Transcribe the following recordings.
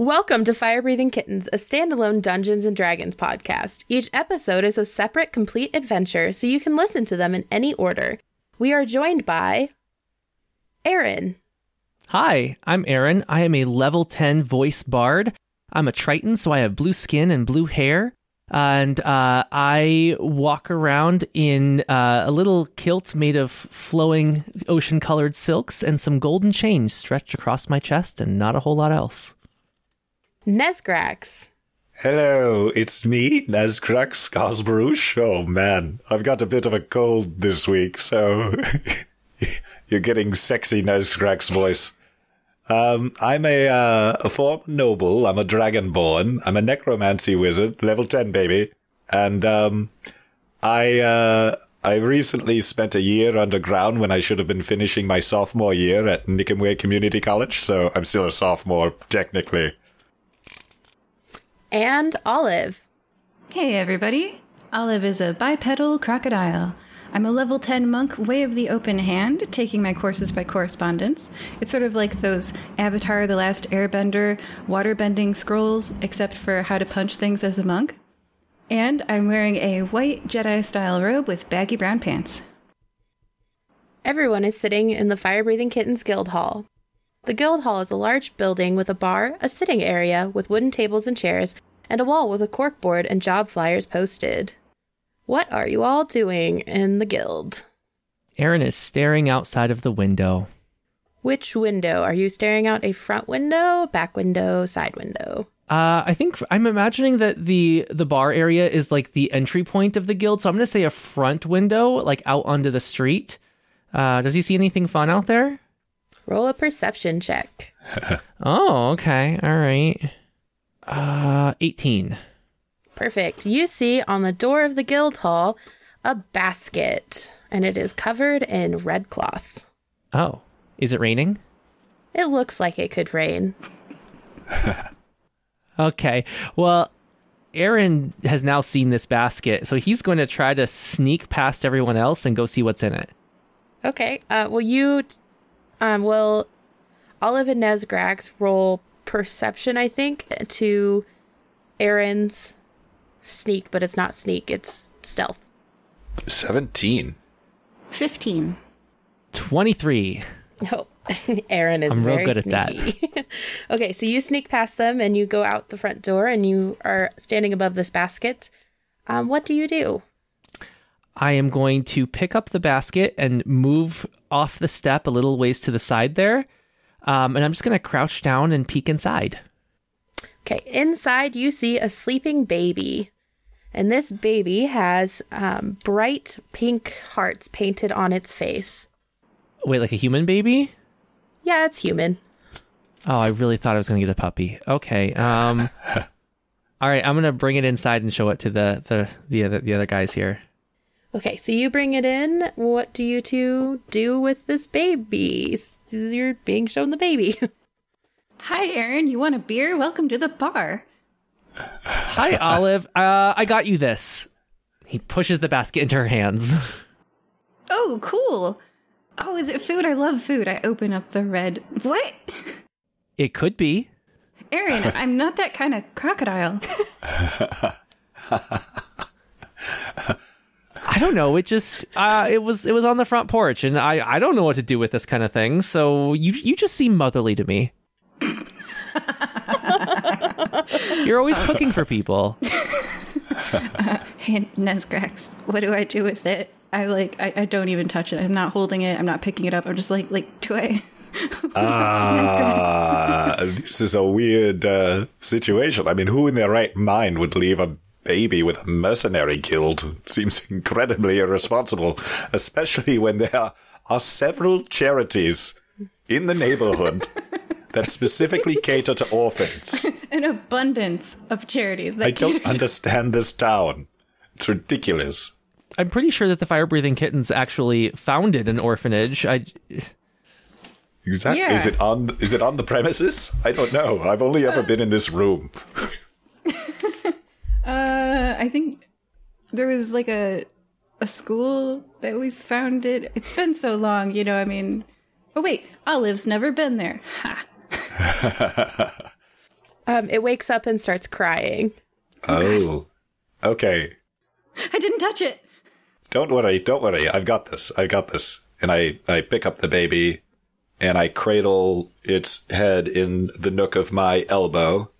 Welcome to Fire Breathing Kittens, a standalone Dungeons & Dragons podcast. Each episode is a separate, complete adventure, so you can listen to them in any order. We are joined by Aaron. Hi, I'm Aaron. I am a level 10 voice bard. I'm a Triton, so I have blue skin and blue hair. And I walk around in a little kilt made of flowing ocean-colored silks and some golden chains stretched across my chest and not a whole lot else. Nezgrax. Hello, it's me, Nezgrax Gosbarouche. Oh man, I've got a bit of a cold this week, so you're getting sexy Nezgrax voice. I'm a former noble. I'm a dragonborn. I'm a necromancy wizard, level 10, baby. And I recently spent a year underground when I should have been finishing my sophomore year at Nickemway Community College, so I'm still a sophomore, technically. And Olive. Hey, everybody. Olive is a bipedal crocodile. I'm a level 10 monk, way of the open hand, taking my courses by correspondence. It's sort of like those Avatar, The Last Airbender, waterbending scrolls, except for how to punch things as a monk. And I'm wearing a white Jedi-style robe with baggy brown pants. Everyone is sitting in the Fire-Breathing Kittens Guild Hall. The Guild Hall is a large building with a bar, a sitting area with wooden tables and chairs, and a wall with a corkboard and job flyers posted. What are you all doing in the guild? Aaron is staring outside of the window. Which window? Are you staring out a front window, back window, side window? I think I'm imagining that the bar area is like the entry point of the guild. So I'm going to say a front window, like out onto the street. Does he see anything fun out there? Roll a perception check. Oh, okay. All right. 18. Perfect. You see on the door of the guild hall a basket, and it is covered in red cloth. Oh, is it raining? It looks like it could rain. Okay. Well, Aaron has now seen this basket, so he's going to try to sneak past everyone else and go see what's in it. Okay. Will Olive and Nezgrax roll perception, I think, to Aaron's sneak, but it's not sneak, it's stealth. 17. 15. 23. Oh, Aaron is very sneaky. I'm real good at that. Okay, so you sneak past them and you go out the front door and you are standing above this basket. What do you do? I am going to pick up the basket and move off the step a little ways to the side there. And I'm just going to crouch down and peek inside. Okay, inside you see a sleeping baby. And this baby has bright pink hearts painted on its face. Wait, like a human baby? Yeah, it's human. Oh, I really thought I was going to get a puppy. Okay. All right, I'm going to bring it inside and show it to the other guys here. Okay, so you bring it in. What do you two do with this baby? You're being shown the baby. Hi, Aaron. You want a beer? Welcome to the bar. Hi, Olive. I got you this. He pushes the basket into her hands. Oh, cool. Oh, is it food? I love food. I open up the red. What? It could be. Aaron, I'm not that kind of crocodile. I don't know. It just it was on the front porch, and I don't know what to do with this kind of thing. So you just seem motherly to me. You're always cooking for people. Hey, Nezgrax, what do I do with it? I don't even touch it. I'm not holding it. I'm not picking it up. I'm just like do I? This is a weird situation. I mean, who in their right mind would leave a baby with a mercenary guild? Seems incredibly irresponsible, especially when there are several charities in the neighborhood that specifically cater to orphans. An abundance of charities. I don't understand this town. It's ridiculous. I'm pretty sure that the Fire Breathing Kittens actually founded an orphanage. Exactly. Yeah. Is it on the premises? I don't know. I've only ever been in this room. I think there was like a school that we founded. It's been so long, you know, I mean... Oh, wait. Olive's never been there. Ha! It wakes up and starts crying. Oh, okay. I didn't touch it. Don't worry. I've got this. And I pick up the baby and I cradle its head in the nook of my elbow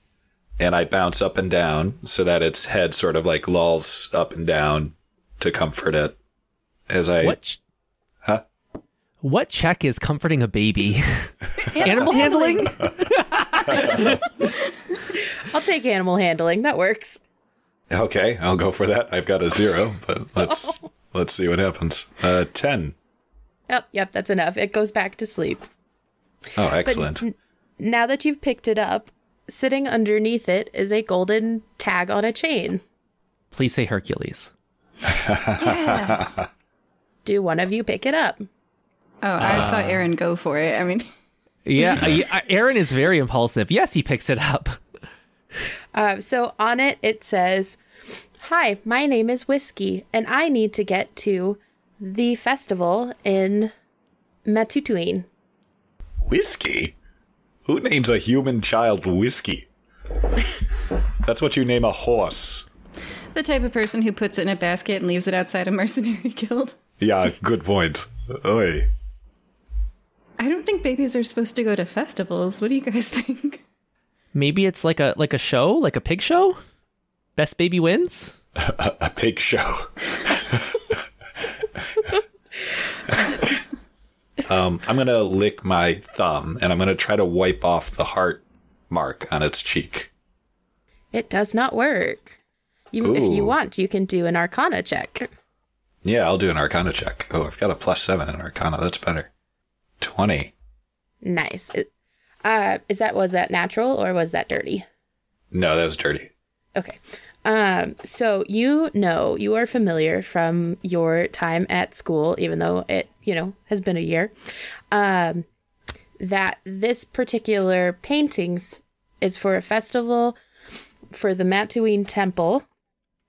and I bounce up and down so that its head sort of like lolls up and down to comfort it as I... What check is comforting a baby? Animal handling? I'll take animal handling. That works. Okay, I'll go for that. I've got a 0, but let's see what happens. 10. Oh, yep, that's enough. It goes back to sleep. Oh, excellent. Now that you've picked it up, sitting underneath it is a golden tag on a chain. Please say Hercules. Yes. Do one of you pick it up? Oh, I saw Aaron go for it. I mean... Yeah, Aaron is very impulsive. Yes, he picks it up. So on it says, "Hi, my name is Whiskey, and I need to get to the festival in Matutuin." Whiskey? Who names a human child Whiskey? That's what you name a horse. The type of person who puts it in a basket and leaves it outside a mercenary guild. Yeah, good point. Oy. I don't think babies are supposed to go to festivals. What do you guys think? Maybe it's like a show, like a pig show? Best baby wins? A pig show. I'm going to lick my thumb, and I'm going to try to wipe off the heart mark on its cheek. It does not work. If you want, you can do an Arcana check. Yeah, I'll do an Arcana check. Oh, I've got a +7 in Arcana. That's better. 20. Nice. Was that natural or was that dirty? No, that was dirty. Okay. So you are familiar from your time at school, even though it, has been a year, that this particular painting is for a festival for the Matuin Temple,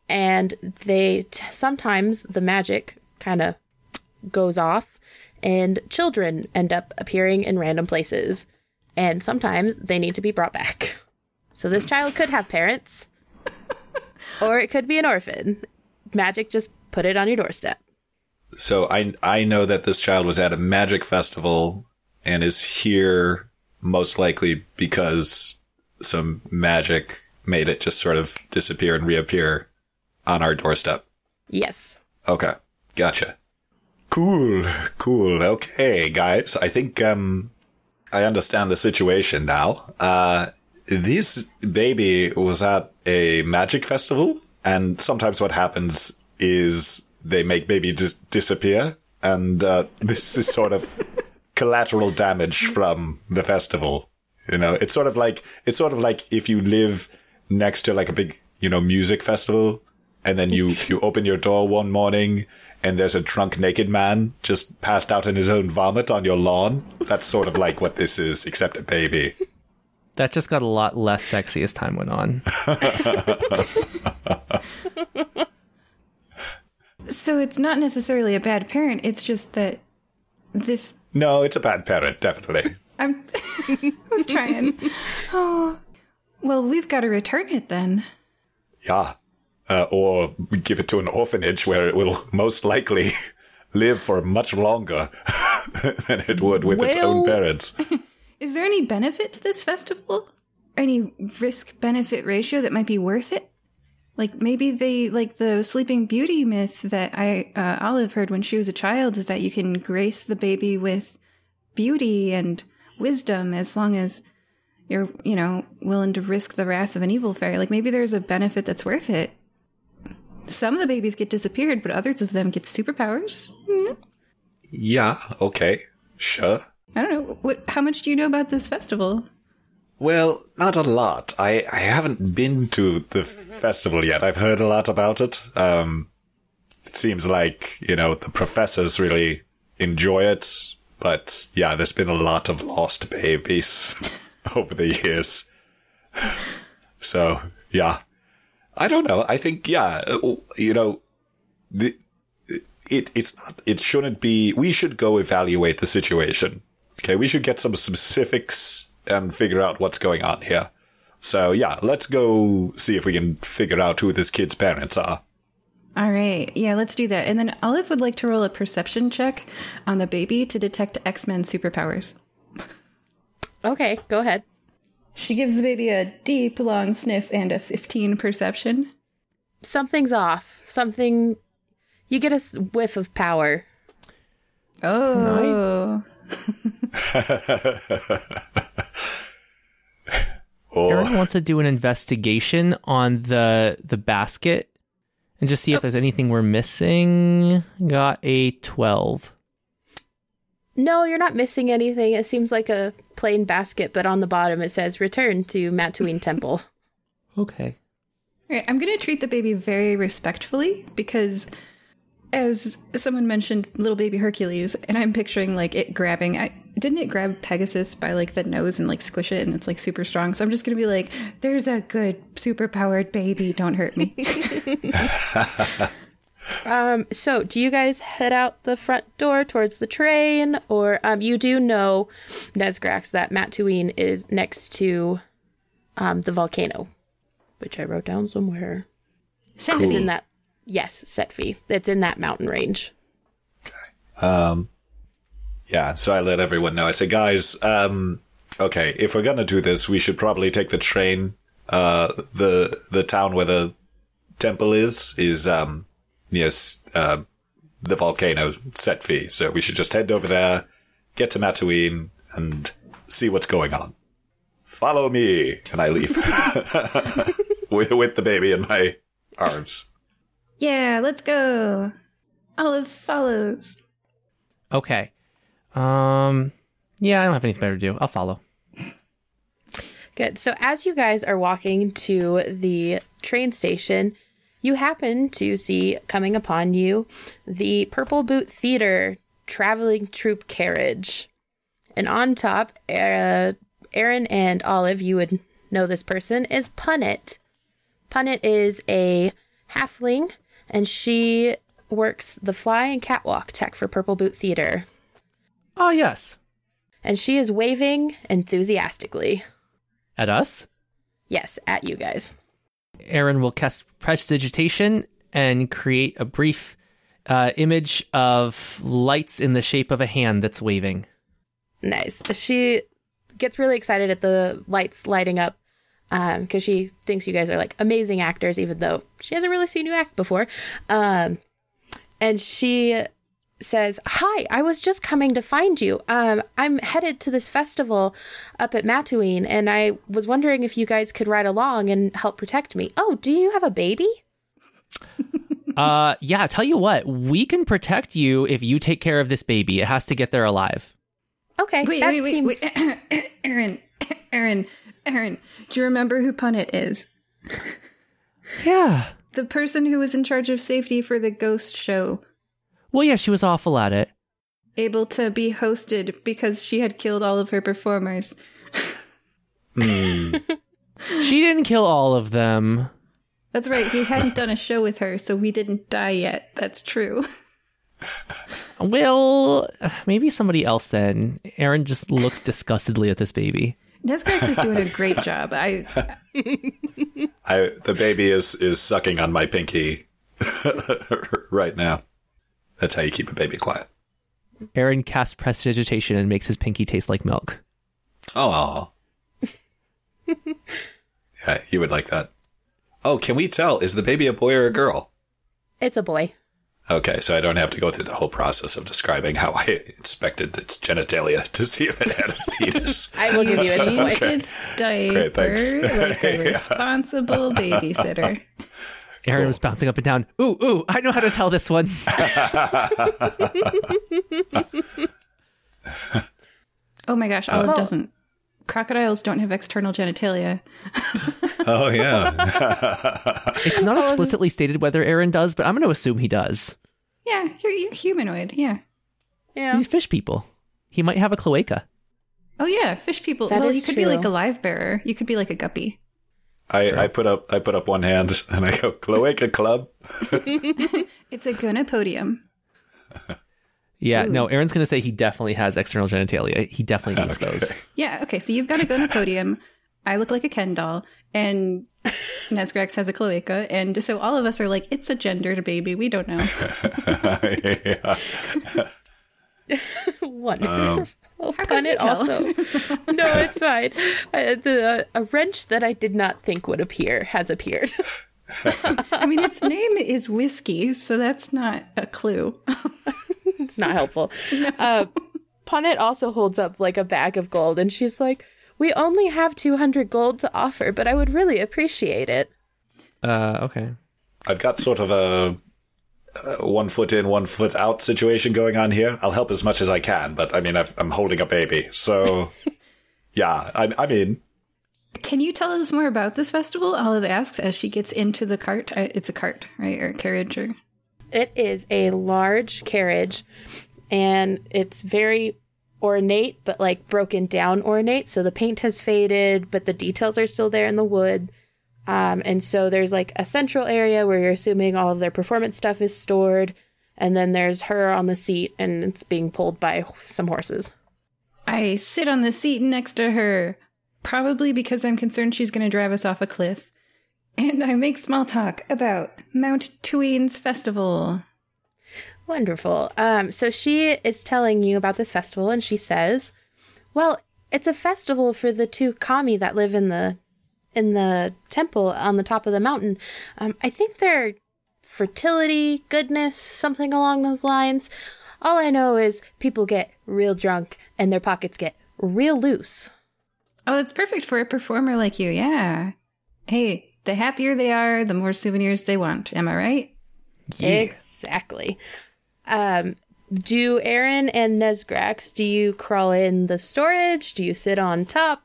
and they sometimes the magic kind of goes off, and children end up appearing in random places. And sometimes they need to be brought back. So this child could have parents. Or it could be an orphan. Magic just put it on your doorstep. So I know that this child was at a magic festival and is here most likely because some magic made it just sort of disappear and reappear on our doorstep. Yes. Okay. Gotcha. Cool. Okay, guys. I think I understand the situation now. This baby was at a magic festival, and sometimes what happens is they make baby just disappear, and this is sort of collateral damage from the festival. It's sort of like if you live next to like a big, music festival, and then you open your door one morning. And there's a drunk naked man just passed out in his own vomit on your lawn. That's sort of like what this is, except a baby. That just got a lot less sexy as time went on. So it's not necessarily a bad parent. It's just that this... No, it's a bad parent, definitely. I was trying. Oh, well, we've got to return it then. Yeah. Or give it to an orphanage where it will most likely live for much longer than it would with its own parents. Is there any benefit to this festival? Any risk-benefit ratio that might be worth it? Like maybe the Sleeping Beauty myth that Olive heard when she was a child is that you can grace the baby with beauty and wisdom as long as you're, willing to risk the wrath of an evil fairy. Like maybe there's a benefit that's worth it. Some of the babies get disappeared, but others of them get superpowers. Mm. Yeah, okay, sure. I don't know. How much do you know about this festival? Well, not a lot. I haven't been to the festival yet. I've heard a lot about it. It seems like, the professors really enjoy it. But, yeah, there's been a lot of lost babies over the years. So, yeah. I don't know. I think, yeah, it shouldn't be, we should go evaluate the situation. Okay. We should get some specifics and figure out what's going on here. So, yeah, let's go see if we can figure out who this kid's parents are. All right. Yeah, let's do that. And then Olive would like to roll a perception check on the baby to detect X-Men superpowers. Okay, go ahead. She gives the baby a deep, long sniff and a 15 perception. Something's off. Something... You get a whiff of power. Oh. Aaron wants to do an investigation on the basket and just see if there's anything we're missing. Got a 12. No, you're not missing anything. It seems like a plain basket, but on the bottom it says, return to Matuin Temple. Okay. All right, I'm going to treat the baby very respectfully because... As someone mentioned, Little Baby Hercules, and I'm picturing, like, it grabbing... Didn't it grab Pegasus by, like, the nose and, like, squish it, and it's, like, super strong? So I'm just going to be like, there's a good, super-powered baby. Don't hurt me. So do you guys head out the front door towards the train? Or you do know, Nezgrax, that Matuin is next to the volcano, which I wrote down somewhere. Cool. It's in that. Yes, Setfi. It's in that mountain range. Okay. Yeah, so I let everyone know. I said, guys, okay, if we're going to do this, we should probably take the train. The town where the temple is near the volcano, Setfi. So we should just head over there, get to Matuin, and see what's going on. Follow me. And I leave with the baby in my arms. Yeah, let's go. Olive follows. Okay. Yeah, I don't have anything better to do. I'll follow. Good. So as you guys are walking to the train station, you happen to see coming upon you the Purple Boot Theater traveling troupe carriage. And on top, Aaron and Olive, you would know this person, is Punnett. Punnett is a halfling. And she works the fly and catwalk tech for Purple Boot Theater. Oh, yes. And she is waving enthusiastically. At us? Yes, at you guys. Aaron will cast Prestidigitation and create a brief image of lights in the shape of a hand that's waving. Nice. She gets really excited at the lights lighting up. Because she thinks you guys are, like, amazing actors, even though she hasn't really seen you act before. And she says, hi, I was just coming to find you. I'm headed to this festival up at Matuin, and I was wondering if you guys could ride along and help protect me. Oh, do you have a baby? Yeah, tell you what, we can protect you if you take care of this baby. It has to get there alive. Okay, wait. Aaron, do you remember who Punnett is? Yeah. The person who was in charge of safety for the ghost show. Well, yeah, she was awful at it. Able to be hosted because she had killed all of her performers. She didn't kill all of them. That's right. We hadn't done a show with her, so we didn't die yet. That's true. Well, maybe somebody else then. Aaron just looks disgustedly at this baby. Nesgrax is doing a great job. The baby is sucking on my pinky right now. That's how you keep a baby quiet. Aaron casts Prestidigitation and makes his pinky taste like milk. Oh. Yeah, you would like that. Oh, can we tell? Is the baby a boy or a girl? It's a boy. Okay, so I don't have to go through the whole process of describing how I inspected its genitalia to see if it had a penis. I will give you a name. Okay. It's diaper. Great, thanks. Like a responsible babysitter. Aaron was bouncing up and down. Ooh, I know how to tell this one. Oh my gosh, Olive doesn't. Crocodiles don't have external genitalia. Oh, yeah. It's not explicitly stated whether Aaron does, but I'm going to assume he does. Yeah, you're humanoid, yeah. He's fish people. He might have a cloaca. Oh, yeah, fish people. That well, you could true. Be like a live bearer. You could be like a guppy. I put up one hand and I go, cloaca club. It's a gonopodium. Yeah, ooh. No, Aaron's going to say he definitely has external genitalia. He definitely needs those. Yeah, okay, so you've got a gonopodium. I look like a Ken doll, and Nesgrax has a cloaca, and so all of us are like, it's a gendered baby. We don't know. Wonderful. Punnett also. No, it's fine. A wrench that I did not think would appear has appeared. I mean, its name is Whiskey, so that's not a clue. It's not helpful. No. Punnett also holds up like a bag of gold, and she's like, "We only have 200 gold to offer, but I would really appreciate it." Okay. I've got sort of a 1 foot in, 1 foot out situation going on here. I'll help as much as I can, but I mean, I'm holding a baby, so yeah, I'm in. Can you tell us more about this festival? Olive asks as she gets into the cart. It's a cart, right? Or a carriage? Or... It is a large carriage, and it's very ornate, but like broken down ornate. So the paint has faded, but the details are still there in the wood. And so there's like a central area where you're assuming all of their performance stuff is stored. And then there's her on the seat, and it's being pulled by some horses. I sit on the seat next to her, probably because I'm concerned she's going to drive us off a cliff. And I make small talk about Mount Tween's festival. Wonderful. So she is telling you about this festival, and she says, well, it's a festival for the two kami that live in the temple on the top of the mountain. I think they're fertility, goodness, something along those lines. All I know is people get real drunk and their pockets get real loose. Oh, it's perfect for a performer like you, yeah. Hey, the happier they are, the more souvenirs they want. Am I right? Yeah. Exactly. Do Aaron and Nesgrax, do you crawl in the storage? Do you sit on top?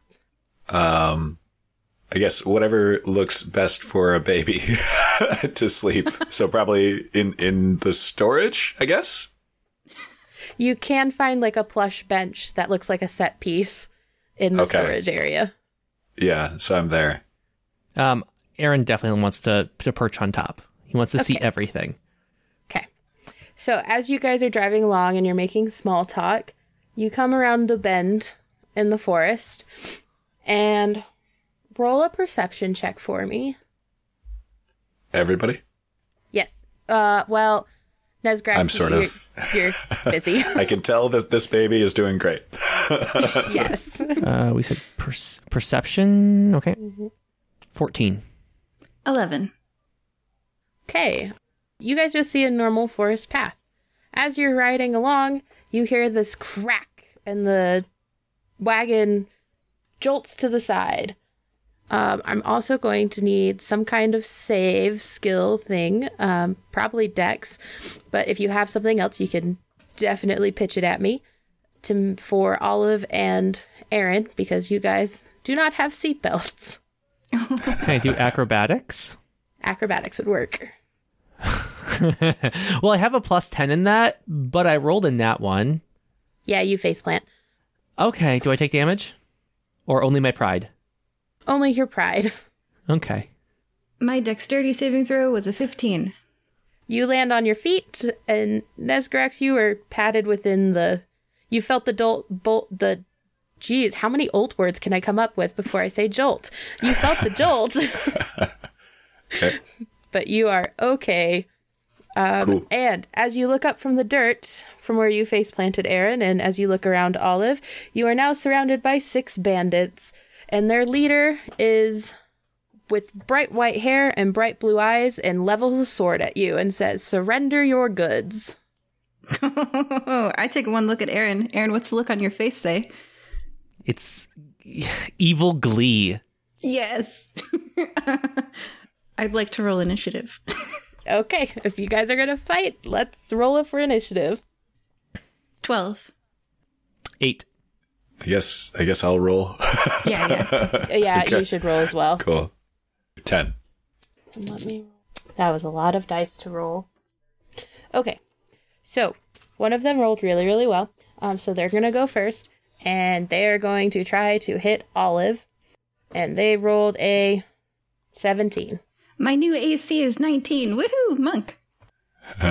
I guess whatever looks best for a baby to sleep. So probably in the storage, I guess? You can find like a plush bench that looks like a set piece in the storage area. Yeah, so I'm there. Aaron definitely wants to perch on top. He wants to see everything. Okay. So as you guys are driving along and you're making small talk, you come around the bend in the forest and... roll a perception check for me. Everybody? Yes. Well, Nesgrax, I'm sort of... you're busy. I can tell that this baby is doing great. Yes. We said perception. Okay. Mm-hmm. 14. 11. Okay. You guys just see a normal forest path. As you're riding along, you hear this crack and the wagon jolts to the side. I'm also going to need some kind of save skill thing, probably Dex, but if you have something else, you can definitely pitch it at me for Olive and Aaron, because you guys do not have seatbelts. Can I do acrobatics? Acrobatics would work. Well, I have a +10 in that, but I rolled in that one. Yeah, you faceplant. Okay, do I take damage? Or only my pride? Only your pride. Okay. My dexterity saving throw was a 15. You land on your feet, and Nesgrax, you were patted within the... You felt the bolt... The... Geez, how many old words can I come up with before I say jolt? You felt the jolt. Okay. But you are okay. Cool. And as you look up from the dirt, from where you face-planted Aaron, and as you look around Olive, you are now surrounded by 6 bandits. And their leader is with bright white hair and bright blue eyes and levels a sword at you and says, surrender your goods. I take one look at Aaron. Aaron, what's the look on your face say? It's evil glee. Yes. I'd like to roll initiative. Okay. If you guys are going to fight, let's roll it for initiative. 12. 8. I guess I'll roll. Yeah, okay. You should roll as well. Cool. 10. Let me... That was a lot of dice to roll. Okay. So, one of them rolled really, really well. So they're going to go first, and they're going to try to hit Olive, and they rolled a 17. My new AC is 19. Woohoo, monk!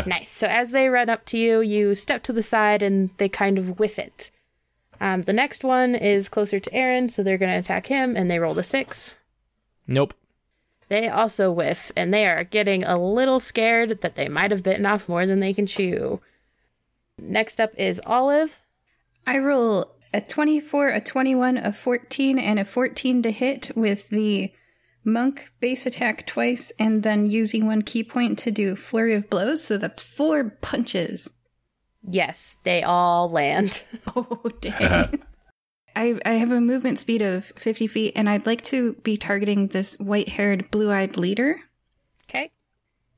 Nice. So as they run up to you, you step to the side, and they kind of whiff it. The next one is closer to Aaron, so they're going to attack him, and they rolled a 6. Nope. They also whiff, and they are getting a little scared that they might have bitten off more than they can chew. Next up is Olive. I roll a 24, a 21, a 14, and a 14 to hit with the monk base attack twice, and then using one key point to do flurry of blows, so that's 4 punches. Yes, they all land. Oh, dang. I have a movement speed of 50 feet, and I'd like to be targeting this white-haired, blue-eyed leader. Okay.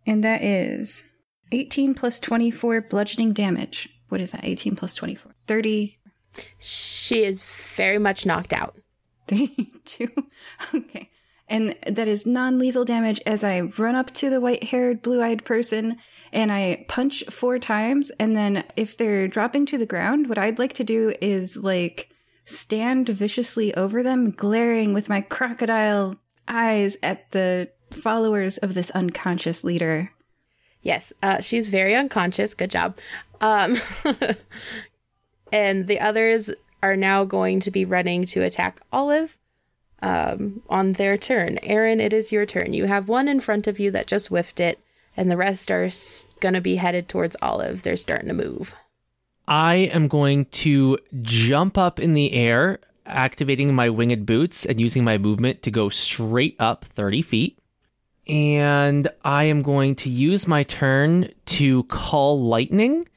And that is 18 plus 24 bludgeoning damage. What is that? 18 plus 24. 30. She is very much knocked out. 32. Okay. And that is non-lethal damage as I run up to the white-haired, blue-eyed person, and I punch 4 times. And then if they're dropping to the ground, what I'd like to do is, like, stand viciously over them, glaring with my crocodile eyes at the followers of this unconscious leader. Yes, she's very unconscious. Good job. And the others are now going to be running to attack Olive. On their turn. Aaron, it is your turn. You have one in front of you that just whiffed it, and the rest are going to be headed towards Olive. They're starting to move. I am going to jump up in the air, activating my winged boots and using my movement to go straight up 30 feet. And I am going to use my turn to call lightning,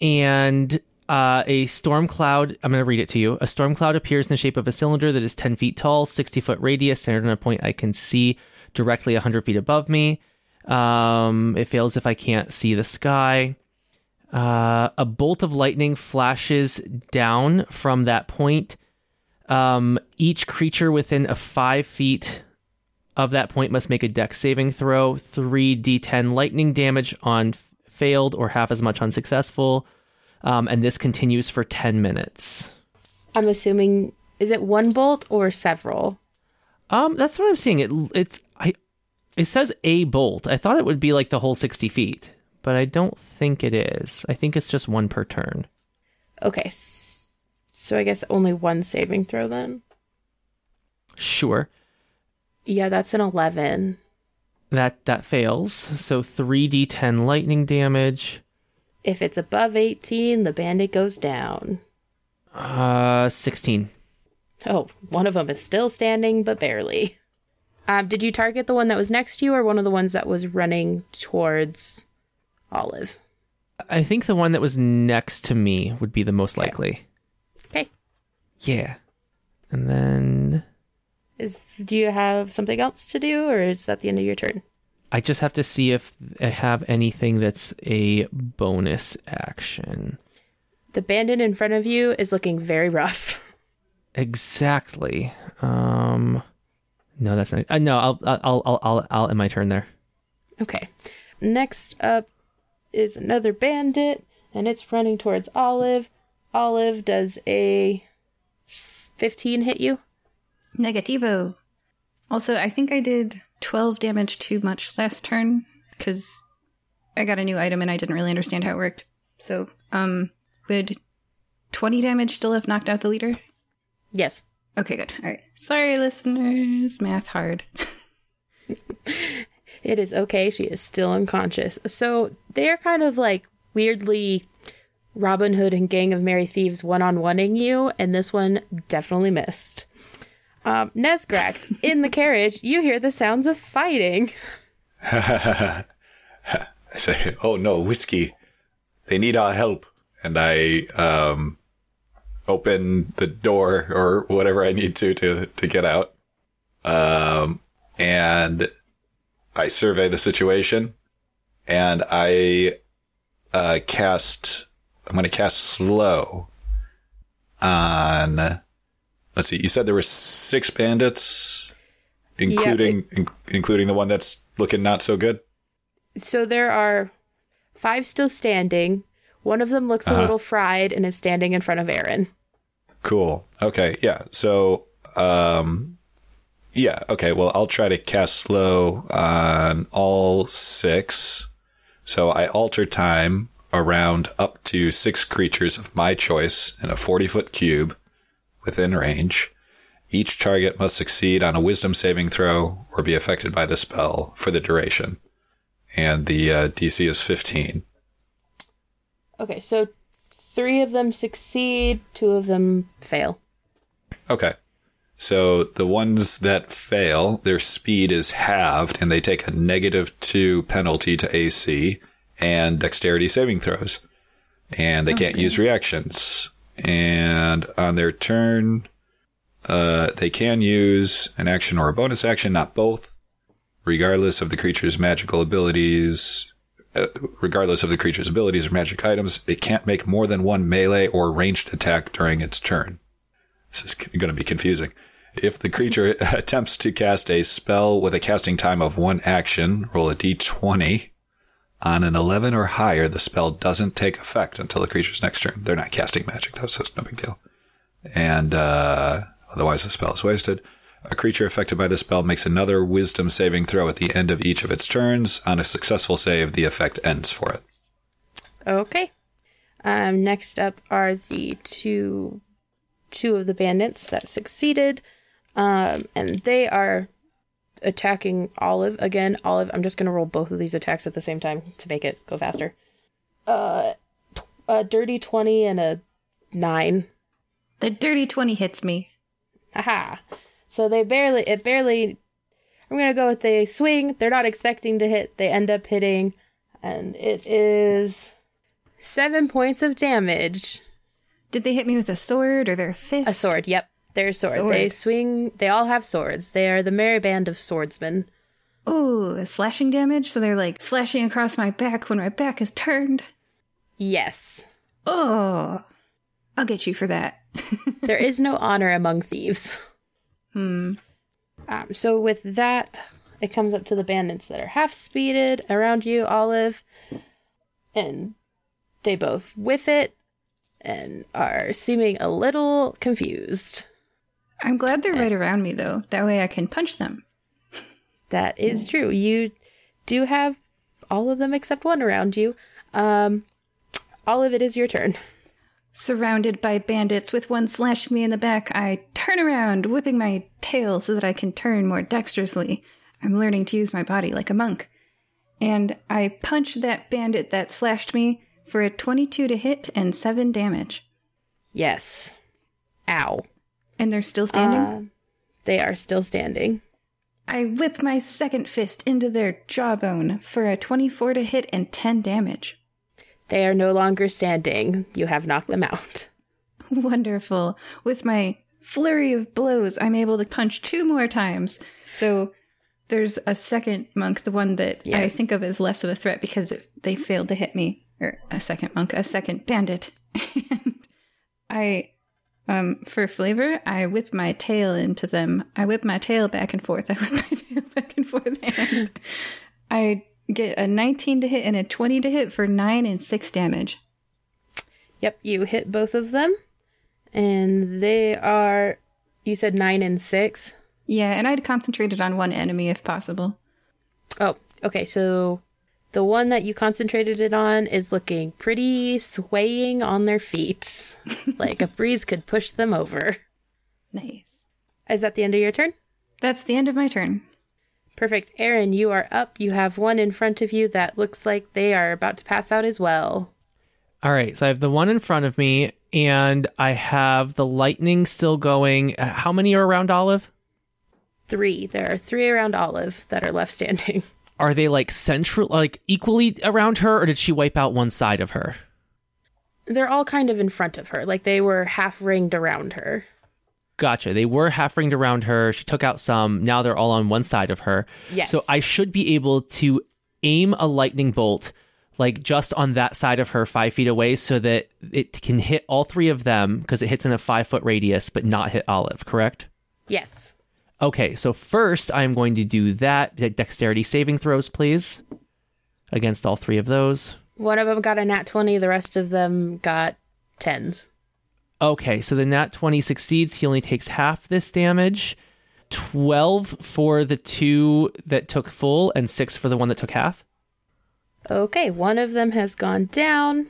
and a storm cloud, I'm going to read it to you. A storm cloud appears in the shape of a cylinder that is 10 feet tall, 60-foot radius, centered on a point I can see directly 100 feet above me. It fails if I can't see the sky. A bolt of lightning flashes down from that point. Each creature within a 5 feet of that point must make a dex saving throw. 3d10 lightning damage on failed or half as much on successful. And this continues for 10 minutes. I'm assuming, is it one bolt or several? That's what I'm seeing. It says a bolt. I thought it would be like the whole 60 feet, but I don't think it is. I think it's just one per turn. Okay, so I guess only one saving throw then? Sure. Yeah, that's an 11. That fails. So 3d10 lightning damage. If it's above 18, the bandit goes down. 16. Oh, one of them is still standing, but barely. Did you target the one that was next to you or one of the ones that was running towards Olive? I think the one that was next to me would be the most likely. Okay. Yeah. And then... Do you have something else to do, or is that the end of your turn? I just have to see if I have anything that's a bonus action. The bandit in front of you is looking very rough. Exactly. No, that's not. No, I'll end my turn there. Okay. Next up is another bandit, and it's running towards Olive. Olive, does a 15 hit you? Negativo. Also, I think I did 12 damage too much last turn because I got a new item and I didn't really understand how it worked. So, would 20 damage still have knocked out the leader? Yes. Okay, good. All right. Sorry, listeners. Math hard. It is okay. She is still unconscious. So they are kind of like weirdly Robin Hood and Gang of Merry Thieves one-on-one-ing you, and this one definitely missed. Nesgrax, in the carriage, you hear the sounds of fighting. I say, oh no, Whiskey, they need our help. And I open the door or whatever I need to get out. And I survey the situation. And I I'm going to cast slow on... Let's see. You said there were 6 bandits, including the one that's looking not so good. So there are 5 still standing. One of them looks a little fried and is standing in front of Aaron. Cool. Okay. Yeah. So, yeah. Okay. Well, I'll try to cast slow on all 6. So I alter time around up to 6 creatures of my choice in a 40-foot cube within range. Each target must succeed on a wisdom saving throw or be affected by the spell for the duration. And the DC is 15. Okay, so 3 of them succeed, 2 of them fail. Okay. So the ones that fail, their speed is halved, and they take a -2 penalty to AC and dexterity saving throws. And they can't use reactions. And on their turn, they can use an action or a bonus action, not both, regardless of the creature's magical abilities. Regardless of the creature's abilities or magic items, it can't make more than one melee or ranged attack during its turn. This is going to be confusing. If the creature attempts to cast a spell with a casting time of 1 action, roll a d20. On an 11 or higher, the spell doesn't take effect until the creature's next turn. They're not casting magic, though, so it's no big deal. And otherwise, the spell is wasted. A creature affected by the spell makes another wisdom saving throw at the end of each of its turns. On a successful save, the effect ends for it. Okay. Next up are the two of the bandits that succeeded. And they are attacking Olive. Again, Olive, I'm just going to roll both of these attacks at the same time to make it go faster. A dirty 20 and a 9. The dirty 20 hits me. Aha. So it barely, I'm going to go with they swing. They're not expecting to hit. They end up hitting. And it is 7 points of damage. Did they hit me with a sword or their fist? A sword, yep. Their sword. They swing. They all have swords. They are the merry band of swordsmen. Ooh, slashing damage? So they're like slashing across my back when my back is turned? Yes. Oh, I'll get you for that. There is no honor among thieves. So with that, it comes up to the bandits that are half-speeded around you, Olive, and they both whiff it and are seeming a little confused. I'm glad they're right around me, though. That way I can punch them. That is true. You do have all of them except one around you. Olive, it is your turn. Surrounded by bandits with one slashing me in the back, I turn around, whipping my tail so that I can turn more dexterously. I'm learning to use my body like a monk. And I punch that bandit that slashed me for a 22 to hit and 7 damage. Yes. Ow. And they're still standing? They are still standing. I whip my second fist into their jawbone for a 24 to hit and 10 damage. They are no longer standing. You have knocked them out. Wonderful. With my flurry of blows, I'm able to punch 2 more times. So there's a second monk, the one that I think of as less of a threat because they failed to hit me. Or a second monk, a second bandit. And I, for flavor, I whip my tail into them. I whip my tail back and forth. And I get a 19 to hit and a 20 to hit for 9 and 6 damage. Yep, you hit both of them. And they are, you said 9 and 6? Yeah, and I'd concentrated on one enemy if possible. Oh, okay, so the one that you concentrated it on is looking pretty swaying on their feet. Like a breeze could push them over. Nice. Is that the end of your turn? That's the end of my turn. Perfect. Aaron, you are up. You have one in front of you that looks like they are about to pass out as well. All right. So I have the one in front of me, and I have the lightning still going. How many are around Olive? 3. There are 3 around Olive that are left standing. Are they like central, like equally around her, or did she wipe out one side of her? They're all kind of in front of her. Like they were half ringed around her. Gotcha. They were half ringed around her. She took out some. Now they're all on one side of her. Yes. So I should be able to aim a lightning bolt, like just on that side of her 5 feet away, so that it can hit all 3 of them because it hits in a 5-foot radius, but not hit Olive, correct? Yes. Okay. So first I'm going to do that. Dexterity saving throws, please. Against all 3 of those. One of them got a nat 20. The rest of them got 10s. Okay, so the nat 20 succeeds. He only takes half this damage. 12 for the 2 that took full and 6 for the one that took half. Okay, one of them has gone down,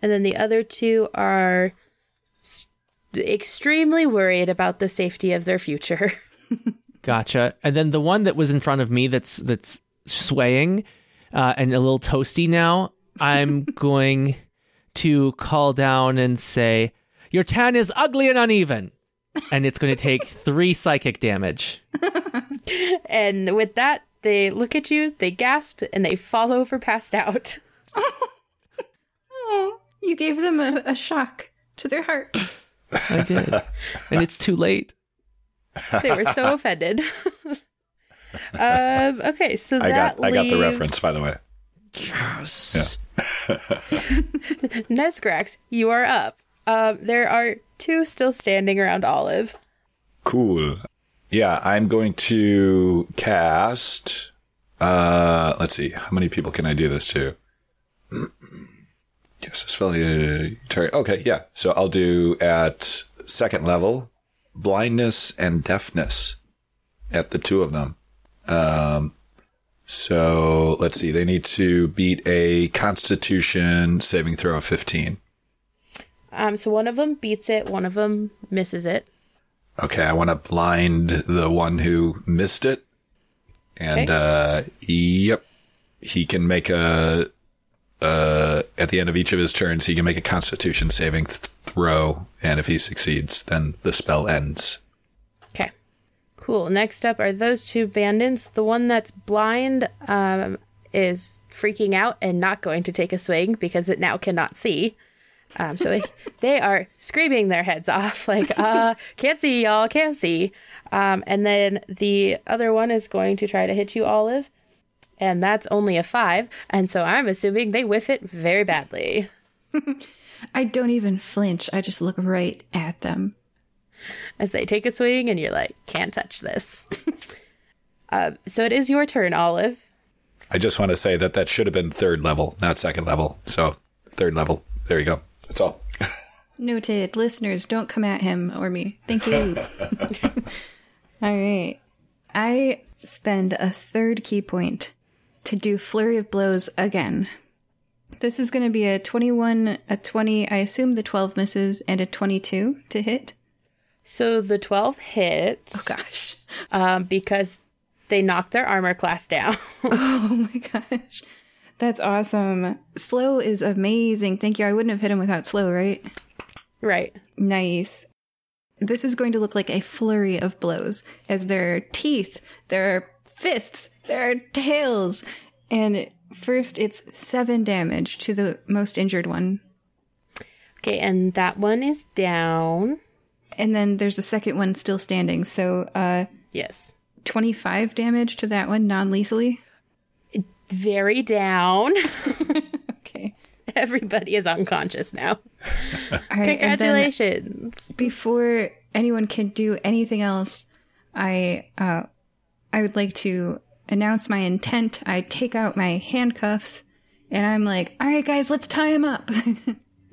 and then the other two are extremely worried about the safety of their future. Gotcha. And then the one that was in front of me that's swaying and a little toasty now, I'm going to call down and say, "Your tan is ugly and uneven." And it's going to take 3 psychic damage. And with that, they look at you, they gasp, and they fall over passed out. Oh, you gave them a shock to their heart. I did. And it's too late. They were so offended. Okay, so I got the reference, by the way. Yes. Yeah. Nesgrax, you are up. There are 2 still standing around Olive. Cool. Yeah, I'm going to cast... let's see. How many people can I do this to? Yes, a spell... Okay, yeah. So I'll do at 2nd level, blindness and deafness at the 2 of them. So let's see. They need to beat a Constitution saving throw of 15. So one of them beats it, one of them misses it. Okay, I want to blind the one who missed it. And, okay. Yep. He can make at the end of each of his turns, he can make a Constitution saving throw. And if he succeeds, then the spell ends. Okay. Cool. Next up are those 2 bandits. The one that's blind, is freaking out and not going to take a swing because it now cannot see. So they are screaming their heads off, like, can't see, y'all, can't see. And then the other one is going to try to hit you, Olive. And that's only a 5. And so I'm assuming they whiff it very badly. I don't even flinch. I just look right at them. As they take a swing and you're like, can't touch this. So it is your turn, Olive. I just want to say that should have been 3rd level, not 2nd level. So 3rd level. There you go. That's all. Noted. Listeners, don't come at him or me. Thank you. All right. I spend a 3rd key point to do Flurry of Blows again. This is going to be a 21, a 20, I assume the 12 misses, and a 22 to hit. So the 12 hits. Oh, gosh. Because they knocked their armor class down. Oh, my gosh. That's awesome. Slow is amazing. Thank you. I wouldn't have hit him without slow, right? Right. Nice. This is going to look like a flurry of blows as their teeth, their fists, their tails. And first, it's 7 damage to the most injured one. Okay, and that one is down. And then there's a second one still standing. So, yes. 25 damage to that one, non-lethally. Very down. Okay. Everybody is unconscious now. Right, congratulations. Before anyone can do anything else, I would like to announce my intent. I take out my handcuffs and I'm like, all right, guys, let's tie him up.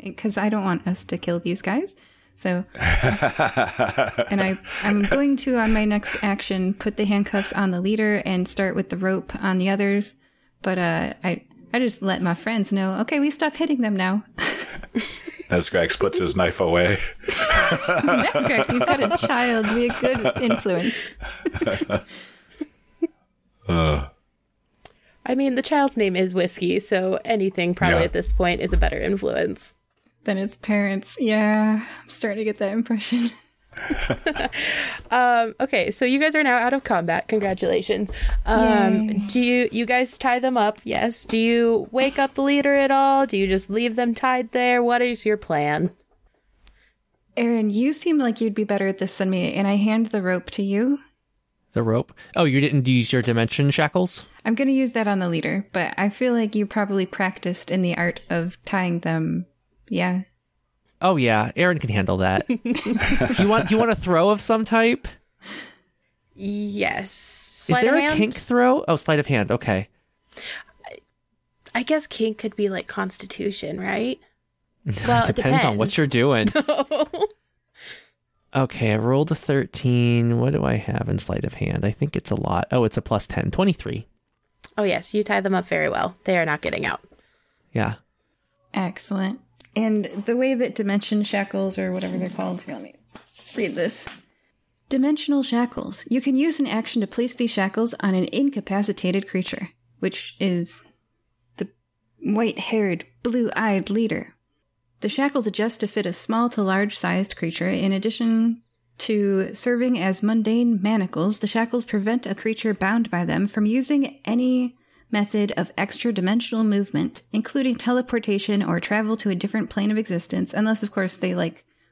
Because I don't want us to kill these guys. So, and I'm going to, on my next action, put the handcuffs on the leader and start with the rope on the others. But I just let my friends know, okay, we stop hitting them now. Nesgrax puts his knife away. Nesgrax, you've got a child. Be a good influence. I mean, the child's name is Whiskey, so anything probably at this point is a better influence. Than its parents. Yeah, I'm starting to get that impression. Okay, so you guys are now out of combat. Congratulations. Do you guys tie them up? Yes. Do you wake up the leader at all? Do you just leave them tied there? What is your plan? Aaron, you seem like you'd be better at this than me, and I hand the rope to you. The rope? Oh, you didn't use your dimension shackles? I'm going to use that on the leader, but I feel like you probably practiced in the art of tying them. Yeah. Oh, yeah. Aaron can handle that. Do you want a throw of some type? Yes. Sleight of hand? Is there a kink throw? Oh, sleight of hand. Okay. I guess kink could be like Constitution, right? Well, it depends on what you're doing. No. Okay, I rolled a 13. What do I have in sleight of hand? I think it's a lot. Oh, it's a +10. 23. Oh, yes. You tie them up very well. They are not getting out. Yeah. Excellent. And the way that dimension shackles, or whatever they're called, let me read this. Dimensional shackles. You can use an action to place these shackles on an incapacitated creature, which is the white-haired, blue-eyed leader. The shackles adjust to fit a small to large-sized creature. In addition to serving as mundane manacles, the shackles prevent a creature bound by them from using any method of extra-dimensional movement, including teleportation or travel to a different plane of existence, unless, of course, they,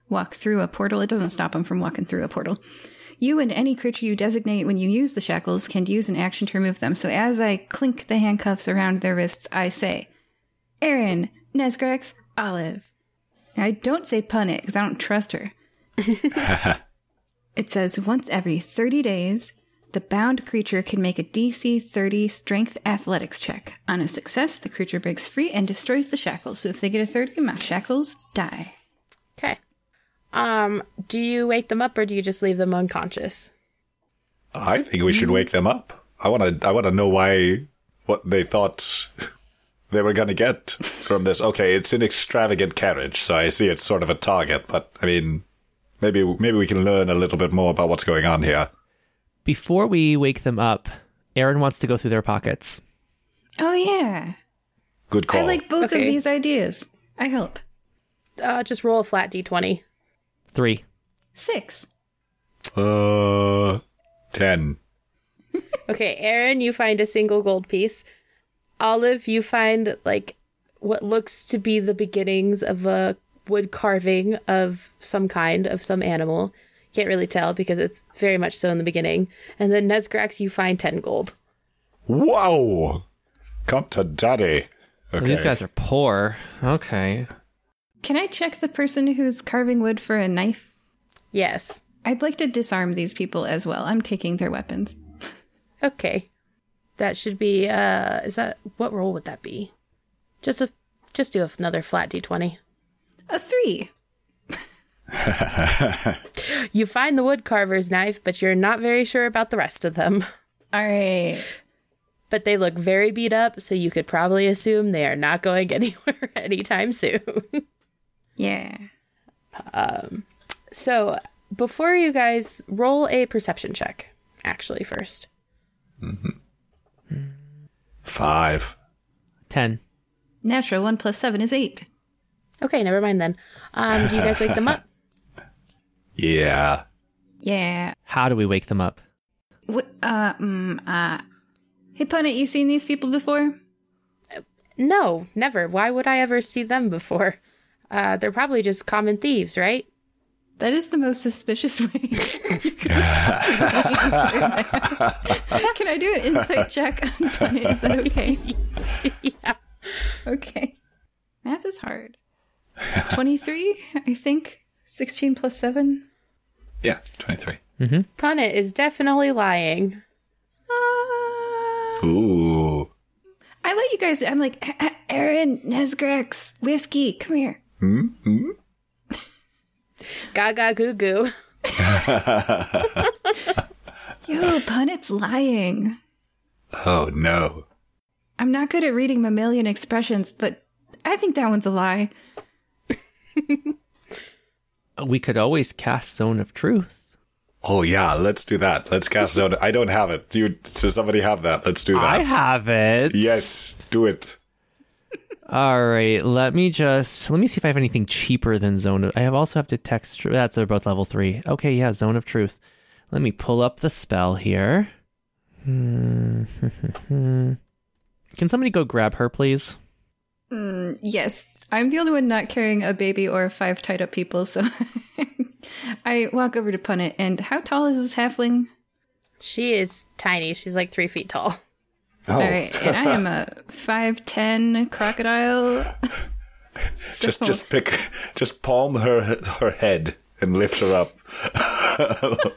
walk through a portal. It doesn't stop them from walking through a portal. You and any creature you designate when you use the shackles can use an action to remove them. So as I clink the handcuffs around their wrists, I say, Aaron, Nesgrex, Olive. Now, I don't say Punnett because I don't trust her. It says, once every 30 days, the bound creature can make a DC 30 strength athletics check. On a success, the creature breaks free and destroys the shackles. So if they get a 30, my shackles die. Okay. Do you wake them up or do you just leave them unconscious? I think we should wake them up. I want to know what they thought they were going to get from this. Okay, it's an extravagant carriage, so I see it's sort of a target, but I mean, maybe we can learn a little bit more about what's going on here. Before we wake them up, Aaron wants to go through their pockets. Oh, yeah. Good call. I like both of these ideas. I help. Just roll a flat d20. 3. 6. 10. Okay, Aaron, you find a single gold piece. Olive, you find, what looks to be the beginnings of a wood carving of some kind, of some animal. Can't really tell because it's very much so in the beginning. And then Nesgrax, you find 10 gold. Wow! Come to daddy. Okay. Well, these guys are poor. Okay. Can I check the person who's carving wood for a knife? Yes. I'd like to disarm these people as well. I'm taking their weapons. Okay. That should be, what roll would that be? Just do another flat d20. A 3. You find the wood carver's knife, but you're not very sure about the rest of them. All right. But they look very beat up, so you could probably assume they are not going anywhere anytime soon. Yeah. So before you guys roll a perception check, actually, first. Mm-hmm. 5. 10. Natural 1 + 7 is 8. Okay, never mind then. Do you guys wake them up? Yeah. Yeah. How do we wake them up? Hey, Punnett, you seen these people before? No, never. Why would I ever see them before? They're probably just common thieves, right? That is the most suspicious way. Can I do an insight check on Punnett? Is that okay? Yeah. Okay. Math is hard. 23, I think. 16 + 7. Yeah, 23. Mm-hmm. Punnett is definitely lying. Ooh. I let you guys, I'm like, Aaron, Nesgrex, Whiskey, come here. Mm-hmm. Gaga goo goo. Yo, Punnett's lying. Oh, no. I'm not good at reading mammalian expressions, but I think that one's a lie. We could always cast Zone of Truth. Oh, yeah, let's do that. Let's cast Zone. I don't have it. Does somebody have that? Let's do that. I have it. Yes, do it. All right, let me see if I have anything cheaper than Zone of... I also have Detect Truth. They're both level 3. Okay, yeah, Zone of Truth. Let me pull up the spell here. Can somebody go grab her, please? Yes. I'm the only one not carrying a baby or 5 tied up people, so... I walk over to Punnett, and how tall is this halfling? She is tiny. She's 3 feet tall. Oh. All right, and I am a 5'10" crocodile. Just palm her head and lift her up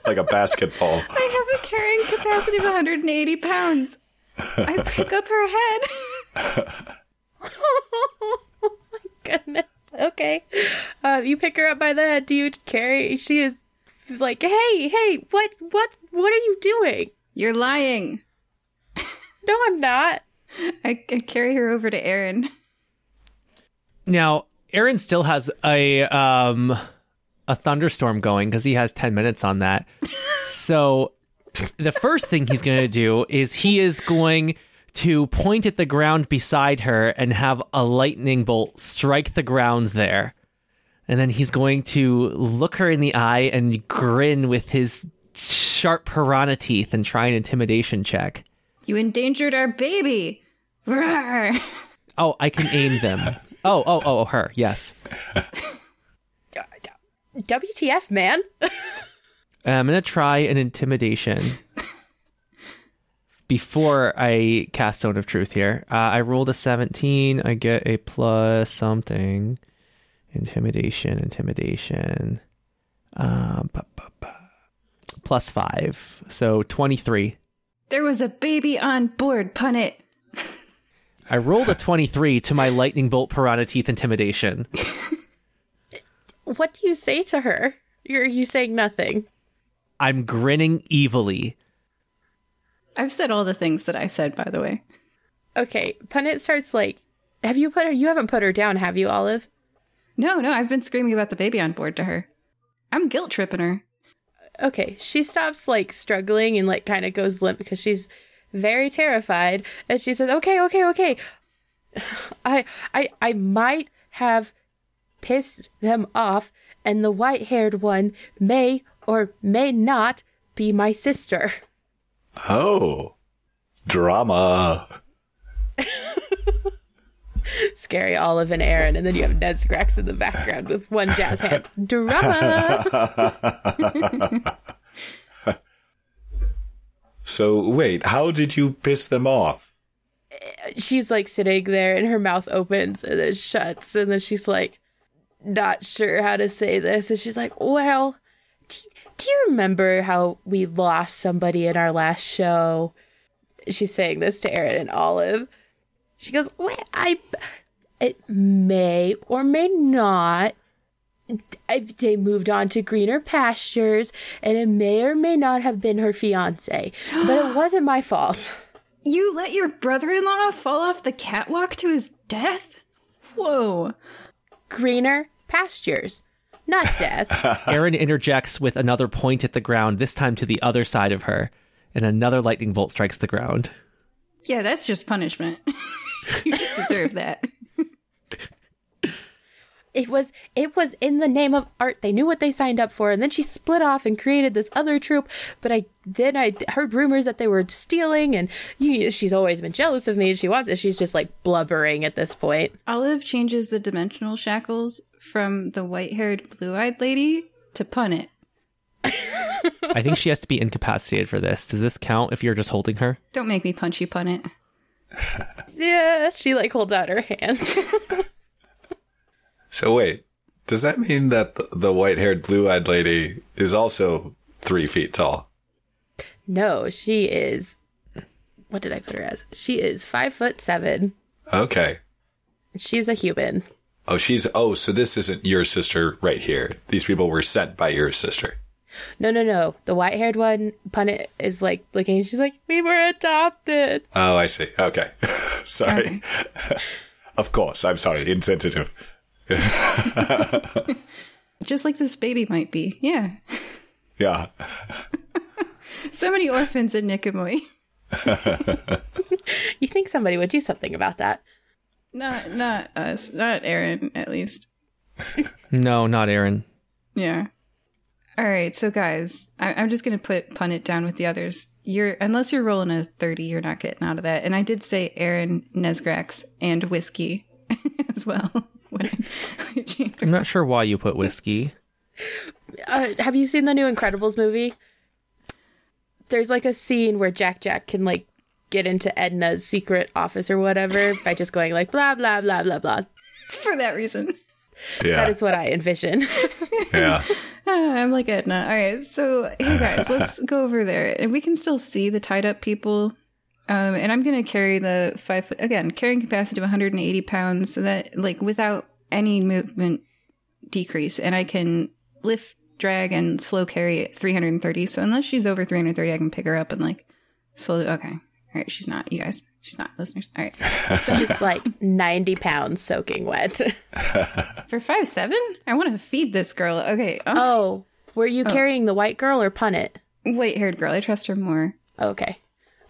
like a basket palm. I have a carrying capacity of 180 pounds. I pick up her head. Oh my goodness. Okay. You pick her up by the head. Do you carry? She is like, hey, what are you doing? You're lying. No, I'm not. I carry her over to Aaron. Now, Aaron still has a thunderstorm going because he has 10 minutes on that. So the first thing he's going to do is he is going to point at the ground beside her and have a lightning bolt strike the ground there. And then he's going to look her in the eye and grin with his sharp piranha teeth and try an intimidation check. You endangered our baby. Roar. Oh, I can aim them. Oh, her. Yes. WTF, man. I'm going to try an intimidation before I cast Zone of Truth here. I rolled a 17. I get a plus something. Intimidation. Plus 5. So 23. There was a baby on board, Punnett. I rolled a 23 to my lightning bolt piranha teeth intimidation. What do you say to her? Are you saying nothing? I'm grinning evilly. I've said all the things that I said, by the way. Okay, Punnett starts like, you haven't put her down, have you, Olive? No, I've been screaming about the baby on board to her. I'm guilt tripping her. Okay, she stops like struggling and like kind of goes limp because she's very terrified, and she says, okay. I might have pissed them off, and the white-haired one may or may not be my sister. Oh, drama. Scary Olive and Aaron, and then you have Nezgrax in the background with one jazz hand. Drama! So, wait, how did you piss them off? She's, like, sitting there, and her mouth opens, and it shuts, and then she's, like, not sure how to say this, and she's like, well, do you remember how we lost somebody in our last show? She's saying this to Aaron and Olive. She goes, well, it may or may not. They moved on to greener pastures, and it may or may not have been her fiance. But it wasn't my fault. You let your brother-in-law fall off the catwalk to his death? Whoa. Greener pastures, not death. Aaron interjects with another point at the ground, this time to the other side of her, and another lightning bolt strikes the ground. Yeah, that's just punishment. You just deserve that. It was in the name of art. They knew what they signed up for, and then she split off and created this other troupe. But I heard rumors that they were stealing, and she's always been jealous of me. She wants it. She's just like blubbering at this point. Olive changes the dimensional shackles from the white-haired, blue-eyed lady to Punnett. I think she has to be incapacitated for this. Does this count if you're just holding her? Don't make me punch you, Punnett. Yeah, she like holds out her hand. So wait, does that mean that the white-haired, blue-eyed lady is also 3 feet tall? No, she is... What did I put her as? She is 5'7". Okay. She's a human. Oh, so this isn't your sister right here. These people were sent by your sister. No. The white-haired one, Punnett, is, like, looking. She's like, we were adopted. Oh, I see. Okay. Sorry. Of course. I'm sorry. Insensitive. Just like this baby might be. Yeah. Yeah. So many orphans in Nickemway. You think somebody would do something about that. Not us. Not Aaron, at least. No, not Aaron. Yeah. All right, so guys, I'm just going to put Punnett down with the others. Unless you're rolling a 30, you're not getting out of that. And I did say Aaron, Nezgrax, and Whiskey as well. I'm not sure why you put Whiskey. Have you seen the new Incredibles movie? There's like a scene where Jack can like get into Edna's secret office or whatever by just going like blah, blah, blah, blah, blah. For that reason. Yeah. That is what I envision. Yeah. I'm like Edna. All right. So, hey, guys, let's go over there. And we can still see the tied up people. And I'm going to carry the 5 foot, again, carrying capacity of 180 pounds. So that, like, without any movement decrease. And I can lift, drag, and slow carry at 330. So, unless she's over 330, I can pick her up and, like, slowly. Okay. All right, she's not, you guys. She's not, listeners. All right. So she's like 90 pounds soaking wet. For 5'7"? I want to feed this girl. Okay. Oh. Were you carrying the white girl or Punnett? White-haired girl. I trust her more. Okay.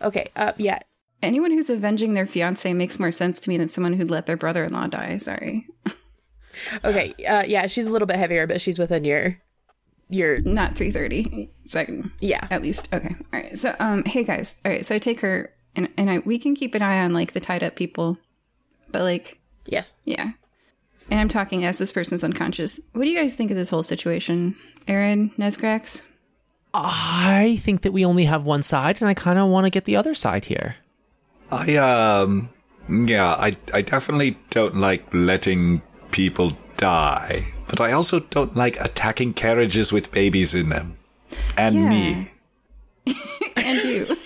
Okay. Yeah. Anyone who's avenging their fiancé makes more sense to me than someone who'd let their brother-in-law die. Sorry. Okay. Yeah, she's a little bit heavier, but she's within your... Not 330. Second. Yeah. At least. Okay. All right. So, hey, guys. All right. So I take her... And we can keep an eye on, like, the tied-up people. But, like... Yes. Yeah. And I'm talking as this person's unconscious. What do you guys think of this whole situation? Aaron, Nezgrax? I think that we only have one side, and I kind of want to get the other side here. I definitely don't like letting people die. But I also don't like attacking carriages with babies in them. And me. And you.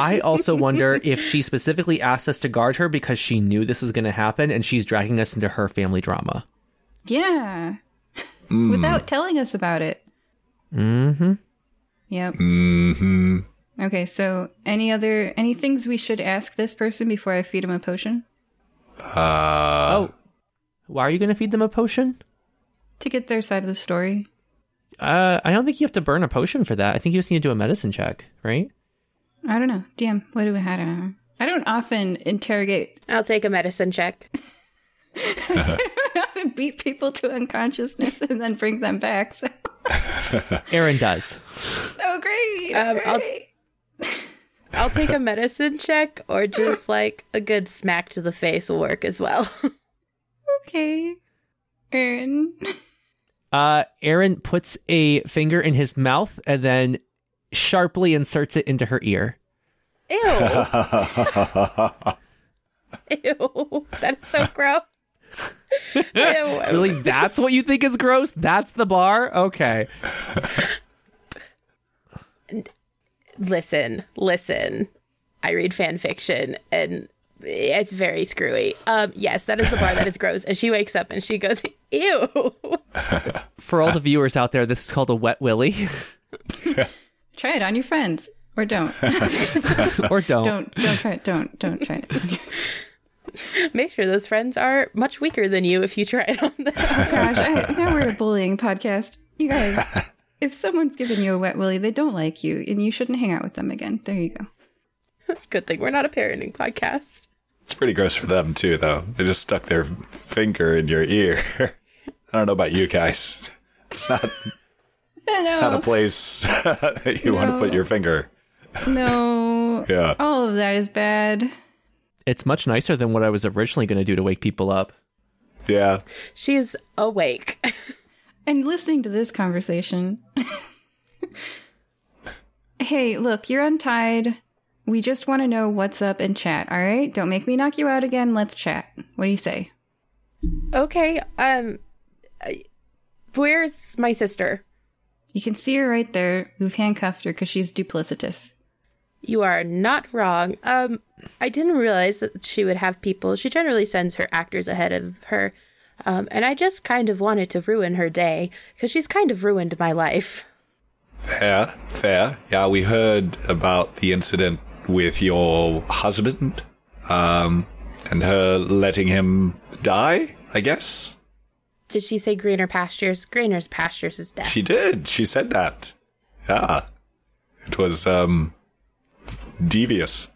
I also wonder if she specifically asked us to guard her because she knew this was going to happen and she's dragging us into her family drama. Yeah. Mm. Without telling us about it. Mm-hmm. Yep. Mm-hmm. Okay, so any things we should ask this person before I feed him a potion? Oh. Why are you going to feed them a potion? To get their side of the story. I don't think you have to burn a potion for that. I think you just need to do a medicine check, right? I don't know. DM, what do we have? I don't often interrogate. I'll take a medicine check. I don't often beat people to unconsciousness and then bring them back. So. Aaron does. Oh, great. I'll take a medicine check or just like a good smack to the face will work as well. Okay. Aaron. Aaron puts a finger in his mouth and then sharply inserts it into her ear. Ew. Ew. That is so gross. Really, that's what you think is gross? That's the bar? Okay. Listen. I read fan fiction and it's very screwy. Yes, that is the bar. That is gross. And she wakes up and she goes, ew. For all the viewers out there, this is called a wet willy. Try it on your friends, or don't. Or don't. Don't try it. Don't try it on your friends. Make sure those friends are much weaker than you if you try it on them. Oh, gosh, now we're a bullying podcast. You guys, if someone's giving you a wet willy, they don't like you, and you shouldn't hang out with them again. There you go. Good thing we're not a parenting podcast. It's pretty gross for them, too, though. They just stuck their finger in your ear. I don't know about you guys. It's not... No. It's not a place that you want to put your finger. No. Yeah. All of that is bad. It's much nicer than what I was originally going to do to wake people up. Yeah. She is awake. And listening to this conversation. Hey, look, you're untied. We just want to know what's up and chat, all right? Don't make me knock you out again. Let's chat. What do you say? Okay. Where's my sister? You can see her right there. We've handcuffed her because she's duplicitous. You are not wrong. I didn't realize that she would have people. She generally sends her actors ahead of her. And I just kind of wanted to ruin her day because she's kind of ruined my life. Fair. Yeah, we heard about the incident with your husband and her letting him die, I guess. Did she say greener pastures? Greener's pastures is death. She did. She said that. Yeah. It was, devious.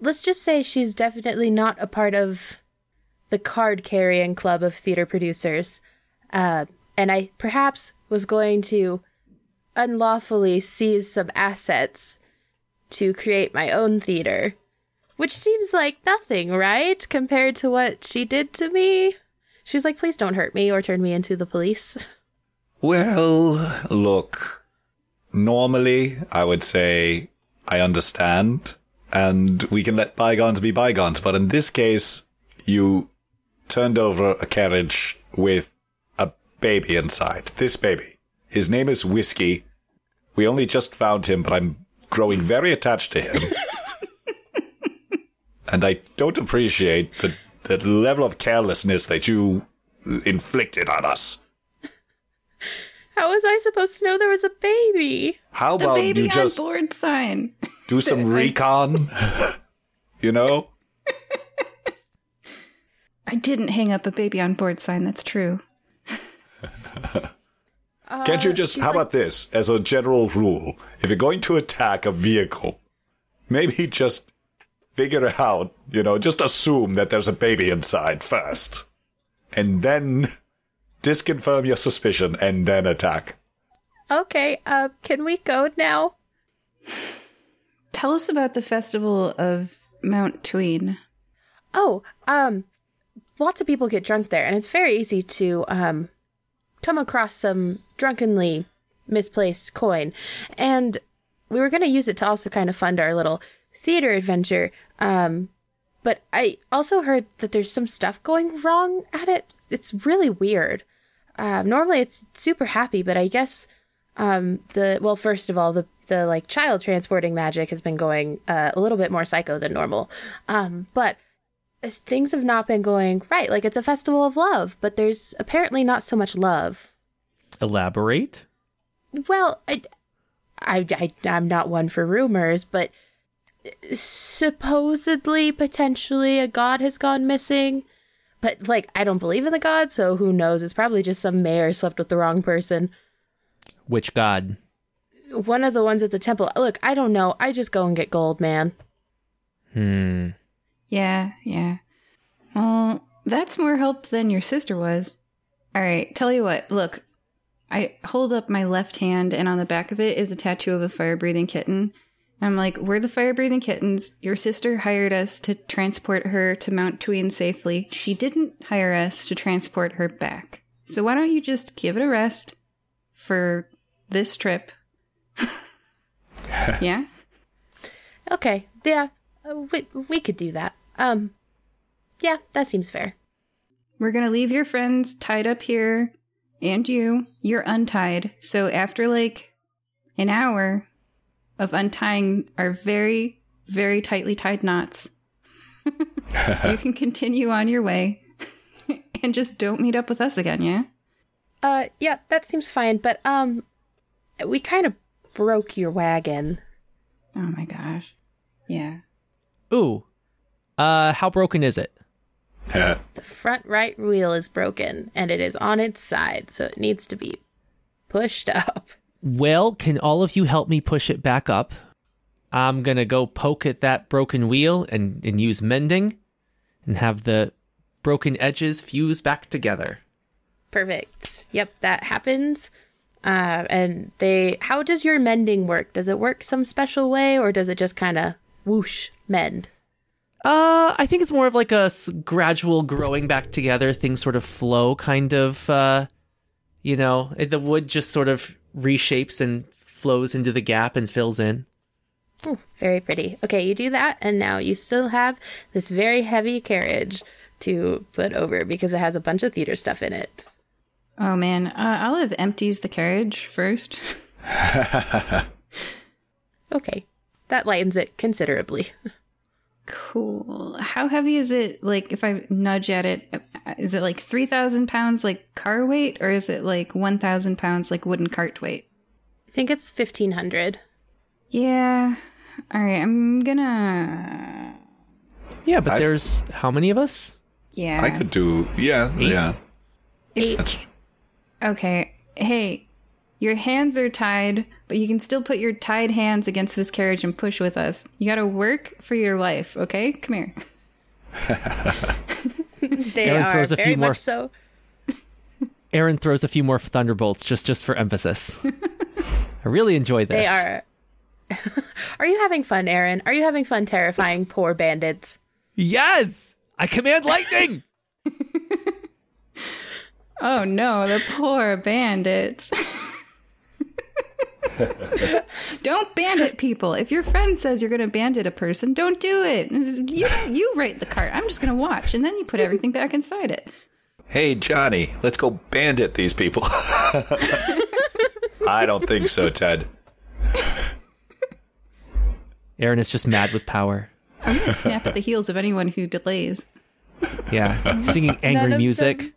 Let's just say she's definitely not a part of the card-carrying club of theater producers. And I perhaps was going to unlawfully seize some assets to create my own theater. Which seems like nothing, right? Compared to what she did to me. She's like, please don't hurt me or turn me into the police. Well, look, normally I would say I understand and we can let bygones be bygones. But in this case, you turned over a carriage with a baby inside. This baby. His name is Whiskey. We only just found him, but I'm growing very attached to him. And I don't appreciate the level of carelessness that you inflicted on us. How was I supposed to know there was a baby? How about you just... The baby on board sign. Do some recon, you know? I didn't hang up a baby on board sign, that's true. Can't you just, how about this, as a general rule, if you're going to attack a vehicle, maybe just figure out, you know, just assume that there's a baby inside first, and then disconfirm your suspicion and then attack. Okay, can we go now? Tell us about the festival of Mount Tween. Oh, lots of people get drunk there, and it's very easy to come across some drunkenly misplaced coin. And we were going to use it to also kind of fund our little theater adventure. But I also heard that there's some stuff going wrong at it. It's really weird. Normally it's super happy, but I guess first of all, the like child transporting magic has been going a little bit more psycho than normal. But things have not been going right. Like, it's a festival of love, but there's apparently not so much love. Elaborate? Well, I'm not one for rumors, but supposedly, potentially, a god has gone missing. But, like, I don't believe in the god, so who knows? It's probably just some mayor slept with the wrong person. Which god? One of the ones at the temple. Look, I don't know. I just go and get gold, man. Yeah. Well, that's more help than your sister was. All right, tell you what. Look, I hold up my left hand, and on the back of it is a tattoo of a fire-breathing kitten. And I'm like, we're the fire-breathing kittens. Your sister hired us to transport her to Mount Tween safely. She didn't hire us to transport her back. So why don't you just give it a rest for this trip? Yeah? Okay, yeah. We could do that. Yeah, that seems fair. We're going to leave your friends tied up here, and you. You're untied. So after, like, an hour of untying our very, very tightly tied knots, you can continue on your way and just don't meet up with us again, yeah? Yeah, that seems fine, but, we kind of broke your wagon. Oh my gosh. Yeah. Ooh, how broken is it? The front right wheel is broken, and it is on its side, so it needs to be pushed up. Well, can all of you help me push it back up? I'm going to go poke at that broken wheel and use mending and have the broken edges fuse back together. Perfect. Yep, that happens. And how does your mending work? Does it work some special way, or does it just kind of whoosh mend? I think it's more of like a gradual growing back together. Things sort of flow, kind of, you know, the wood just sort of reshapes and flows into the gap and fills in. Ooh, very pretty. Okay, you do that, and now you still have this very heavy carriage to put over because it has a bunch of theater stuff in it. Oh, man. Olive empties the carriage first. Okay. That lightens it considerably. Cool. How heavy is it? Like, if I nudge at it, is it like 3,000 pounds, like car weight? Or is it like 1,000 pounds, like wooden cart weight? I think it's 1,500. Yeah. All right. I'm gonna... Yeah, but there's how many of us? Yeah. I could do... Yeah. Eight? Yeah. Eight. Okay. Hey, your hands are tied, but you can still put your tied hands against this carriage and push with us. You gotta work for your life, okay? Come here. Aaron throws a few more. Aaron throws a few more thunderbolts just for emphasis. I really enjoy this. They are. Are you having fun, Aaron? Are you having fun terrifying poor bandits? Yes! I command lightning! Oh no, the poor bandits. Don't bandit people. If your friend says you're going to bandit a person, don't do it. You write the cart. I'm just going to watch, and then you put everything back inside it. Hey, Johnny, let's go bandit these people. I don't think so, Ted. Aaron is just mad with power. I'm going to snap at the heels of anyone who delays. Yeah, singing angry music.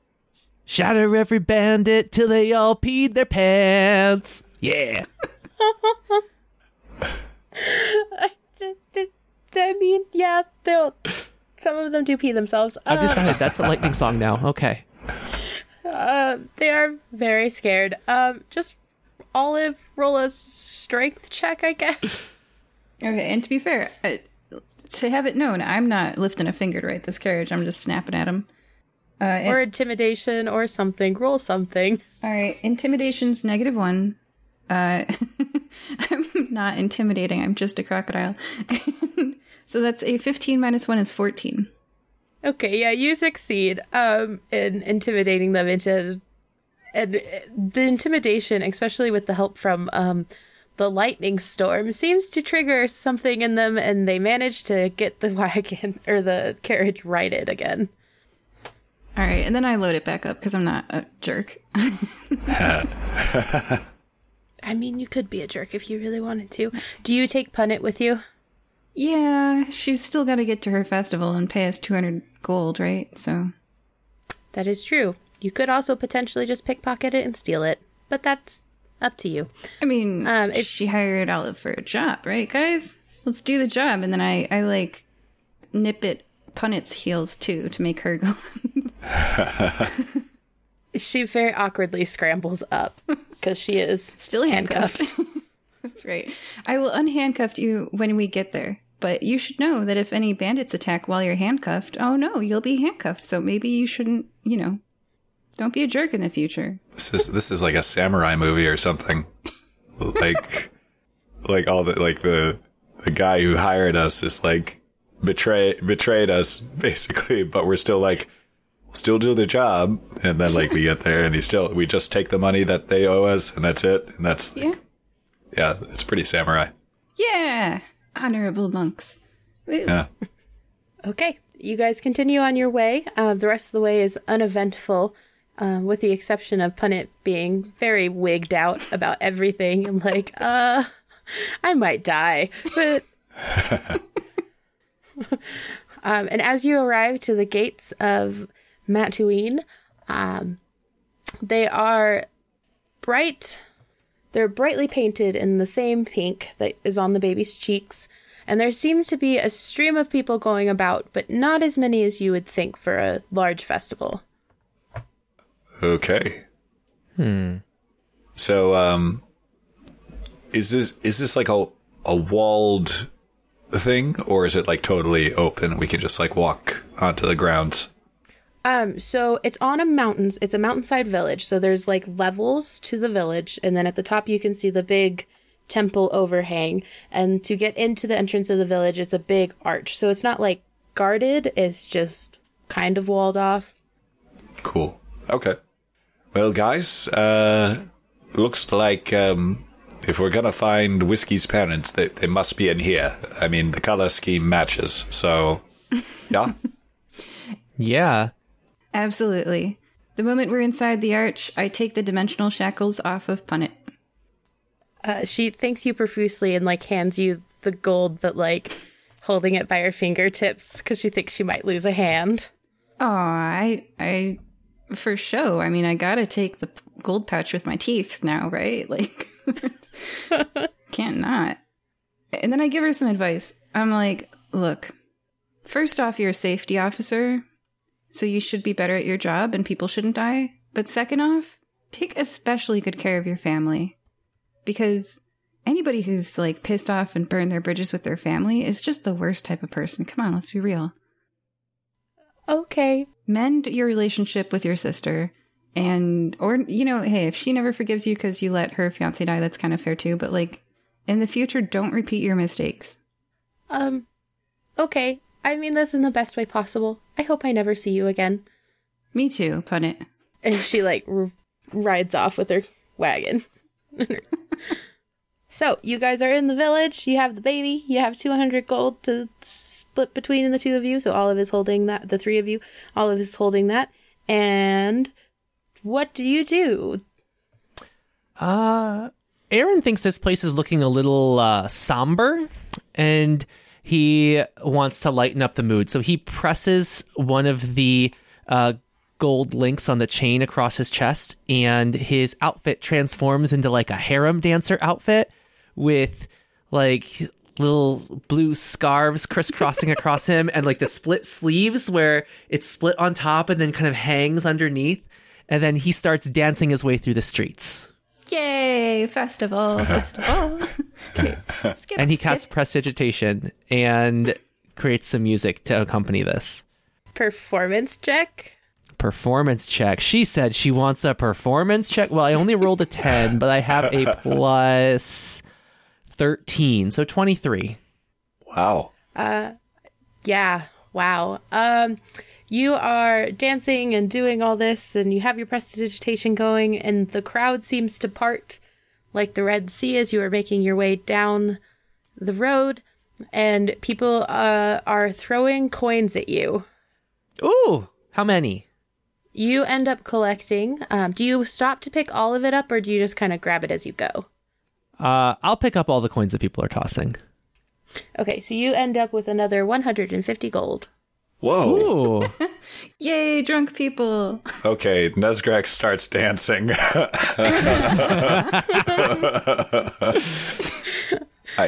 Shatter every bandit till they all peed their pants. Yeah. I I mean, yeah, they'll. Some of them do pee themselves. I've decided that's the lightning song now. Okay. They are very scared. Just Olive, roll a strength check, I guess. Okay, and to be fair, to have it known, I'm not lifting a finger to right this carriage. I'm just snapping at him. Or intimidation or something. Roll something. All right, intimidation's -1. I'm not intimidating. I'm just a crocodile. So that's a 15 -1 is 14. Okay, yeah, you succeed in intimidating them into... And the intimidation, especially with the help from the lightning storm, seems to trigger something in them, and they manage to get the wagon or the carriage righted again. All right, and then I load it back up because I'm not a jerk. I mean, you could be a jerk if you really wanted to. Do you take Punnett with you? Yeah, she's still got to get to her festival and pay us 200 gold, right? So that is true. You could also potentially just pickpocket it and steal it, but that's up to you. I mean, she hired Olive for a job, right, guys? Let's do the job. And then I like, nip at Punnett's heels, too, to make her go. She very awkwardly scrambles up because she is still handcuffed. That's right. I will unhandcuff you when we get there. But you should know that if any bandits attack while you're handcuffed, oh, no, you'll be handcuffed. So maybe you shouldn't, you know... Don't be a jerk in the future. This is like a samurai movie or something. Like all the like the guy who hired us is like betrayed us basically, but we're still like still do the job, and then like we get there and we just take the money that they owe us and that's it, and that's like, yeah, it's pretty samurai. Yeah, honorable monks. Yeah. Okay, you guys continue on your way. The rest of the way is uneventful. With the exception of Punnett being very wigged out about everything. I'm like, I might die. But and as you arrive to the gates of Matuin, they are bright. They're brightly painted in the same pink that is on the baby's cheeks. And there seems to be a stream of people going about, but not as many as you would think for a large festival. Okay. So, is this like a walled thing, or is it like totally open? We can just like walk onto the grounds. So it's on a mountain. It's a mountainside village. So there's like levels to the village, and then at the top you can see the big temple overhang. And to get into the entrance of the village, it's a big arch. So it's not like guarded. It's just kind of walled off. Cool. Okay. Well, guys, looks like if we're going to find Whiskey's parents, they must be in here. I mean, the color scheme matches, so, yeah? Yeah. Absolutely. The moment we're inside the arch, I take the dimensional shackles off of Punnett. She thanks you profusely and, like, hands you the gold, but, like, holding it by her fingertips because she thinks she might lose a hand. Aw, I... For show. I mean, I gotta take the gold pouch with my teeth now, right? Like, can't not. And then I give her some advice. I'm like, look, first off, you're a safety officer, so you should be better at your job and people shouldn't die. But second off, take especially good care of your family. Because anybody who's, like, pissed off and burned their bridges with their family is just the worst type of person. Come on, let's be real. Okay. Mend your relationship with your sister and, or, you know, hey, if she never forgives you because you let her fiancé die, that's kind of fair too. But like in the future, don't repeat your mistakes. Okay. I mean this in the best way possible. I hope I never see you again. Me too, Punnett. And she like rides off with her wagon. So you guys are in the village. You have the baby. You have 200 gold to split between the two of you. So Olive is holding that. The three of you. Olive is holding that. And what do you do? Aaron thinks this place is looking a little somber. And he wants to lighten up the mood. So he presses one of the gold links on the chain across his chest. And his outfit transforms into like a harem dancer outfit with like little blue scarves crisscrossing across him, and like the split sleeves where it's split on top and then kind of hangs underneath. And then he starts dancing his way through the streets. Yay, festival. Okay, and he casts Prestidigitation and creates some music to accompany this. Performance check. She said she wants a performance check. Well, I only rolled a 10, but I have a plus 13, so 23. Wow. Yeah. Wow. You are dancing and doing all this, and you have your prestidigitation going, and the crowd seems to part like the Red Sea as you are making your way down the road, and people are throwing coins at you. Ooh, how many? You end up collecting. Do you stop to pick all of it up, or do you just kind of grab it as you go? I'll pick up all the coins that people are tossing. Okay, so you end up with another 150 gold. Whoa. Yay, drunk people. Okay, Nezgrek starts dancing. I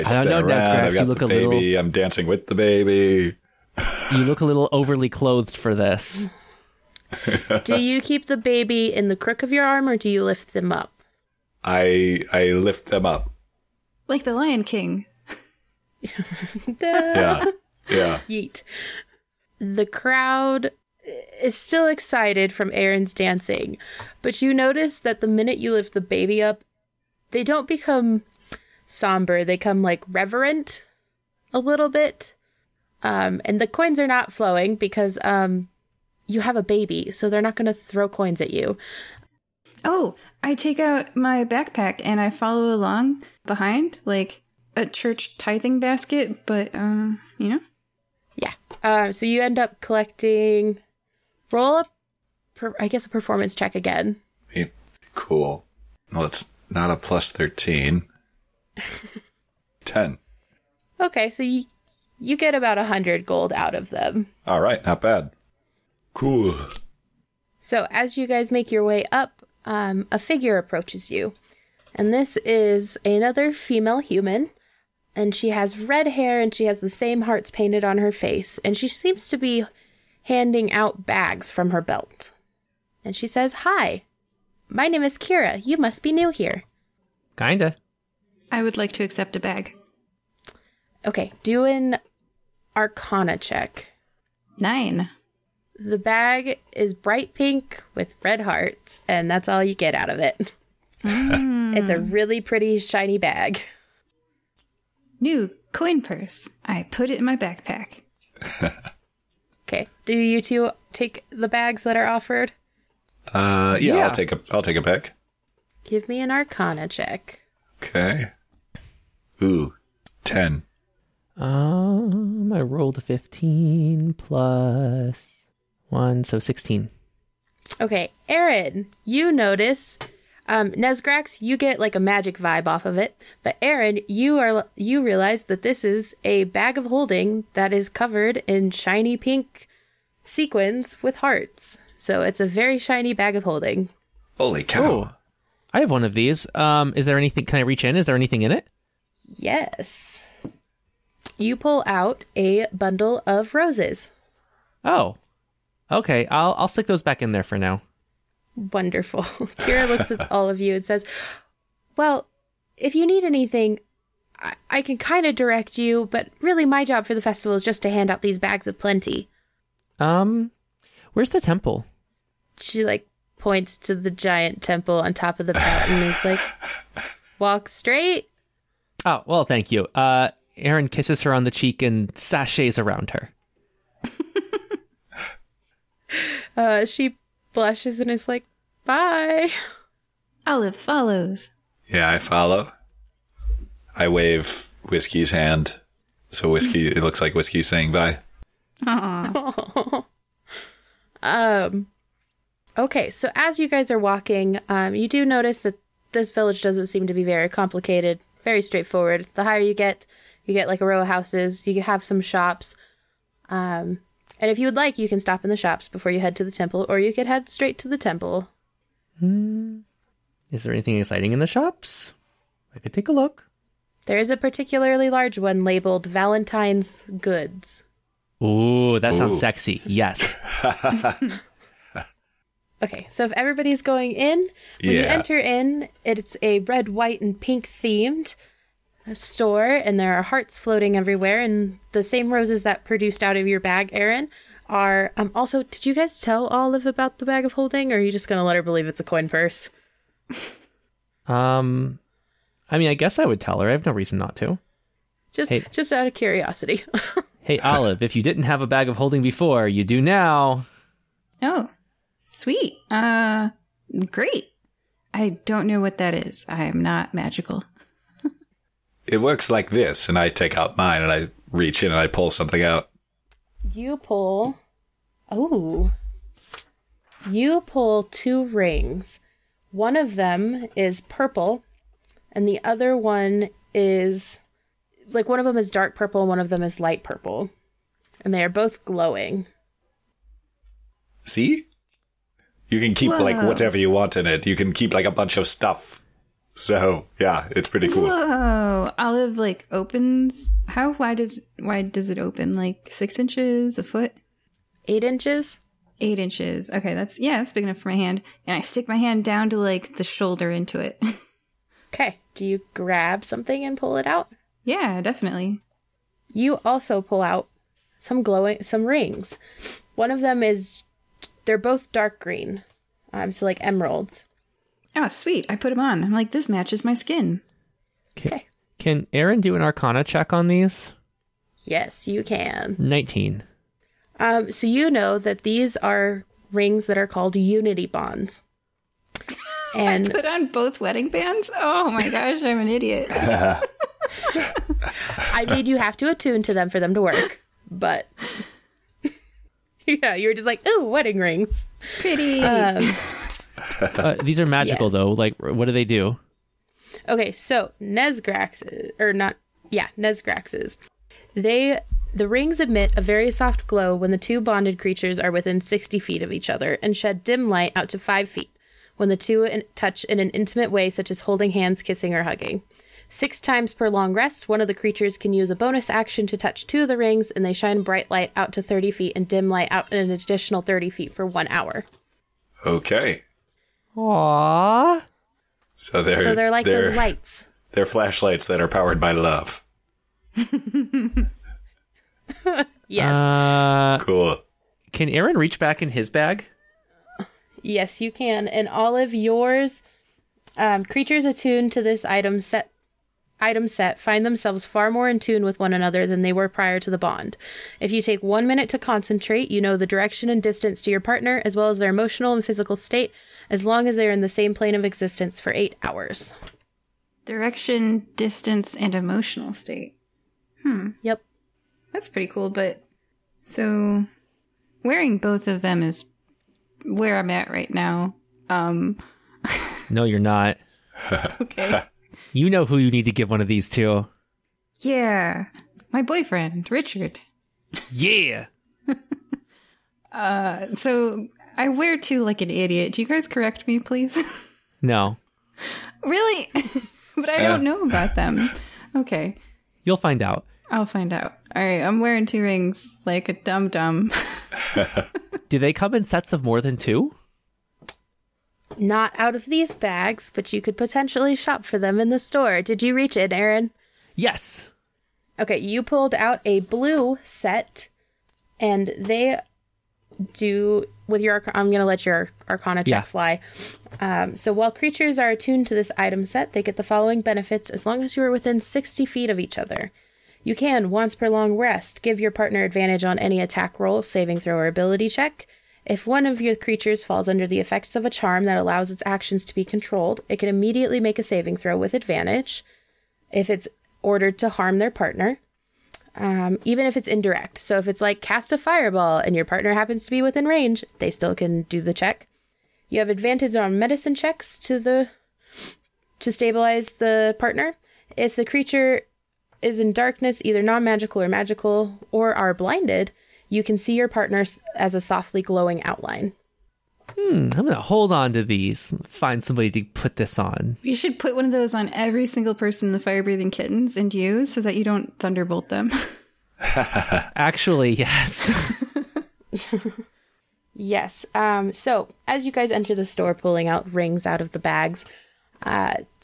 don't know, Nezgrek. I've got the baby. I'm dancing with the baby. You look a little overly clothed for this. Do you keep the baby in the crook of your arm, or do you lift them up? I lift them up. Like the Lion King. Yeah. Yeet. The crowd is still excited from Aaron's dancing, but you notice that the minute you lift the baby up, they don't become somber. They come, like, reverent a little bit. And the coins are not flowing because you have a baby, so they're not going to throw coins at you. Oh, I take out my backpack and I follow along behind, like a church tithing basket, but, you know. Yeah. So you end up collecting, roll up, I guess a performance check again. Cool. Well, it's not a plus 13. 10. Okay, so you get about 100 gold out of them. All right, not bad. Cool. So as you guys make your way up, a figure approaches you. And this is another female human. And she has red hair, and she has the same hearts painted on her face. And she seems to be handing out bags from her belt. And she says, "Hi, my name is Kira. You must be new here." Kinda. I would like to accept a bag. Okay, do an Arcana check. 9. The bag is bright pink with red hearts, and that's all you get out of it. It's a really pretty, shiny bag. New coin purse. I put it in my backpack. Okay. Do you two take the bags that are offered? Yeah. I'll take a bag. Give me an Arcana check. Okay. Ooh, 10. I rolled a 15 plus 1, so 16. Okay, Aaron, you notice. Nezgrax, you get like a magic vibe off of it, but Aaron, you realize that this is a bag of holding that is covered in shiny pink sequins with hearts. So it's a very shiny bag of holding. Holy cow! Ooh, I have one of these. Is there anything? Can I reach in? Is there anything in it? Yes. You pull out a bundle of roses. Oh, okay. I'll stick those back in there for now. Wonderful. Kira looks at all of you and says, "Well, if you need anything, I can kind of direct you, but really my job for the festival is just to hand out these bags of plenty." Where's the temple? She, like, points to the giant temple on top of the mountain and is like, "Walk straight." Oh, well, thank you. Aaron kisses her on the cheek and sashays around her. She blushes and is like, "Bye." Olive follows. Yeah, I follow. I wave Whiskey's hand. So Whiskey, it looks like Whiskey's saying bye. Aww. Okay, so as you guys are walking, you do notice that this village doesn't seem to be very complicated, very straightforward. The higher you get like a row of houses, you have some shops. And if you would like, you can stop in the shops before you head to the temple, or you could head straight to the temple. Is there anything exciting in the shops? I could take a look. There is a particularly large one labeled Valentine's Goods. Ooh, that sounds sexy. Yes. Okay, so if everybody's going in, when you enter in, it's a red, white, and pink themed store, and there are hearts floating everywhere, and the same roses that produced out of your bag, Aaron, are... also, did you guys tell Olive about the bag of holding, or are you just going to let her believe it's a coin purse? I mean, I guess I would tell her. I have no reason not to. Just out of curiosity. Hey, Olive, if you didn't have a bag of holding before, you do now. Oh, sweet. Great. I don't know what that is. I am not magical. It works like this, and I take out mine, and I reach in, and I pull something out. You pull two rings. One of them is purple, and the other one is... Like, one of them is dark purple and one of them is light purple. And they are both glowing. See? You can keep, like, whatever you want in it. You can keep, like, a bunch of stuff. So, yeah, it's pretty cool. Whoa. Olive, like, opens... How wide does it open? Like, 6 inches? A foot? 8 inches? 8 inches. Okay, that's big enough for my hand. And I stick my hand down to, like, the shoulder into it. Okay. Do you grab something and pull it out? Yeah, definitely. You also pull out some rings. One of them is, they're both dark green, so like emeralds. Oh, sweet. I put them on. I'm like, this matches my skin. Okay. Can Aaron do an Arcana check on these? Yes, you can. 19. So you know that these are rings that are called unity bonds. And I put on both wedding bands? Oh my gosh, I'm an idiot. I mean, you have to attune to them for them to work, but yeah, you were just like, ooh, wedding rings. Pretty. These are magical, though. Like, what do they do? Okay, so Nezgraxes. The rings emit a very soft glow when the two bonded creatures are within 60 feet of each other and shed dim light out to 5 feet when the two touch in an intimate way, such as holding hands, kissing, or hugging. 6 times per long rest, one of the creatures can use a bonus action to touch 2 of the rings, and they shine bright light out to 30 feet and dim light out an additional 30 feet for 1 hour. Okay. Aww. So they're like those lights. They're flashlights that are powered by love. Yes. Cool. Can Aaron reach back in his bag? Yes, you can. And Olive, yours, creatures attuned to this item set find themselves far more in tune with one another than they were prior to the bond. If you take 1 minute to concentrate, you know the direction and distance to your partner, as well as their emotional and physical state, as long as they are in the same plane of existence for 8 hours. Direction, distance, and emotional state. Yep. That's pretty cool, but... So, wearing both of them is where I'm at right now. No, you're not. Okay. You know who you need to give one of these to. Yeah. My boyfriend, Richard. Yeah. So I wear two like an idiot. Do you guys correct me, please? No. Really? But I don't know about them. Okay. You'll find out. I'll find out. All right. I'm wearing two rings like a dum-dum. Do they come in sets of more than 2? Not out of these bags, but you could potentially shop for them in the store. Did you reach it, Aaron? Yes. Okay, you pulled out a blue set, and they do with your... I'm going to let your Arcana check fly. So while creatures are attuned to this item set, they get the following benefits as long as you are within 60 feet of each other. You can, once per long rest, give your partner advantage on any attack roll, saving throw, or ability check. If one of your creatures falls under the effects of a charm that allows its actions to be controlled, it can immediately make a saving throw with advantage if it's ordered to harm their partner, even if it's indirect. So if it's like cast a fireball and your partner happens to be within range, they still can do the check. You have advantage on medicine checks to stabilize the partner. If the creature is in darkness, either non-magical or magical, or are blinded, you can see your partner as a softly glowing outline. I'm going to hold on to these, find somebody to put this on. You should put one of those on every single person in the Fire Breathing Kittens and you, so that you don't thunderbolt them. Actually, yes. Yes. So as you guys enter the store, pulling out rings out of the bags,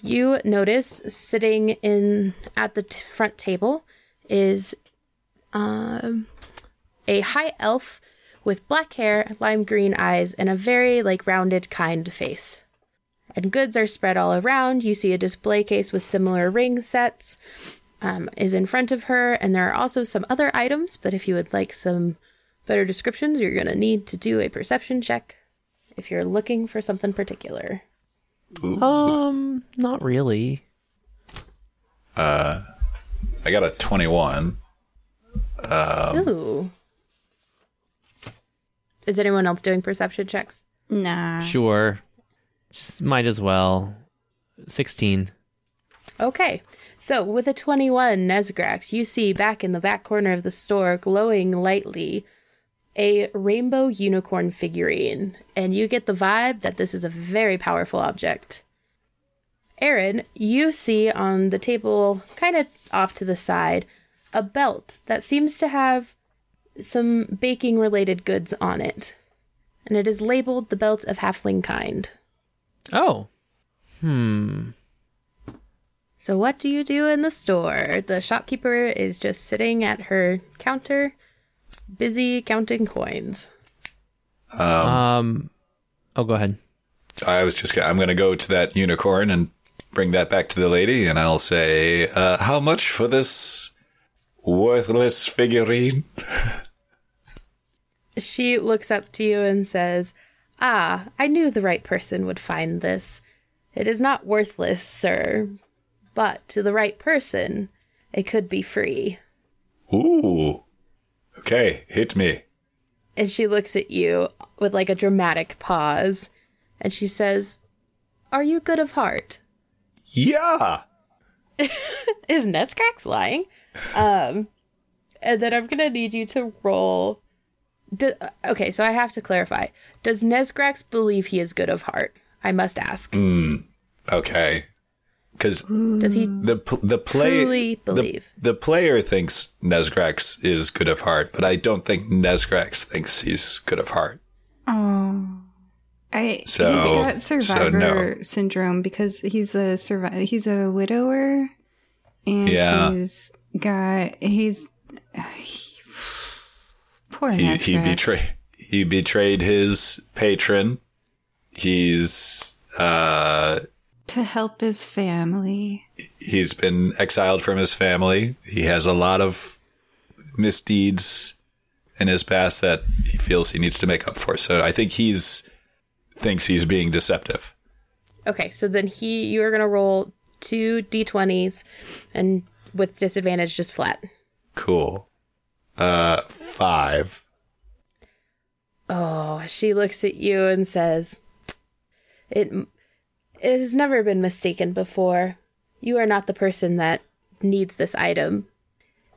you notice sitting at the front table is a high elf with black hair, lime green eyes, and a very rounded, kind face. And goods are spread all around. You see a display case with similar ring sets is in front of her, and there are also some other items, but if you would like some better descriptions, you're going to need to do a perception check if you're looking for something particular. Ooh. Not really. I got a 21. Ooh. Is anyone else doing perception checks? Nah. Sure. Just might as well. 16. Okay. So with a 21, Nezgrax, you see back in the back corner of the store, glowing lightly, a rainbow unicorn figurine. And you get the vibe that this is a very powerful object. Aaron, you see on the table, kind of off to the side, a belt that seems to have some baking-related goods on it. And it is labeled the Belt of Halfling Kind. Oh. So what do you do in the store? The shopkeeper is just sitting at her counter, busy counting coins. Oh, go ahead. I'm going to go to that unicorn and bring that back to the lady, and I'll say, how much for this worthless figurine? She looks up to you and says, I knew the right person would find this. It is not worthless, sir, but to the right person, it could be free. Ooh. Okay, hit me. And she looks at you with a dramatic pause, and she says, are you good of heart? Yeah. Isn't that Scrax lying? And then I'm going to need you to roll. Okay, so I have to clarify. Does Nezgrax believe he is good of heart? I must ask. Okay. Because does he the player thinks Nezgrax is good of heart, but I don't think Nezgrax thinks he's good of heart. He's got survivor syndrome because he's a widower, and poor Nezgrax. He betrayed his patron. He's to help his family. He's been exiled from his family. He has a lot of misdeeds in his past that he feels he needs to make up for. So I think he's thinks he's being deceptive. Okay, so then you're going to roll 2 d20s and with disadvantage just flat. Cool. 5. Oh, she looks at you and says, It has never been mistaken before. You are not the person that needs this item.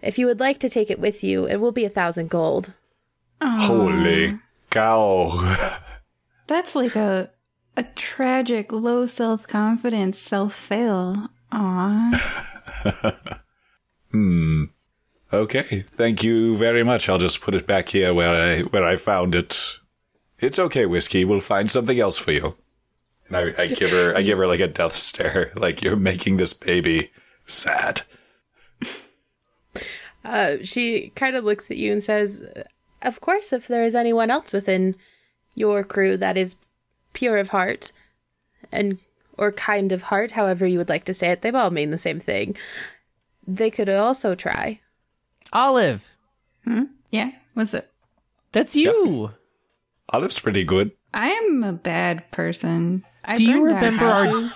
If you would like to take it with you, it will be 1,000 gold. Aww. Holy cow. That's a tragic, low self-confidence, self-fail. Aww. Okay, thank you very much. I'll just put it back here where I found it. It's okay, Whiskey. We'll find something else for you. And I give her a death stare, you're making this baby sad. She kind of looks at you and says, of course, if there is anyone else within your crew that is pure of heart or kind of heart, however you would like to say it, they've all mean the same thing. They could also try. Olive. Yeah, what's it? That's you. Yeah. Olive's pretty good. I am a bad person. Do you remember our?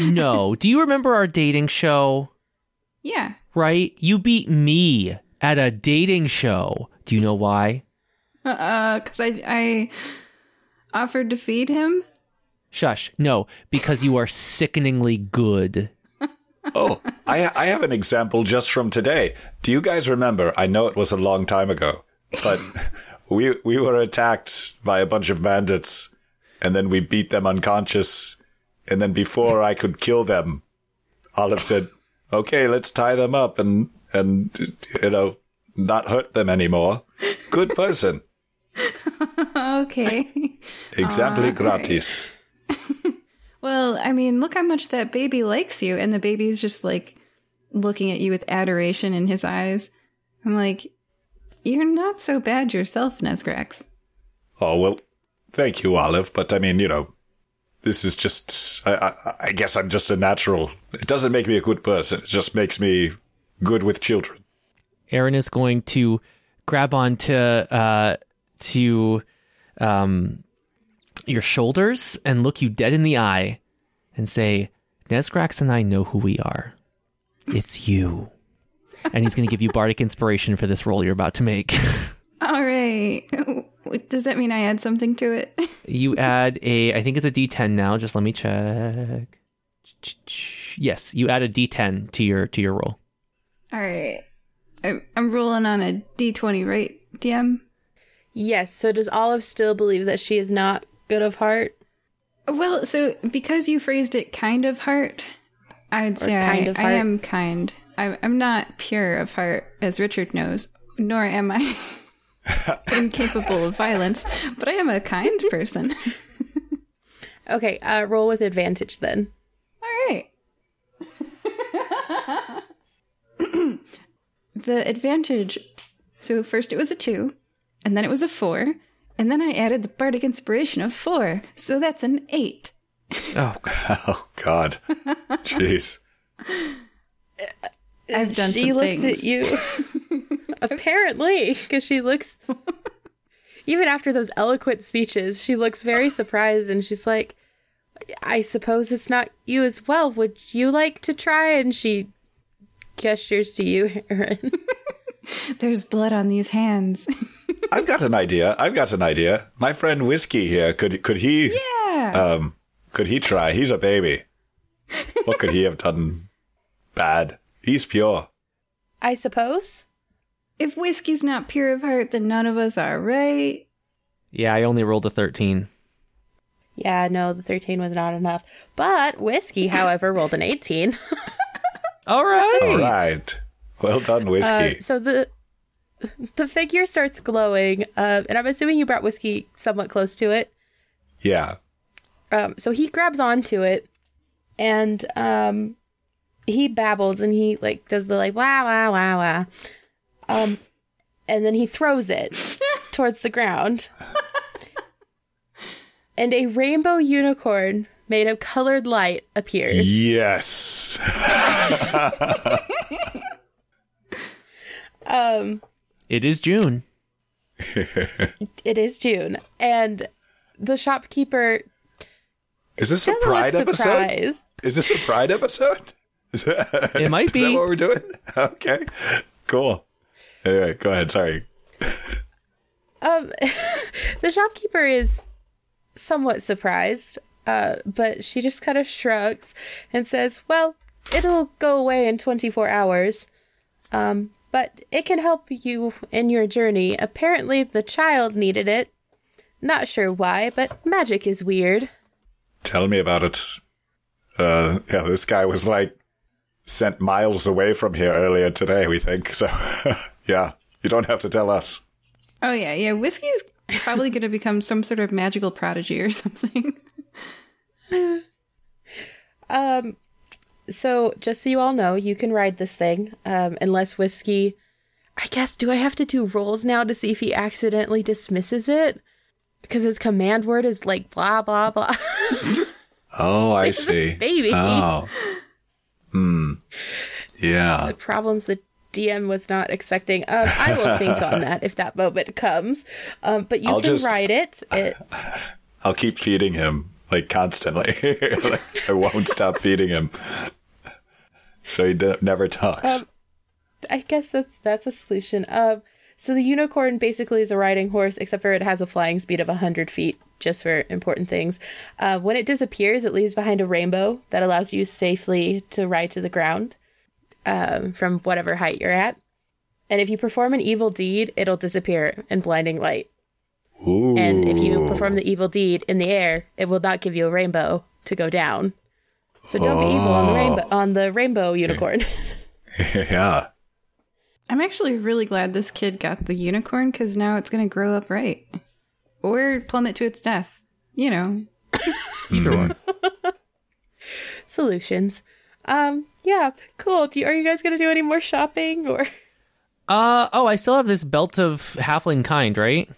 No. Do you remember our dating show? Yeah. Right? You beat me at a dating show. Do you know why? Because I offered to feed him. Shush. No, because you are sickeningly good. Oh, I have an example just from today. Do you guys remember? I know it was a long time ago, but we were attacked by a bunch of bandits and then we beat them unconscious. And then before I could kill them, Olive said, okay, let's tie them up and you know, not hurt them anymore. Good person. Okay. Exactly gratis. Well, I mean, look how much that baby likes you. And the baby's just like looking at you with adoration in his eyes. I'm like, you're not so bad yourself, Nesgrax. Oh, well, thank you, Olive. But I mean, you know, this is just, I guess I'm just a natural. It doesn't make me a good person. It just makes me good with children. Aaron is going to grab on to your shoulders and look you dead in the eye and say, Nesgrax and I know who we are. It's you. And he's going to give you bardic inspiration for this roll you're about to make. All right. Does that mean I add something to it? You add I think it's a D10 now. Just let me check. Yes, you add a D10 to your roll. All right. I'm rolling on a D20, right, DM? Yes. So does Olive still believe that she is not good of heart? Well, so because you phrased it kind of heart, I'd say I am kind. I'm not pure of heart, as Richard knows, nor am I incapable of violence, but I am a kind person. Okay, roll with advantage then. All right. The advantage, so first it was a 2, and then it was a 4, and then I added the bardic inspiration of 4, so that's an 8. Oh, God. Jeez. I've done she some looks things. At you, apparently, because she looks, even after those eloquent speeches, she looks very surprised, and she's like, I suppose it's not you as well. Would you like to try? And she gestures to you, Aaron. There's blood on these hands. I've got an idea. My friend Whiskey here, could he? Yeah. Could he try? He's a baby. What could he have done bad? He's pure. I suppose. If Whiskey's not pure of heart, then none of us are, right? Yeah, I only rolled a 13. Yeah, no, the 13 was not enough. But Whiskey, however, rolled an 18. All right. Well done, Whiskey. So the figure starts glowing, and I'm assuming you brought Whiskey somewhat close to it. Yeah. So he grabs onto it, and he babbles and he like does the like wah wah wah wah, and then he throws it towards the ground, and a rainbow unicorn made of colored light appears. Yes. It is June. It is June, and the shopkeeper. Is this a Pride episode? Is this a Pride episode? It might be. Is that what we're doing? Okay, cool. Anyway, go ahead. Sorry. The shopkeeper is somewhat surprised, but she just kind of shrugs and says, "Well, it'll go away in 24 hours, but it can help you in your journey. Apparently, the child needed it. Not sure why, but magic is weird. Tell me about it. Yeah, this guy was like." Sent miles away from here earlier today, we think. So, yeah, you don't have to tell us. Oh, yeah. Whiskey's probably going to become some sort of magical prodigy or something. So, just so you all know, you can ride this thing. Unless Whiskey... I guess, do I have to do rolls now to see if he accidentally dismisses it? Because his command word is like blah, blah, blah. Oh, I see. Baby. Oh. Yeah. The problems the DM was not expecting. I will think on that if that moment comes. But you can ride it. I'll keep feeding him, like, constantly. Like, I won't stop feeding him. So he never talks. I guess that's a solution. So the unicorn basically is a riding horse, except for it has a flying speed of 100 feet, just for important things. When it disappears, it leaves behind a rainbow that allows you safely to ride to the ground from whatever height you're at. And if you perform an evil deed, it'll disappear in blinding light. Ooh. And if you perform the evil deed in the air, it will not give you a rainbow to go down. So don't be evil on the rainbow unicorn. Yeah. I'm actually really glad this kid got the unicorn, because now it's going to grow up right. Or plummet to its death. You know. Either one. Solutions. Yeah, cool. Are you guys going to do any more shopping? Or? Oh, I still have this belt of halfling kind, right?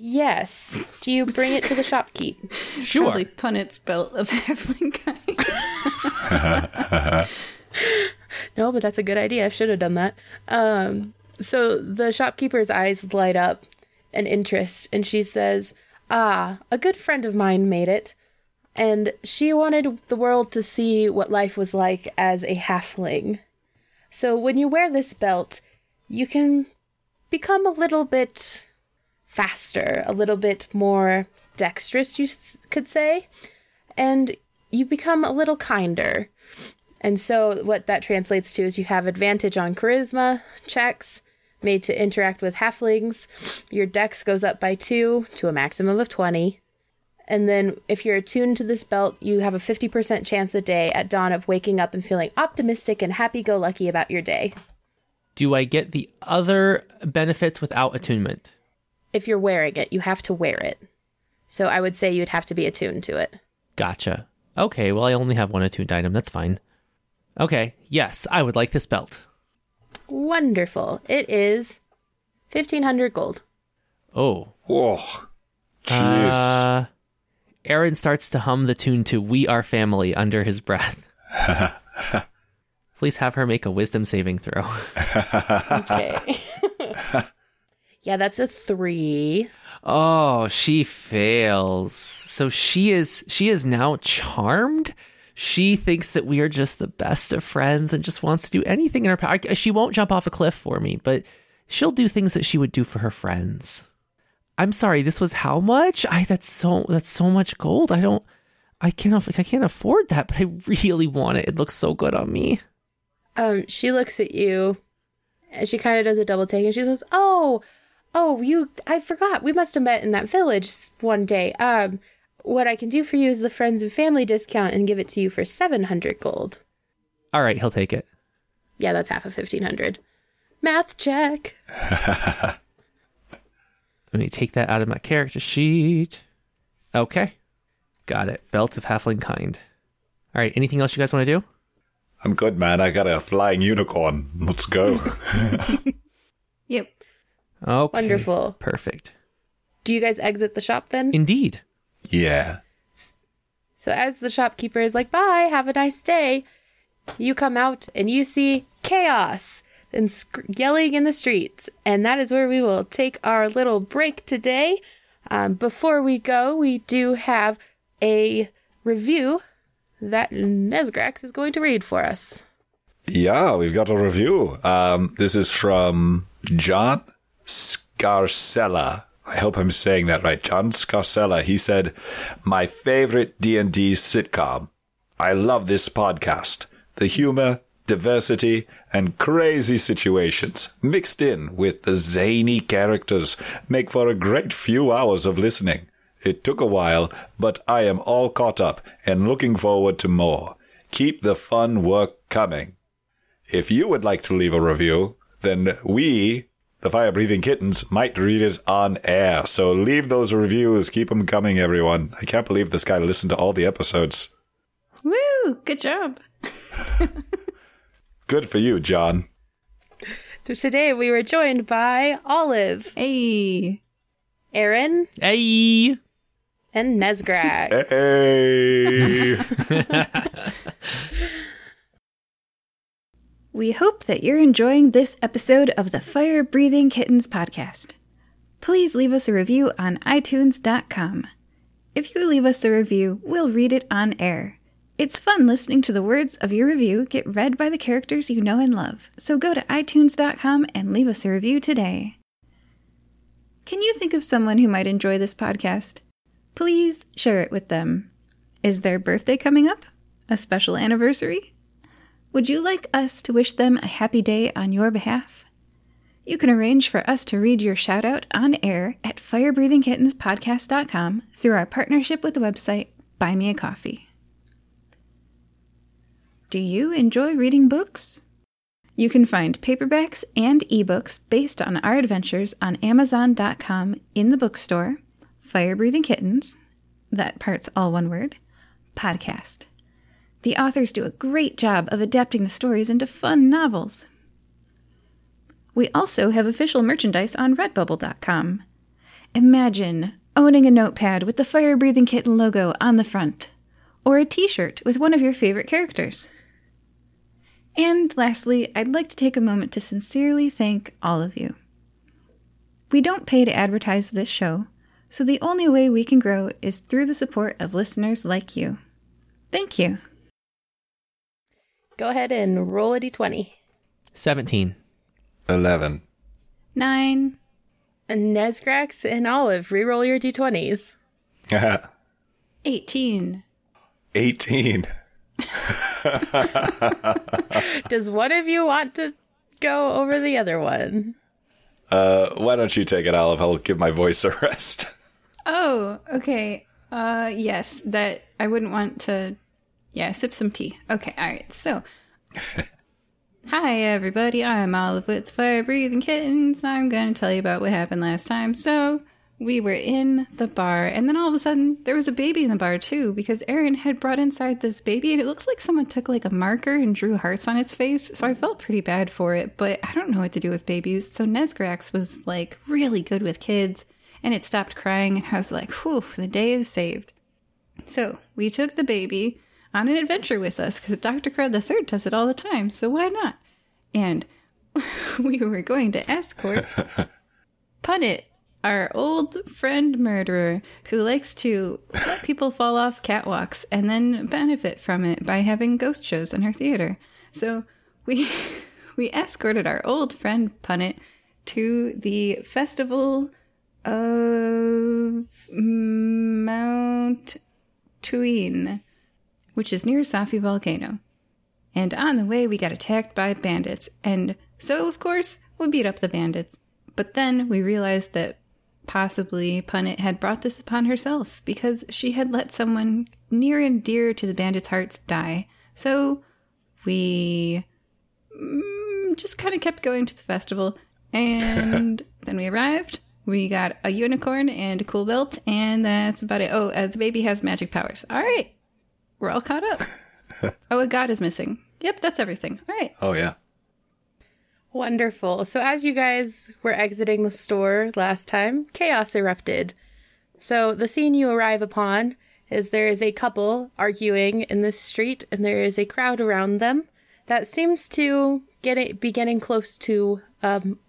Yes. Do you bring it to the shopkeep? Sure. Probably Punnett's belt of halfling kind. No, but that's a good idea. I should have done that. So the shopkeeper's eyes light up in interest, and she says, a good friend of mine made it, and she wanted the world to see what life was like as a halfling. So when you wear this belt, you can become a little bit faster, a little bit more dexterous, you could say, and you become a little kinder. And so what that translates to is you have advantage on charisma checks made to interact with halflings. Your dex goes up by 2 to a maximum of 20. And then if you're attuned to this belt, you have a 50% chance a day at dawn of waking up and feeling optimistic and happy-go-lucky about your day. Do I get the other benefits without attunement? If you're wearing it, you have to wear it. So I would say you'd have to be attuned to it. Gotcha. Okay, well, I only have one attuned item. That's fine. Okay, yes, I would like this belt. Wonderful. It is 1,500 gold. Oh. Whoa. Jeez. Aaron starts to hum the tune to We Are Family under his breath. Please have her make a wisdom saving throw. Okay. Yeah, that's a 3. Oh, she fails. So she is now charmed. She thinks that we are just the best of friends and just wants to do anything in her power. She won't jump off a cliff for me, but she'll do things that she would do for her friends. I'm sorry, this was how much? That's so much gold. I can't afford that, but I really want it. It looks so good on me. She looks at you and she kind of does a double take and she says, "Oh, I forgot. We must have met in that village one day. What I can do for you is the friends and family discount and give it to you for 700 gold. All right, he'll take it. Yeah, that's half of 1,500. Math check. Let me take that out of my character sheet. Okay. Got it. Belt of halfling kind. All right, anything else you guys want to do? I'm good, man. I got a flying unicorn. Let's go. Yep. Okay. Wonderful. Perfect. Do you guys exit the shop then? Indeed. Yeah. So as the shopkeeper is like, bye, have a nice day, you come out and you see chaos and yelling in the streets. And that is where we will take our little break today. Before we go, we do have a review that Nezgrax is going to read for us. Yeah, we've got a review. This is from John Scarcella. I hope I'm saying that right. John Scarcella, he said, my favorite D&D sitcom. I love this podcast. The humor, diversity, and crazy situations mixed in with the zany characters make for a great few hours of listening. It took a while, but I am all caught up and looking forward to more. Keep the fun work coming. If you would like to leave a review, then we... the Fire Breathing Kittens might read it on air. So leave those reviews. Keep them coming, everyone. I can't believe this guy listened to all the episodes. Woo! Good job. Good for you, John. So today we were joined by Olive. Hey. Aaron. Hey. And Nezgrax. Hey. We hope that you're enjoying this episode of the Fire Breathing Kittens podcast. Please leave us a review on iTunes.com. If you leave us a review, we'll read it on air. It's fun listening to the words of your review get read by the characters you know and love, so go to iTunes.com and leave us a review today. Can you think of someone who might enjoy this podcast? Please share it with them. Is their birthday coming up? A special anniversary? Would you like us to wish them a happy day on your behalf? You can arrange for us to read your shout-out on air at firebreathingkittenspodcast.com through our partnership with the website Buy Me a Coffee. Do you enjoy reading books? You can find paperbacks and ebooks based on our adventures on Amazon.com in the bookstore, Fire Breathing Kittens, that part's all one word, podcast. The authors do a great job of adapting the stories into fun novels. We also have official merchandise on Redbubble.com. Imagine owning a notepad with the Fire Breathing Kitten logo on the front, or a t-shirt with one of your favorite characters. And lastly, I'd like to take a moment to sincerely thank all of you. We don't pay to advertise this show, so the only way we can grow is through the support of listeners like you. Thank you. Go ahead and roll a d20. 17. 11. 9. Nezgrax and Olive, re-roll your d20s. 18. 18. Does one of you want to go over the other one? Why don't you take it, Olive? I'll give my voice a rest. Oh, okay. Yes, that I wouldn't want to... Yeah, sip some tea. Okay, all right, so... Hi, everybody. I'm Olive with Fire Breathing Kittens. I'm going to tell you about what happened last time. So, we were in the bar, and then all of a sudden, there was a baby in the bar, too, because Aaron had brought inside this baby, and it looks like someone took, like, a marker and drew hearts on its face, so I felt pretty bad for it, but I don't know what to do with babies, so Nezgrax was, like, really good with kids, and it stopped crying, and I was like, whew, the day is saved. So, we took the baby on an adventure with us, because Dr. Crow the Third does it all the time, so why not? And we were going to escort Punnett, our old friend murderer, who likes to let people fall off catwalks and then benefit from it by having ghost shows in her theater. So we escorted our old friend Punnett to the festival of Mount Tween, which is near Safi Volcano. And on the way, we got attacked by bandits. And so, of course, we beat up the bandits. But then we realized that possibly Punnett had brought this upon herself because she had let someone near and dear to the bandits' hearts die. So we just kind of kept going to the festival. And then we arrived. We got a unicorn and a cool belt. And that's about it. Oh, the baby has magic powers. All right. We're all caught up. Oh, a god is missing. Yep, that's everything. All right. Oh, yeah. Wonderful. So as you guys were exiting the store last time, chaos erupted. So the scene you arrive upon is there is a couple arguing in the street, and there is a crowd around them that seems to be getting close to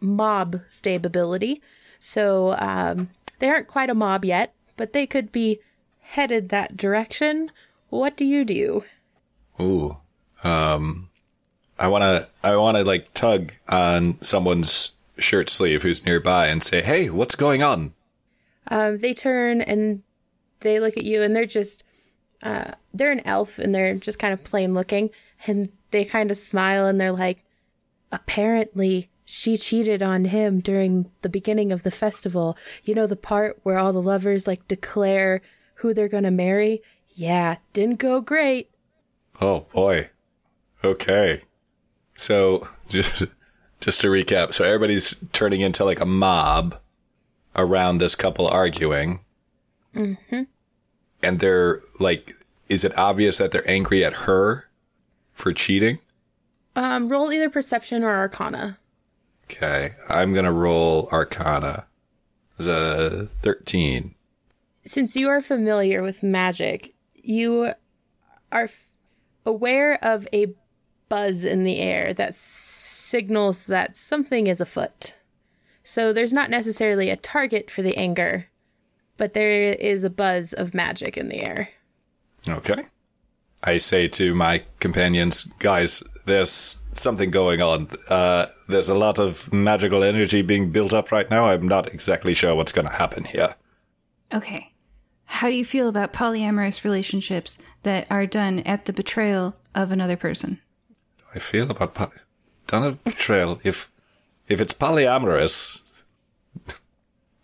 mob stability. So they aren't quite a mob yet, but they could be headed that direction. What do you do? Ooh, I wanna like tug on someone's shirt sleeve who's nearby and say, "Hey, what's going on?" They turn and they look at you, and they're just, they're an elf, and they're just kind of plain looking, and they kind of smile, and they're like, "Apparently, she cheated on him during the beginning of the festival. You know the part where all the lovers like declare who they're gonna marry." Yeah, didn't go great. Oh, boy. Okay. So, just to recap. So, everybody's turning into, like, a mob around this couple arguing. Mm-hmm. And they're, like, is it obvious that they're angry at her for cheating? Roll either Perception or Arcana. Okay. I'm going to roll Arcana. It's a 13. Since you are familiar with magic... You are aware of a buzz in the air that signals that something is afoot. So there's not necessarily a target for the anger, but there is a buzz of magic in the air. Okay. I say to my companions, guys, there's something going on. There's a lot of magical energy being built up right now. I'm not exactly sure what's going to happen here. Okay. How do you feel about polyamorous relationships that are done at the betrayal of another person? How do I feel about done at betrayal? if If it's polyamorous,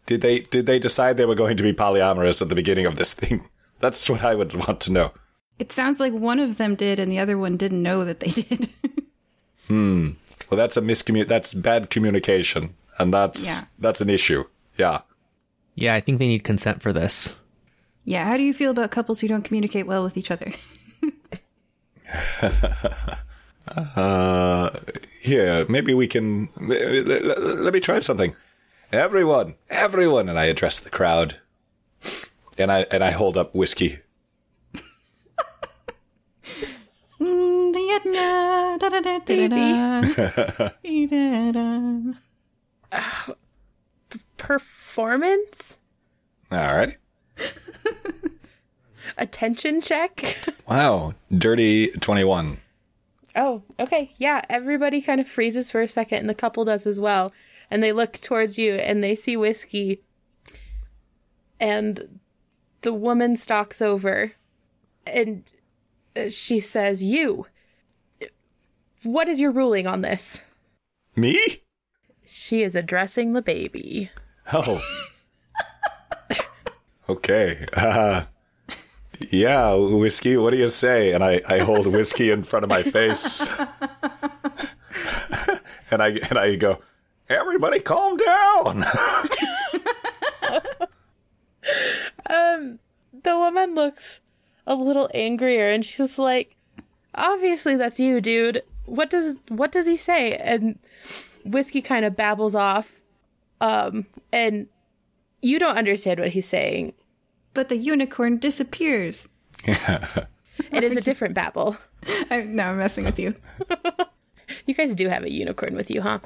did they decide they were going to be polyamorous at the beginning of this thing? That's what I would want to know. It sounds like one of them did and the other one didn't know that they did. Well, that's a that's bad communication, and that's an issue. Yeah. Yeah, I think they need consent for this. Yeah, how do you feel about couples who don't communicate well with each other? Maybe we can... Let me try something. Everyone, and I address the crowd, and I hold up whiskey. Performance? All right. Attention check. Wow. Dirty 21. Oh, okay. Yeah, everybody kind of freezes for a second, and the couple does as well. And they look towards you, and they see whiskey. And the woman stalks over, and she says, "You, what is your ruling on this?" Me? She is addressing the baby. Oh. Okay. Yeah, whiskey, what do you say? And I hold whiskey in front of my face. and I go, "Everybody calm down." The woman looks a little angrier, and she's just like, "Obviously that's you, dude. What does he say?" And whiskey kind of babbles off. And you don't understand what he's saying. But the unicorn disappears. It is a different babble. I'm messing with you. You guys do have a unicorn with you, huh?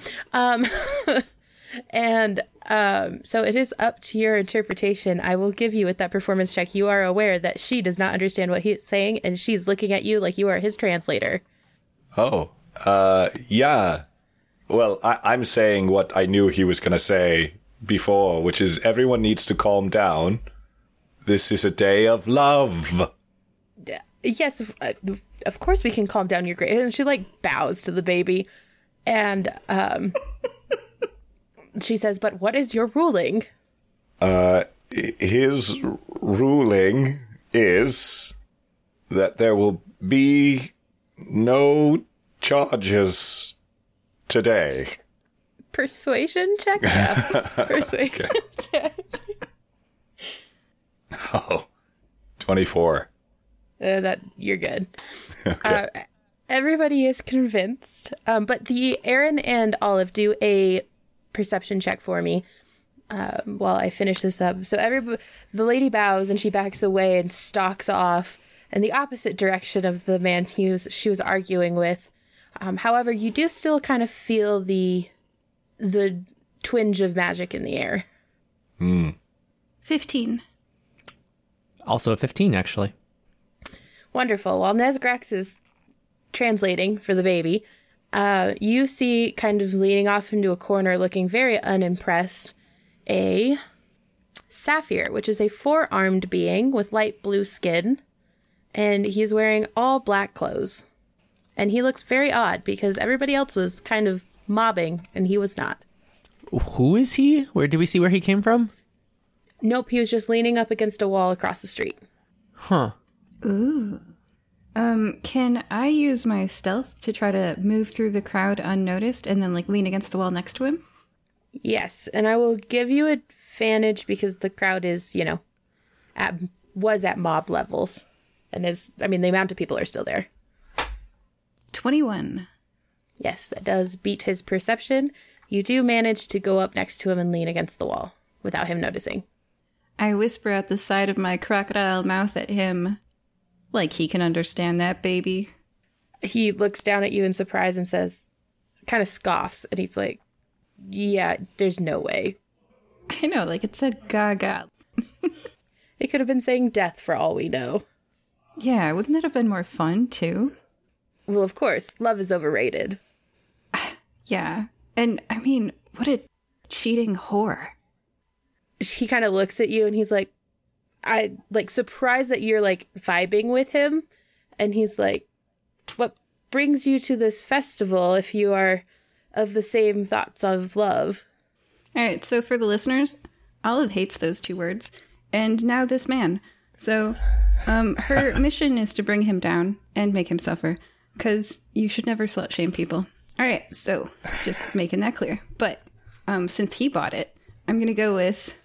So it is up to your interpretation. I will give you with that performance check. You are aware that she does not understand what he's saying, and she's looking at you like you are his translator. Oh, yeah. Well, I'm saying what I knew he was going to say before, which is everyone needs to calm down. This is a day of love. Yes, of course we can calm down your grade. And she, bows to the baby. And she says, "But what is your ruling?" His ruling is that there will be no charges today. Persuasion check? Yeah. Persuasion check. Oh, 24. You're good. Okay. Everybody is convinced. But the Aaron and Olive do a perception check for me while I finish this up. So the lady bows and she backs away and stalks off in the opposite direction of the man she was arguing with. However, you do still kind of feel the twinge of magic in the air. 15. Also a 15, actually. Wonderful. While Nezgrax is translating for the baby, you see, kind of leaning off into a corner, looking very unimpressed, a sapphire, which is a four-armed being with light blue skin, and he's wearing all black clothes. And he looks very odd because everybody else was kind of mobbing, and he was not. Who is he? Where did we see where he came from? Nope, he was just leaning up against a wall across the street. Huh. Ooh. Can I use my stealth to try to move through the crowd unnoticed and then, lean against the wall next to him? Yes, and I will give you advantage because the crowd is, was at mob levels. And the amount of people are still there. 21. Yes, that does beat his perception. You do manage to go up next to him and lean against the wall without him noticing. I whisper out the side of my crocodile mouth at him, like he can understand that, baby. He looks down at you in surprise and says, kind of scoffs, and he's like, "Yeah, there's no way." I know, it said gaga. It could have been saying death for all we know. Yeah, wouldn't that have been more fun, too? Well, of course, love is overrated. Yeah, and what a cheating whore. He kind of looks at you and he's like, I surprised that you're vibing with him. And he's like, "What brings you to this festival if you are of the same thoughts of love. All right, so for the listeners, Olive hates those two words, and now this man. So her mission is to bring him down and make him suffer, because you should never slut-shame people. All right, so just making that clear. But since he bought it, I'm going to go with,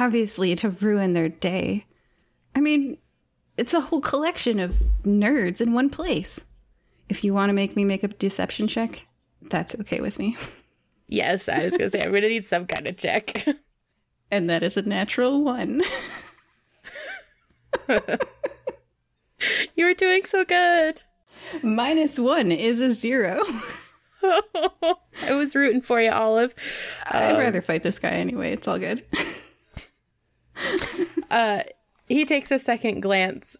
obviously, to ruin their day. I mean, it's a whole collection of nerds in one place. If you want to make me make a deception check, that's okay with me. Yes, I was going to say, I'm going to need some kind of check. And that is a natural one. You were doing so good. -1 is a 0. I was rooting for you, Olive. I'd rather fight this guy anyway. It's all good. He takes a second glance,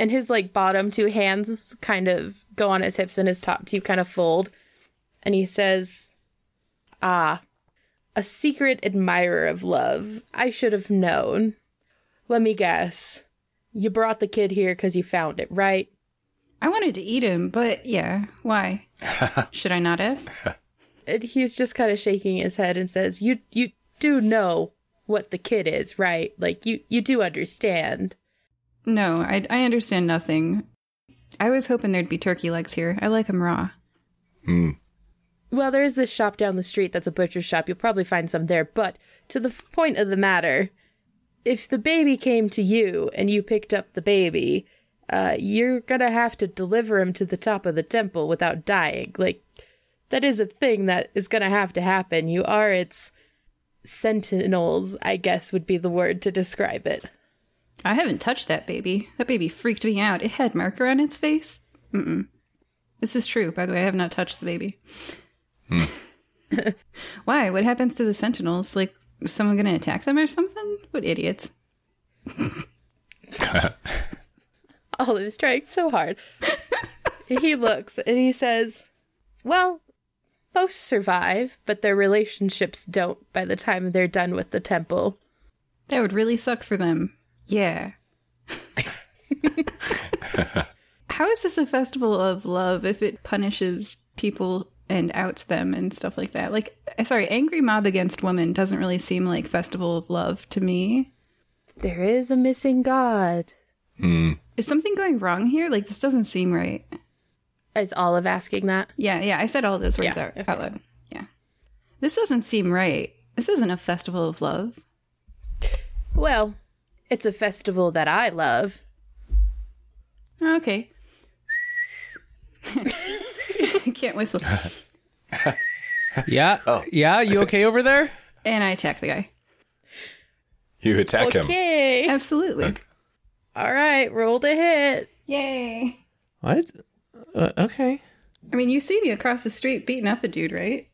and his bottom two hands kind of go on his hips and his top two kind of fold. And he says, "Ah, a secret admirer of love. I should have known. Let me guess. You brought the kid here because you found it, right?" I wanted to eat him, but yeah, why? Should I not have? And he's just kind of shaking his head and says, you do know what the kid is, right? You do understand. No, I understand nothing. I was hoping there'd be turkey legs here. I like them raw. Mm. Well, there is this shop down the street that's a butcher's shop. You'll probably find some there. But to the point of the matter, if the baby came to you and you picked up the baby... you're gonna have to deliver him to the top of the temple without dying. That is a thing that is gonna have to happen. You are its sentinels, I guess would be the word to describe it. I haven't touched that baby. That baby freaked me out. It had marker on its face. Mm-mm. This is true, by the way. I have not touched the baby. Why? What happens to the sentinels? Is someone gonna attack them or something? What idiots. Olive's trying so hard. He looks and he says, well, most survive, but their relationships don't by the time they're done with the temple. That would really suck for them. Yeah. How is this a festival of love if it punishes people and outs them and stuff like that? Angry Mob Against Woman doesn't really seem like festival of love to me. There is a missing god. Mm. Is something going wrong here? This doesn't seem right. Is Olive asking that? Yeah. I said all those words out loud. Yeah. This doesn't seem right. This isn't a festival of love. Well, it's a festival that I love. Okay. I can't whistle. Yeah. Oh. Yeah, you okay over there? And I attack the guy. You attack him. Okay. Absolutely. Okay. All right, roll to hit. Yay. What? Okay. I mean, you see me across the street beating up a dude, right?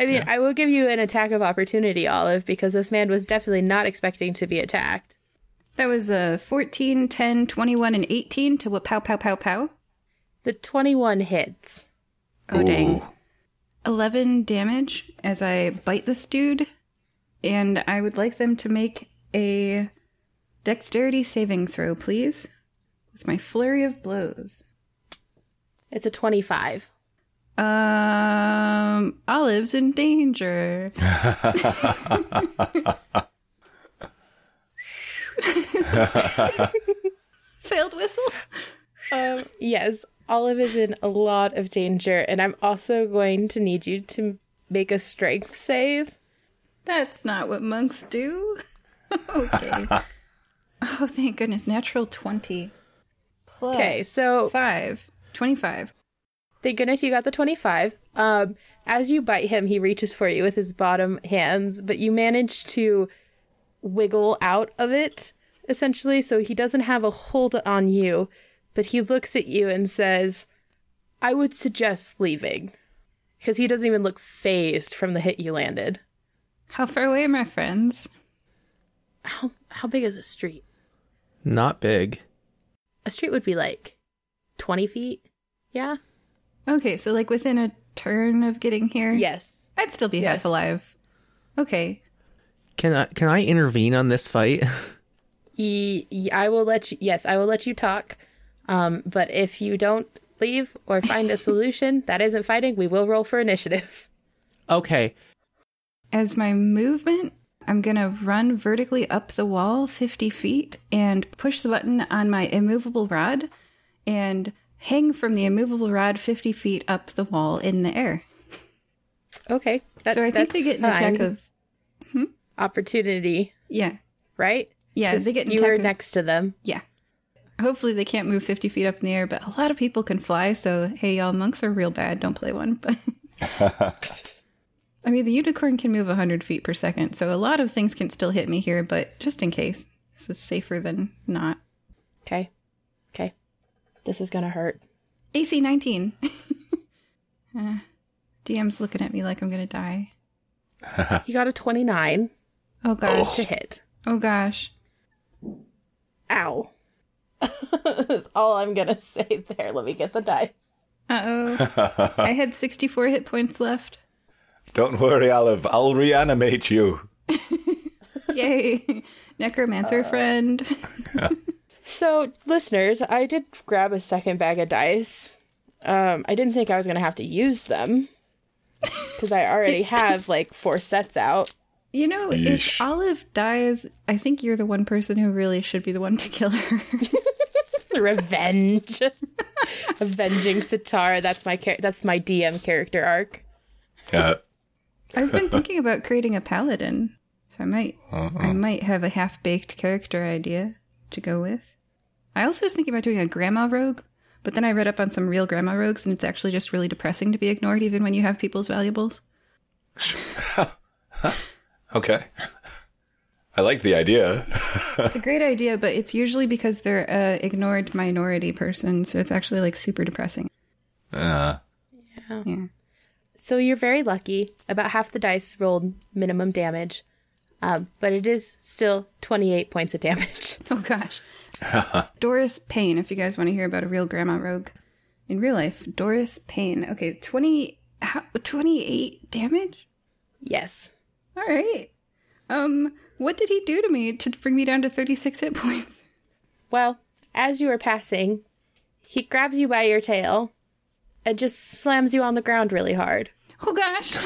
I mean, yeah. I will give you an attack of opportunity, Olive, because this man was definitely not expecting to be attacked. That was a 14, 10, 21, and 18 to what? Pow, pow, pow, pow. The 21 hits. Oh, ooh. Dang. 11 damage as I bite this dude, and I would like them to make a... dexterity saving throw, please. With my flurry of blows. It's a 25. Olive's in danger. Failed whistle? Yes, Olive is in a lot of danger, and I'm also going to need you to make a strength save. That's not what monks do. Okay. Oh, thank goodness. Natural 20. Okay, so... 5. 25. Thank goodness you got the 25. As you bite him, he reaches for you with his bottom hands, but you manage to wiggle out of it, essentially, so he doesn't have a hold on you, but he looks at you and says, I would suggest leaving, because he doesn't even look fazed from the hit you landed. How far away are my friends? How big is a street? Not big. A street would be 20 feet. Yeah. Okay, so within a turn of getting here? Yes. I'd still be half alive. Okay. Can I intervene on this fight? I will let you talk. But if you don't leave, or find a solution that isn't fighting, we will roll for initiative. Okay. As my movement, I'm going to run vertically up the wall 50 feet and push the button on my immovable rod and hang from the immovable rod 50 feet up the wall in the air. Okay. So I think they get an attack of... opportunity. Yeah. Right? Yeah. They get an attack you were next to them. Yeah. Hopefully they can't move 50 feet up in the air, but a lot of people can fly, so hey, y'all, monks are real bad. Don't play one. But I mean, the unicorn can move 100 feet per second, so a lot of things can still hit me here, but just in case, this is safer than not. Okay. Okay. This is going to hurt. AC 19. DM's looking at me like I'm going to die. You got a 29. Oh, God. To hit. Oh, gosh. Ow. That's all I'm going to say there. Let me get the dice. Uh-oh. I had 64 hit points left. Don't worry, Olive. I'll reanimate you. Yay. Necromancer friend. So, listeners, I did grab a second bag of dice. I didn't think I was going to have to use them. Because I already have, like, 4 sets out. You know, if Olive dies, I think you're the one person who really should be the one to kill her. Revenge. Avenging Sitar. That's my DM character arc. Yeah. I've been thinking about creating a paladin. So I might have a half-baked character idea to go with. I also was thinking about doing a grandma rogue. But then I read up on some real grandma rogues, and it's actually just really depressing to be ignored, even when you have people's valuables. Okay. I like the idea. It's a great idea, but it's usually because they're an ignored minority person, so it's actually, like, super depressing. Yeah. So you're very lucky. About half the dice rolled minimum damage, but it is still 28 points of damage. Oh, gosh. Doris Payne, if you guys want to hear about a real grandma rogue in real life. Doris Payne. Okay, 28 damage? Yes. All right. What did he do to me to bring me down to 36 hit points? Well, as you are passing, he grabs you by your tail and just slams you on the ground really hard. Oh, gosh.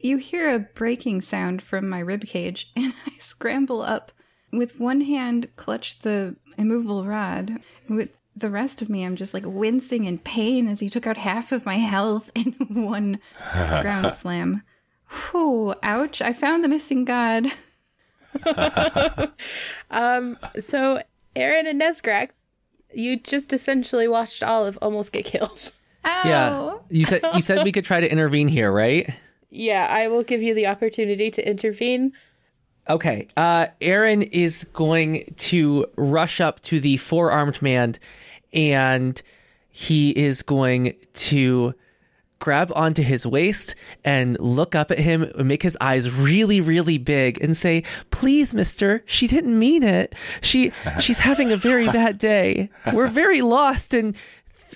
You hear a breaking sound from my ribcage, and I scramble up. With one hand, clutch the immovable rod. With the rest of me, I'm just, like, wincing in pain as he took out half of my health in one ground slam. Whew, ouch. I found the missing god. So, Aaron and Nesgrax, you just essentially watched Olive almost get killed. Ow. Yeah. You said we could try to intervene here, right? Yeah, I will give you the opportunity to intervene. Okay, Aaron is going to rush up to the four-armed man, and he is going to grab onto his waist and look up at him and make his eyes really, really big and say, "Please, mister, she didn't mean it. She's having a very bad day. We're very lost and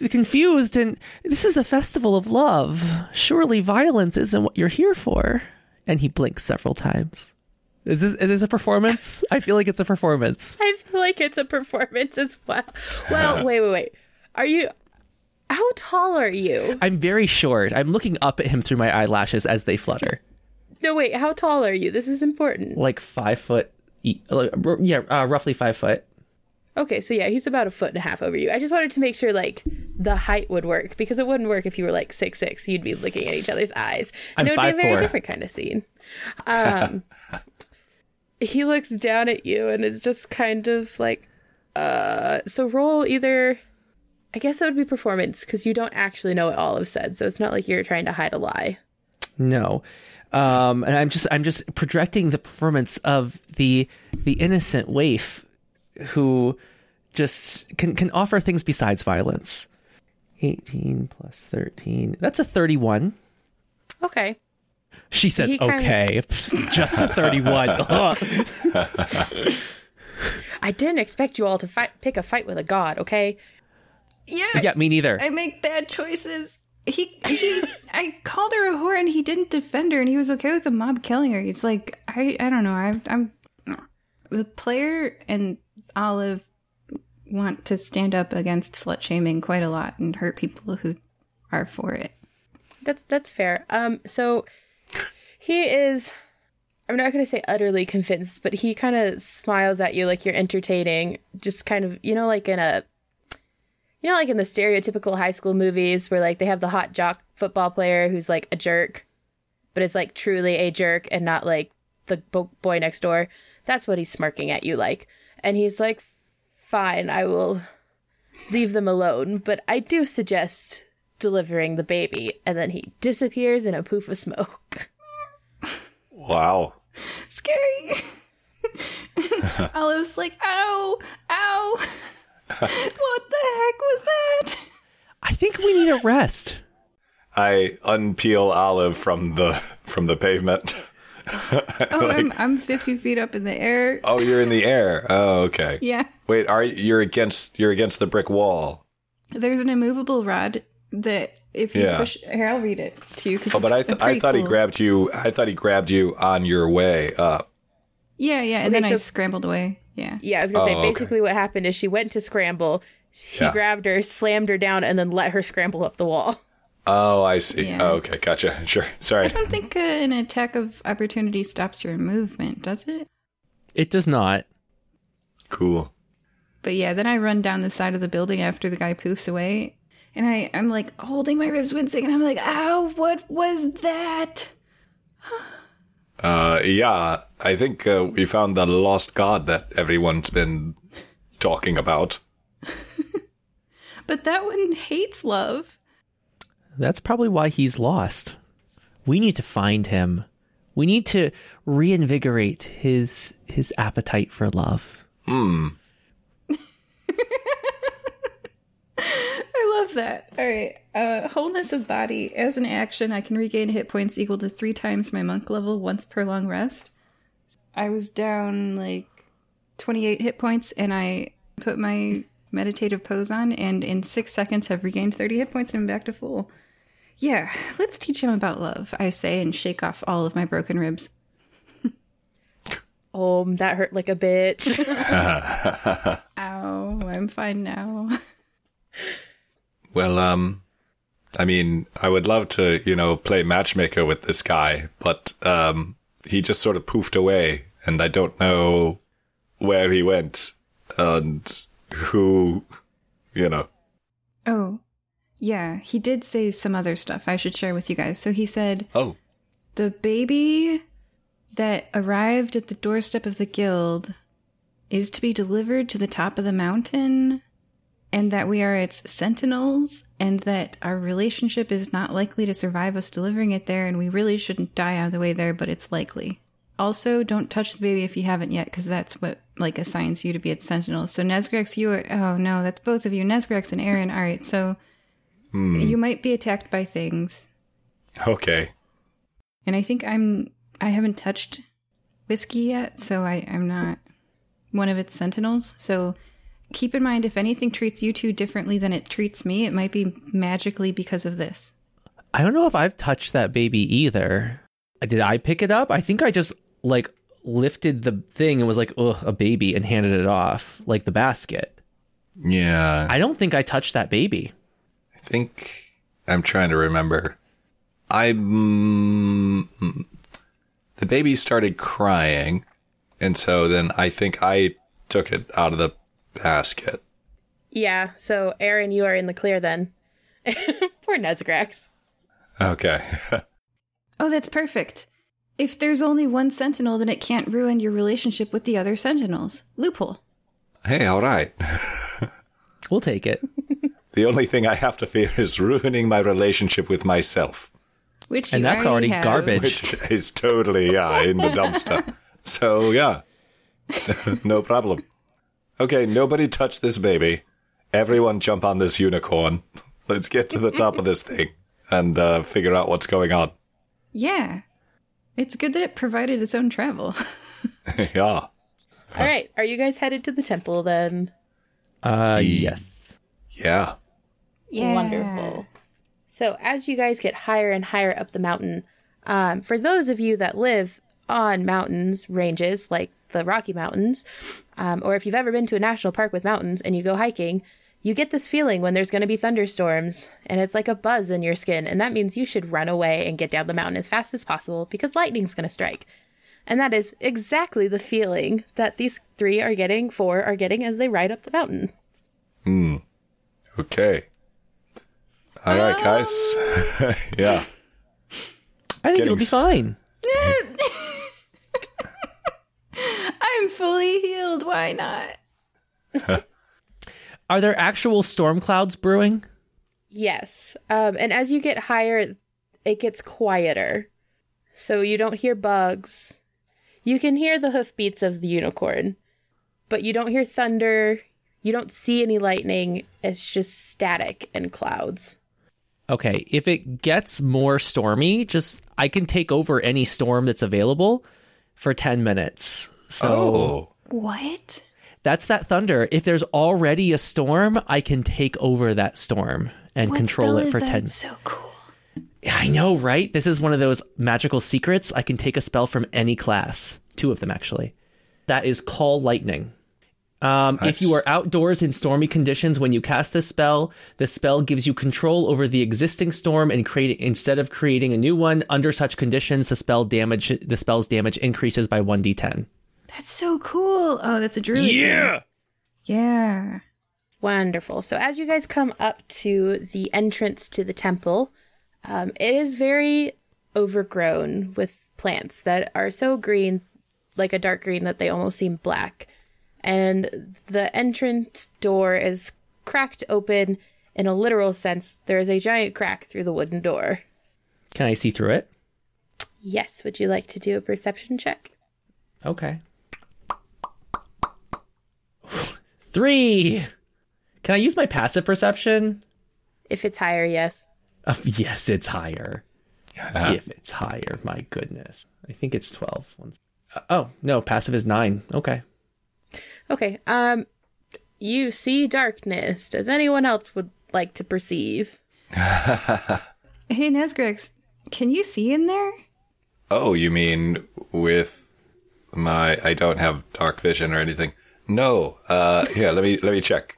confused, and this is a festival of love. Surely violence isn't what you're here for." And he blinks several times. Is this a performance? I feel like it's a performance. I feel like it's a performance as well. Well, wait. How tall are you? I'm very short. I'm looking up at him through my eyelashes as they flutter. No, wait, how tall are you? This is important. Like 5 foot. Yeah, roughly 5 foot. Okay, so yeah, he's about a foot and a half over you. I just wanted to make sure, like, the height would work, because it wouldn't work if you were, like, 6'6". You'd be looking at each other's eyes. And it would be a very different kind of scene. He looks down at you and is just kind of like, so roll either, I guess it would be performance, because you don't actually know what Olive said, so it's not like you're trying to hide a lie. No. And I'm just projecting the performance of the innocent waif who just can offer things besides violence. 18 plus 13. That's a 31. Okay. She says, okay, just a 31. I didn't expect you all to pick a fight with a god, okay? Yeah, me neither. I make bad choices. He I called her a whore and he didn't defend her, and he was okay with the mob killing her. He's like, I don't know. I'm the player and Olive want to stand up against slut shaming quite a lot and hurt people who are for it. That's fair. So he is, I'm not going to say utterly convinced, but he kind of smiles at you like you're entertaining, just kind of, you know, like in a, you know, like in the stereotypical high school movies where like they have the hot jock football player who's like a jerk, but it's like truly a jerk and not like the boy next door. That's what he's smirking at you like. And he's like, fine, I will leave them alone, but I do suggest delivering the baby. And then he disappears in a poof of smoke. Wow. Scary. Olive's like, ow, ow. What the heck was that? I think we need a rest. I unpeel Olive from the pavement. Oh, like, I'm 50 feet up in the air. Oh, you're in the air. Oh, okay. Yeah. Wait, you're against the brick wall. There's an immovable rod that if you push, here, I'll read it to you. Oh, but I thought he grabbed you. I thought he grabbed you on your way up. Yeah, yeah, and okay, then I scrambled away. Yeah. Yeah, I was going to say, basically what happened is she went to scramble, he grabbed her, slammed her down, and then let her scramble up the wall. Oh, I see. Yeah. Oh, okay, gotcha. Sure. Sorry. I don't think an attack of opportunity stops your movement, does it? It does not. Cool. But yeah, then I run down the side of the building after the guy poofs away, and I'm like holding my ribs, wincing, and I'm like, ow, what was that? Yeah, I think we found the lost god that everyone's been talking about. But that one hates love. That's probably why he's lost. We need to find him. We need to reinvigorate his appetite for love. Hmm. I love that. All right. Wholeness of body. As an action, I can regain hit points equal to 3 times my monk level once per long rest. I was down like 28 hit points, and I put my meditative pose on, and in 6 seconds have regained 30 hit points and I'm back to full. Yeah, let's teach him about love, I say, and shake off all of my broken ribs. Oh, that hurt like a bitch. Ow, I'm fine now. Well, I mean, I would love to, you know, play matchmaker with this guy, but he just sort of poofed away, and I don't know where he went and who, you know. Oh, yeah, he did say some other stuff I should share with you guys. So he said, oh, the baby that arrived at the doorstep of the guild is to be delivered to the top of the mountain, and that we are its sentinels, and that our relationship is not likely to survive us delivering it there, and we really shouldn't die on the way there, but it's likely. Also, don't touch the baby if you haven't yet, because that's what, like, assigns you to be its sentinel. So Nesgrex, you are... Oh, no, that's both of you. Nesgrex and Aaron. All right, so you might be attacked by things. Okay. And I think I haven't touched Whiskey yet, so I'm not one of its sentinels, so... Keep in mind, if anything treats you two differently than it treats me, it might be magically because of this. I don't know if I've touched that baby either. Did I pick it up? I think I just, like, lifted the thing and was like, ugh, a baby, and handed it off, like the basket. Yeah. I don't think I touched that baby. I think I'm trying to remember. The baby started crying, and so then I think I took it out of the basket. Yeah, so Aaron, you are in the clear then. Poor Nesgrax. Okay. Oh, that's perfect. If there's only one sentinel, then it can't ruin your relationship with the other sentinels. Loophole. Hey, all right. We'll take it. The only thing I have to fear is ruining my relationship with myself. And that's already garbage. Which is totally, in the dumpster. So, yeah. No problem. Okay, nobody touch this baby. Everyone jump on this unicorn. Let's get to the top of this thing and figure out what's going on. Yeah. It's good that it provided its own travel. Yeah. All right. Are you guys headed to the temple then? Yes. Yeah. Wonderful. So as you guys get higher and higher up the mountain, for those of you that live on mountains ranges like the Rocky Mountains, or if you've ever been to a national park with mountains and you go hiking, you get this feeling when there's going to be thunderstorms, and it's like a buzz in your skin, and that means you should run away and get down the mountain as fast as possible because lightning's going to strike. And that is exactly the feeling that these four are getting as they ride up the mountain. Okay. All right, guys. Yeah. I think it'll be fine. I'm fully healed. Why not? Are there actual storm clouds brewing? Yes. And as you get higher, it gets quieter. So you don't hear bugs. You can hear the hoofbeats of the unicorn, but you don't hear thunder. You don't see any lightning. It's just static and clouds. Okay. If it gets more stormy, I can take over any storm that's available for 10 minutes. So what? That's that thunder. If there's already a storm, I can take over that storm and control it for 10 minutes. So cool. I know, right? This is one of those magical secrets. I can take a spell from any class. Two of them, actually. That is Call Lightning. Nice. If you are outdoors in stormy conditions when you cast this spell, the spell gives you control over the existing storm and instead of creating a new one. Under such conditions, the spell's damage increases by 1d10. That's so cool. Oh, that's a druid. Yeah. Yeah. Wonderful. So as you guys come up to the entrance to the temple, it is very overgrown with plants that are so green, like a dark green, that they almost seem black. And the entrance door is cracked open in a literal sense. There is a giant crack through the wooden door. Can I see through it? Yes. Would you like to do a perception check? Okay. 3! Can I use my passive perception? If it's higher, yes. Yes, it's higher. If it's higher, my goodness. I think it's 12. Oh, no, passive is 9. Okay, you see darkness. Does anyone else would like to perceive? Hey, Nesgrix, can you see in there? Oh, you mean with I don't have dark vision or anything. No. Here, let me check.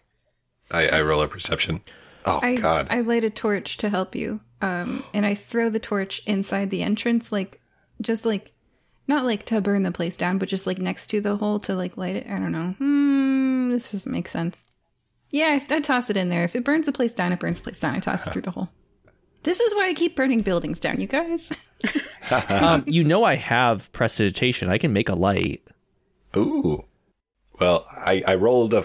I roll a perception. God. I light a torch to help you. And I throw the torch inside the entrance, not like to burn the place down, but just like next to the hole to like light it. I don't know. This doesn't make sense. Yeah, I toss it in there. If it burns the place down, it burns the place down. I toss it through the hole. This is why I keep burning buildings down, you guys. I have prestidigitation. I can make a light. Ooh. Well, I rolled a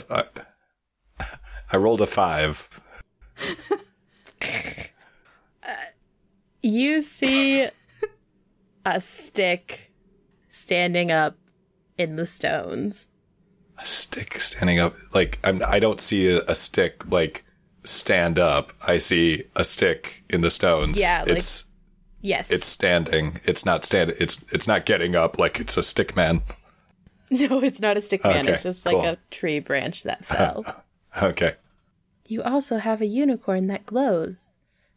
5. You see a stick standing up in the stones. A stick standing up? Like, I don't see a stick, like, stand up. I see a stick in the stones. Yeah, it's, yes. It's standing. It's not standing. It's not getting up like it's a stick man. No, it's not a stick man. Okay, it's just cool. Like a tree branch that fell. Okay. You also have a unicorn that glows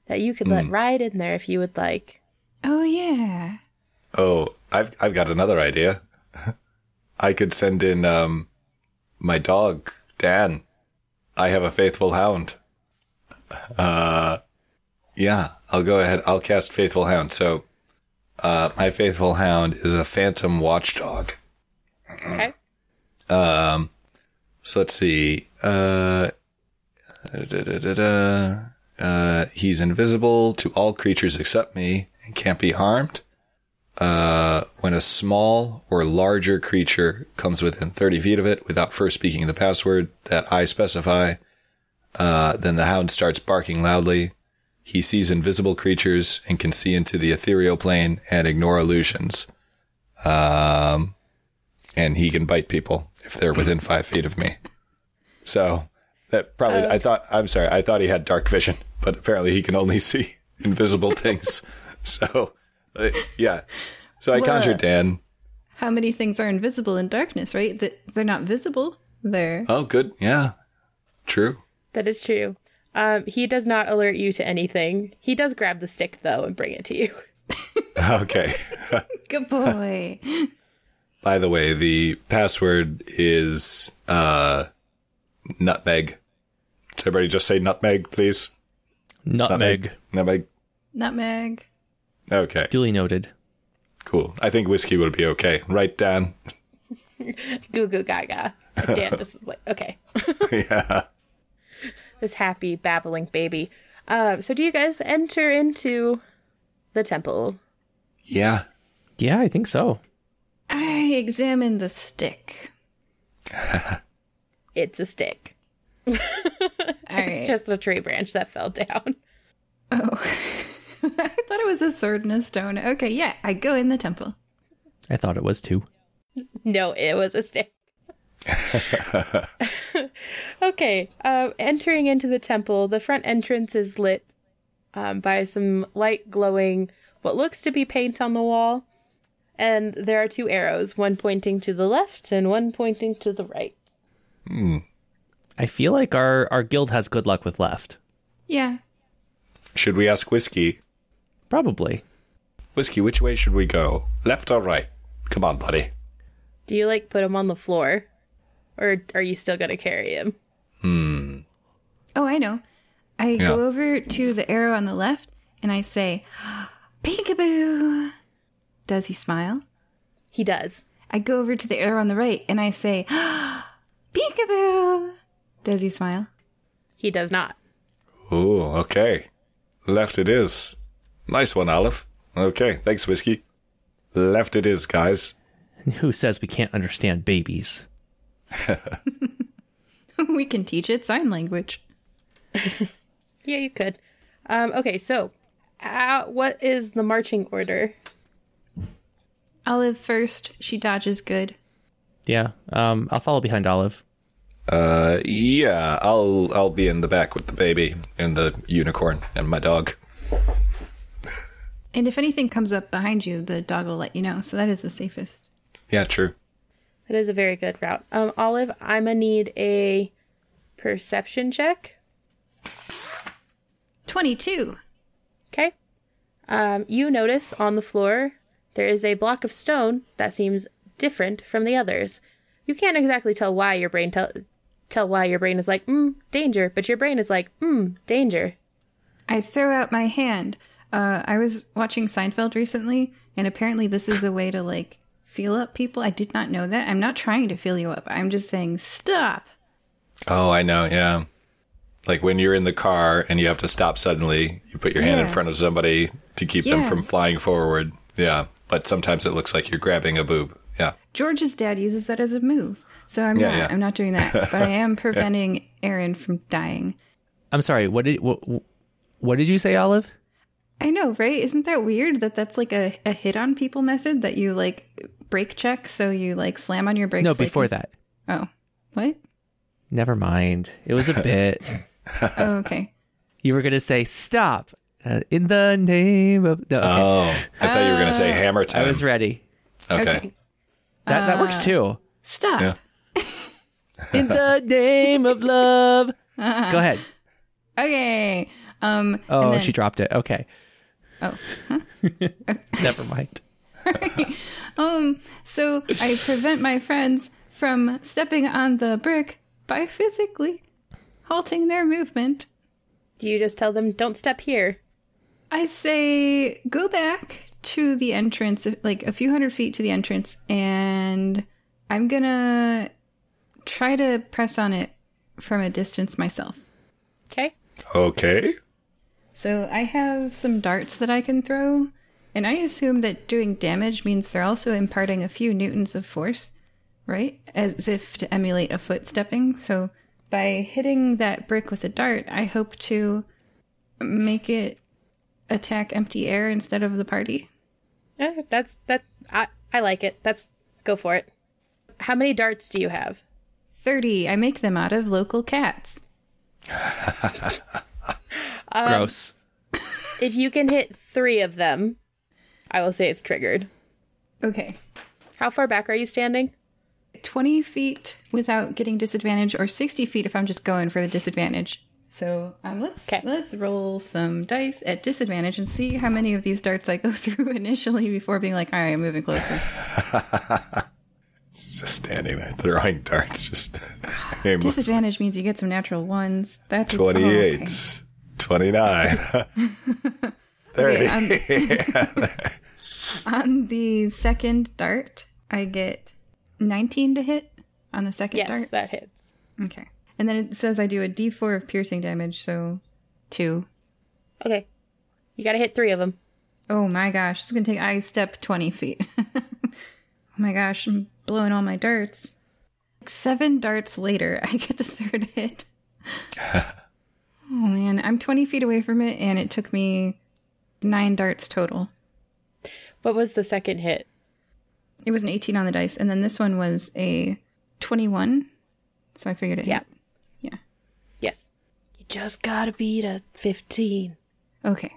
that you could let ride in there if you would like. Oh, yeah. Oh, I've got another idea. I could send in my dog, Dan. I have a faithful hound. Yeah, I'll go ahead. I'll cast faithful hound. So my faithful hound is a phantom watchdog. Okay. So let's see. He's invisible to all creatures except me and can't be harmed. When a small or larger creature comes within 30 feet of it without first speaking the password that I specify, then the hound starts barking loudly. He sees invisible creatures and can see into the ethereal plane and ignore illusions. And he can bite people if they're within 5 feet of me. So that probably, I thought he had dark vision, but apparently he can only see invisible things. So... yeah. So I conjured Dan. How many things are invisible in darkness, right? They're not visible there. Oh, good. Yeah. True. That is true. He does not alert you to anything. He does grab the stick, though, and bring it to you. Okay. Good boy. By the way, the password is nutmeg. Does everybody just say nutmeg, please? Nutmeg. Nutmeg. Nutmeg. Okay. Duly noted. Cool. I think whiskey will be okay. Right, Dan? Goo goo gaga. Dan just is like, okay. Yeah. This happy, babbling baby. So do you guys enter into the temple? Yeah. Yeah, I think so. I examine the stick. It's a stick. All right. It's just a tree branch that fell down. Oh. I thought it was a sword and a stone. Okay, yeah, I go in the temple. I thought it was too. No, it was a stick. Okay, entering into the temple, the front entrance is lit by some light glowing what looks to be paint on the wall. And there are two arrows, one pointing to the left and one pointing to the right. Mm. I feel like our guild has good luck with left. Yeah. Should we ask Whiskey? Probably. Whiskey, which way should we go? Left or right? Come on, buddy. Do you, like, put him on the floor? Or are you still going to carry him? Hmm. Oh, I know. I go over to the arrow on the left, and I say, peekaboo! Does he smile? He does. I go over to the arrow on the right, and I say, peekaboo! Does he smile? He does not. Oh, okay. Left it is. Nice one, Olive. Okay, thanks, Whiskey. Left it is, guys. And who says we can't understand babies? We can teach it sign language. Yeah, you could. Okay, so what is the marching order? Olive first. She dodges good. Yeah, I'll follow behind Olive. Yeah, I'll be in the back with the baby and the unicorn and my dog. And if anything comes up behind you, the dog will let you know. So that is the safest. Yeah, true. That is a very good route. Olive, I'm going to need a perception check. 22. Okay. You notice on the floor, there is a block of stone that seems different from the others. You can't exactly tell why your brain tell why your brain is like, danger, but your brain is like, danger. I throw out my hand. I was watching Seinfeld recently, and apparently this is a way to, like, feel up people. I did not know that. I'm not trying to feel you up. I'm just saying, stop. Oh, I know, yeah. Like when you're in the car and you have to stop suddenly, you put your hand in front of somebody to keep them from flying forward. Yeah, but sometimes it looks like you're grabbing a boob. Yeah. George's dad uses that as a move. So I'm not doing that, but I am preventing Aaron from dying. I'm sorry. What did you say, Olive? I know, right? Isn't that weird that that's like a hit on people method that you like brake check, so you like slam on your brakes? No, before that. Oh. What? Never mind. It was a bit. Oh, okay. You were going to say stop in the name of no, okay. Oh, I thought you were going to say hammer time. I was ready. Okay. That works too. Stop. Yeah. In the name of love. Go ahead. Okay. Oh, she dropped it. Okay. Oh. Huh? Never mind. Right. So I prevent my friends from stepping on the brick by physically halting their movement. Do you just tell them, don't step here? I say, go back to the entrance, like a few hundred feet to the entrance, and I'm gonna try to press on it from a distance myself. Okay. So I have some darts that I can throw, and I assume that doing damage means they're also imparting a few newtons of force, right? As if to emulate a foot stepping. So by hitting that brick with a dart, I hope to make it attack empty air instead of the party. I like it. Go for it. How many darts do you have? 30. I make them out of local cats. Gross. If you can hit 3 of them, I will say it's triggered. Okay. How far back are you standing? 20 feet without getting disadvantage, or 60 feet if I'm just going for the disadvantage. So let's roll some dice at disadvantage and see how many of these darts I go through initially before being like, all right, I'm moving closer. She's just standing there throwing darts. Just disadvantage means you get some natural ones. That's 28, 29, 30. Okay, on the second dart, I get 19 to hit on the second dart. Yes, that hits. Okay. And then it says I do a d4 of piercing damage, so 2. Okay. You gotta hit 3 of them. Oh my gosh. This is gonna take... I step 20 feet. Oh my gosh. I'm blowing all my darts. 7 darts later, I get the third hit. Oh man. I'm 20 feet away from it, and it took me 9 darts total. What was the second hit? It was an 18 on the dice, and then this one was a 21, so I figured it hit. Yeah. Yes. You just gotta beat a 15. Okay.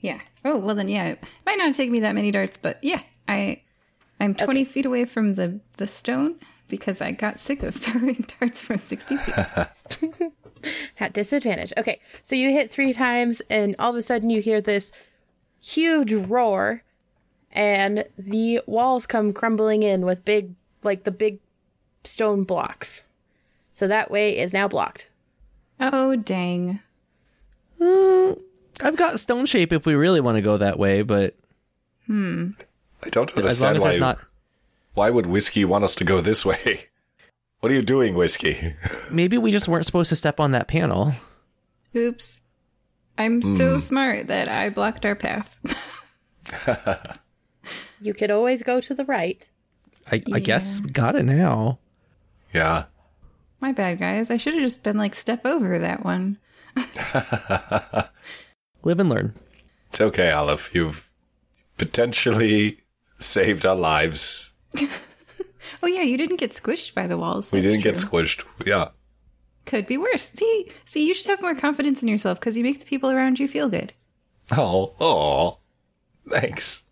Yeah. Oh, well then, yeah. It might not take me that many darts, but yeah. I'm 20 feet away from the stone because I got sick of throwing darts from 60 feet. At disadvantage. Okay, so you hit 3 times, and all of a sudden you hear this huge roar, and the walls come crumbling in with big stone blocks. So that way is now blocked. Oh, dang. I've got stone shape if we really want to go that way, but... I don't understand why would Whiskey want us to go this way? What are you doing, Whiskey? Maybe we just weren't supposed to step on that panel. Oops. I'm so smart that I blocked our path. You could always go to the right. I guess we got it now. Yeah. My bad, guys. I should have just been like, step over that one. Live and learn. It's okay, Olive. You've potentially saved our lives. Oh, yeah. You didn't get squished by the walls. We didn't get squished. Yeah. Could be worse. See, you should have more confidence in yourself because you make the people around you feel good. Oh, thanks.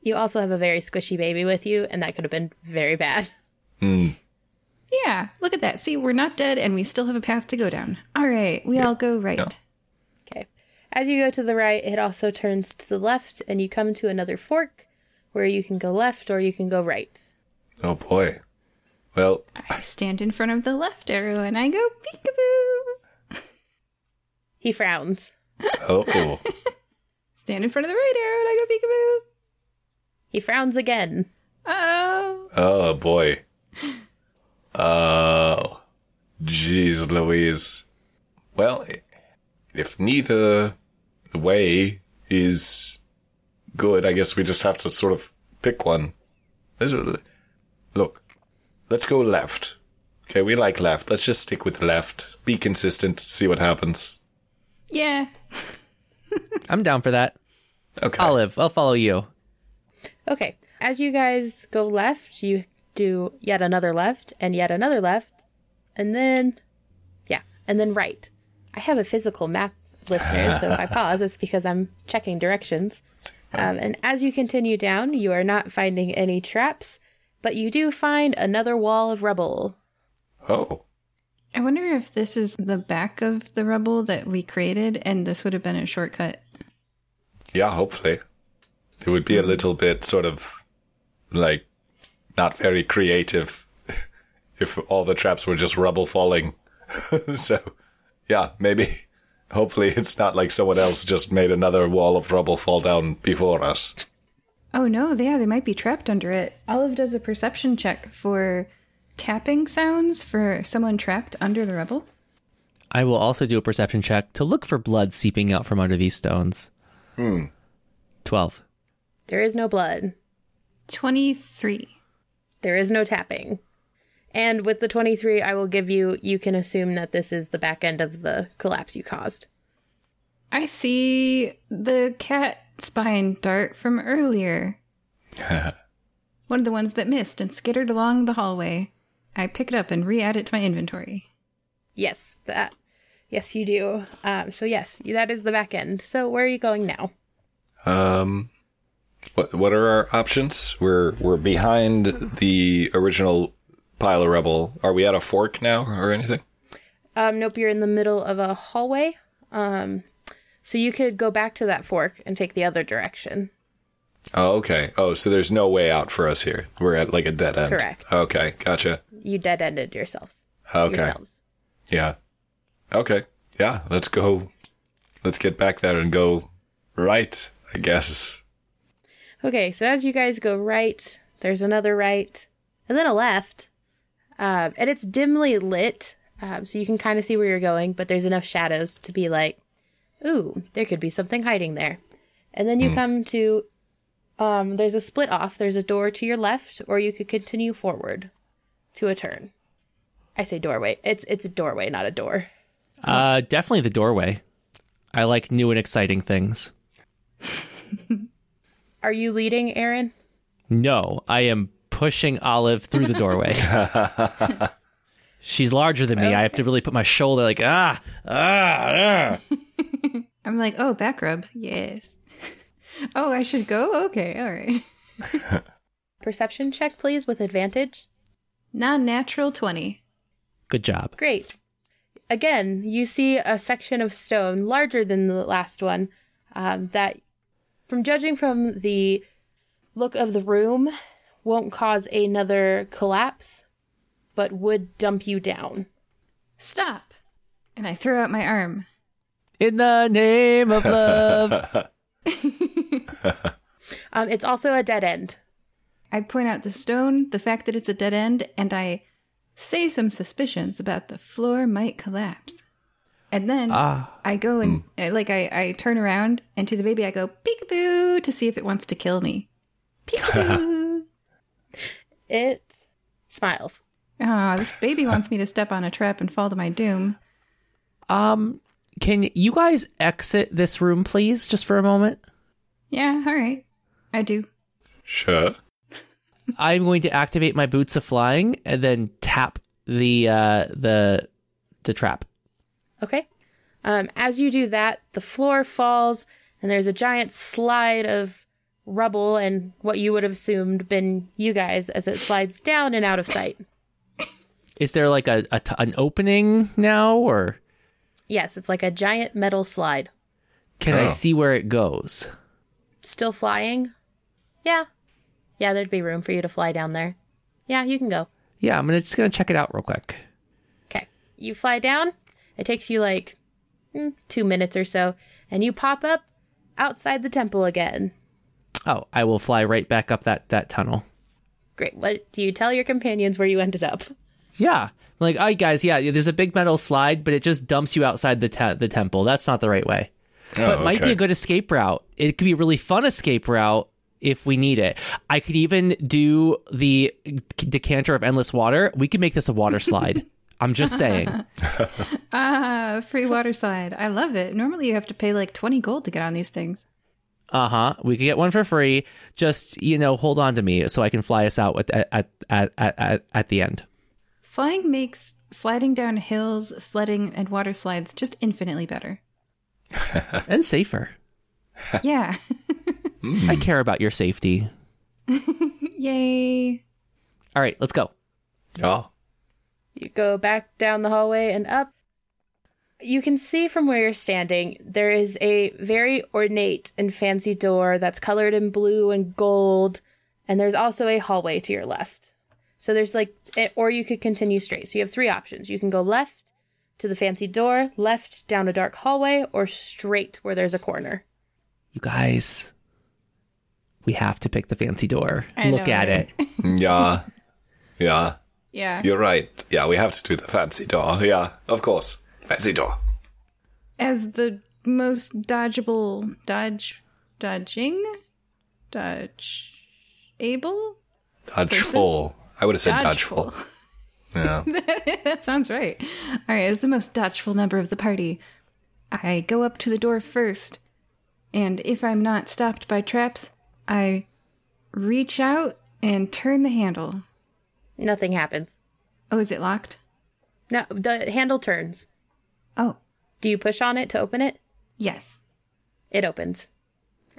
You also have a very squishy baby with you, and that could have been very bad. Yeah, look at that. See, we're not dead, and we still have a path to go down. All right, we all go right. Yeah. Okay. As you go to the right, it also turns to the left, and you come to another fork where you can go left or you can go right. Oh, boy. Well... I stand in front of the left arrow, and I go peekaboo. He frowns. Oh. Stand in front of the right arrow, and I go peekaboo. He frowns again. Uh-oh. Oh, boy. Oh, jeez Louise. Well, if neither way is good, I guess we just have to sort of pick one. Look, let's go left. Okay, we like left. Let's just stick with left. Be consistent, see what happens. Yeah. I'm down for that. Okay. Olive, I'll follow you. Okay. As you guys go left, you... do yet another left and yet another left and then right. I have a physical map, listener, so if I pause it's because I'm checking directions. And as you continue down, you are not finding any traps, but you do find another wall of rubble. Oh, I wonder if this is the back of the rubble that we created and this would have been a shortcut. Yeah, hopefully. It would be a little bit sort of like not very creative if all the traps were just rubble falling. So, yeah, maybe. Hopefully it's not like someone else just made another wall of rubble fall down before us. Oh, no, they might be trapped under it. Olive does a perception check for tapping sounds for someone trapped under the rubble. I will also do a perception check to look for blood seeping out from under these stones. 12. There is no blood. 23. There is no tapping. And with the 23, I will give you can assume that this is the back end of the collapse you caused. I see the cat spine dart from earlier. One of the ones that missed and skittered along the hallway. I pick it up and re-add it to my inventory. Yes, that. Yes, you do. So yes, that is the back end. So where are you going now? What are our options? We're behind the original pile of rubble. Are we at a fork now or anything? Nope, you're in the middle of a hallway. So you could go back to that fork and take the other direction. Oh, okay. Oh, so there's no way out for us here. We're at like a dead end. Correct. Okay, gotcha. You dead-ended yourselves. Okay. Yeah. Okay. Yeah, let's go. Let's get back there and go right, I guess. Okay, so as you guys go right, there's another right, and then a left. And it's dimly lit, so you can kind of see where you're going, but there's enough shadows to be like, ooh, there could be something hiding there. And then you come to... there's a split off. There's a door to your left, or you could continue forward to a turn. I say doorway. It's a doorway, not a door. Definitely the doorway. I like new and exciting things. Are you leading, Aaron? No, I am pushing Olive through the doorway. She's larger than me. Okay. I have to really put my shoulder like, I'm like, oh, back rub. Yes. Oh, I should go? Okay, all right. Perception check, please, with advantage. Non-natural 20. Good job. Great. Again, you see a section of stone larger than the last one that, from judging from the look of the room, won't cause another collapse, but would dump you down. Stop. And I throw out my arm. In the name of love. It's also a dead end. I point out the stone, the fact that it's a dead end, and I say some suspicions about the floor might collapse. And then I go and I turn around, and to the baby I go, peekaboo, to see if it wants to kill me. Peekaboo. It smiles. Oh, this baby wants me to step on a trap and fall to my doom. Can you guys exit this room, please, just for a moment? Yeah, all right. I do. Sure. I'm going to activate my boots of flying and then tap the trap. Okay. As you do that, the floor falls and there's a giant slide of rubble and what you would have assumed been you guys as it slides down and out of sight. Is there like an opening now, or? Yes, it's like a giant metal slide. Can I see where it goes? Still flying? Yeah. Yeah, there'd be room for you to fly down there. Yeah, you can go. Yeah, I'm just going to check it out real quick. Okay. You fly down. It takes you like 2 minutes or so, and you pop up outside the temple again. Oh, I will fly right back up that tunnel. Great. What do you tell your companions where you ended up? Yeah. Like, all right, guys, yeah, there's a big metal slide, but it just dumps you outside the temple. That's not the right way. But it might be a good escape route. It could be a really fun escape route if we need it. I could even do the decanter of endless water. We could make this a water slide. I'm just saying. Free water slide. I love it. Normally you have to pay like 20 gold to get on these things. Uh-huh. We could get one for free. Just, hold on to me so I can fly us out at the end. Flying makes sliding down hills, sledding, and water slides just infinitely better. And safer. Yeah. I care about your safety. Yay. All right, let's go. Oh. You go back down the hallway and up. You can see from where you're standing, there is a very ornate and fancy door that's colored in blue and gold. And there's also a hallway to your left. So there's or you could continue straight. So you have three options. You can go left to the fancy door, left down a dark hallway, or straight where there's a corner. You guys, we have to pick the fancy door. Look at it. Yeah. Yeah. Yeah. You're right. Yeah, we have to do the fancy door. Yeah, of course. Fancy door. As the most dodgeable, dodgeable. I would have said dodgeful. Yeah. That sounds right. All right, as the most dodgeful member of the party, I go up to the door first, and if I'm not stopped by traps, I reach out and turn the handle. Nothing happens. Oh, is it locked? No, the handle turns. Oh. Do you push on it to open it? Yes. It opens,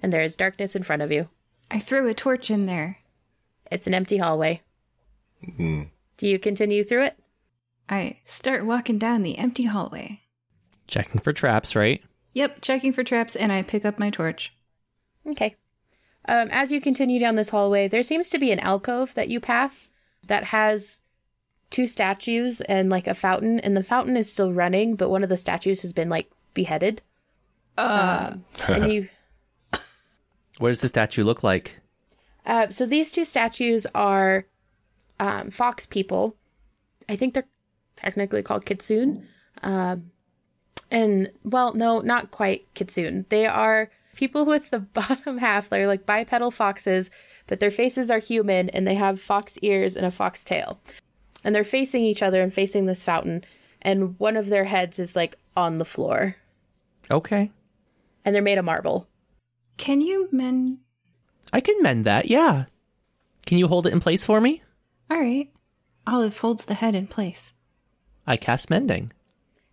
and there is darkness in front of you. I throw a torch in there. It's an empty hallway. Mm-hmm. Do you continue through it? I start walking down the empty hallway. Checking for traps, right? Yep, checking for traps, and I pick up my torch. Okay. As you continue down this hallway, there seems to be an alcove that you pass that has two statues and, like, a fountain. And the fountain is still running, but one of the statues has been, like, beheaded. And you... What does the statue look like? So these two statues are fox people. I think they're technically called kitsune. And, well, no, not quite kitsune. They are people with the bottom half. They're like bipedal foxes, but their faces are human, and they have fox ears and a fox tail. And they're facing each other and facing this fountain. And one of their heads is, like, on the floor. Okay. And they're made of marble. Can you mend? I can mend that, yeah. Can you hold it in place for me? All right. Olive holds the head in place. I cast mending.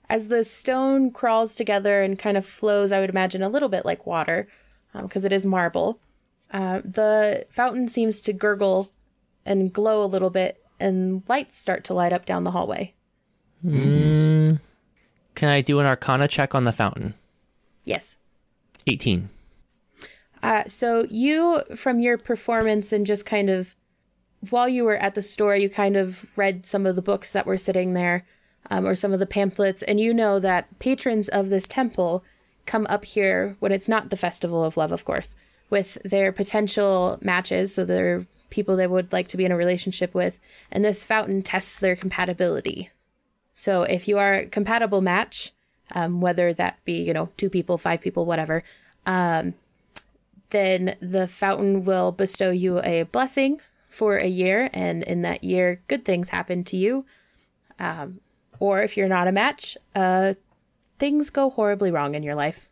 As the stone crawls together and kind of flows, I would imagine, a little bit like water, because it is marble, the fountain seems to gurgle and glow a little bit, and lights start to light up down the hallway. Can I do an arcana check on the fountain? Yes. 18. So you, from your performance and just kind of, while you were at the store, you kind of read some of the books that were sitting there. Or some of the pamphlets, and you know that patrons of this temple come up here when it's not the Festival of Love, of course, with their potential matches, so they're people they would like to be in a relationship with, and this fountain tests their compatibility. So if you are a compatible match, whether that be, you know, 2 people, 5 people, whatever, then the fountain will bestow you a blessing for a year, and in that year, good things happen to you. Or if you're not a match, things go horribly wrong in your life.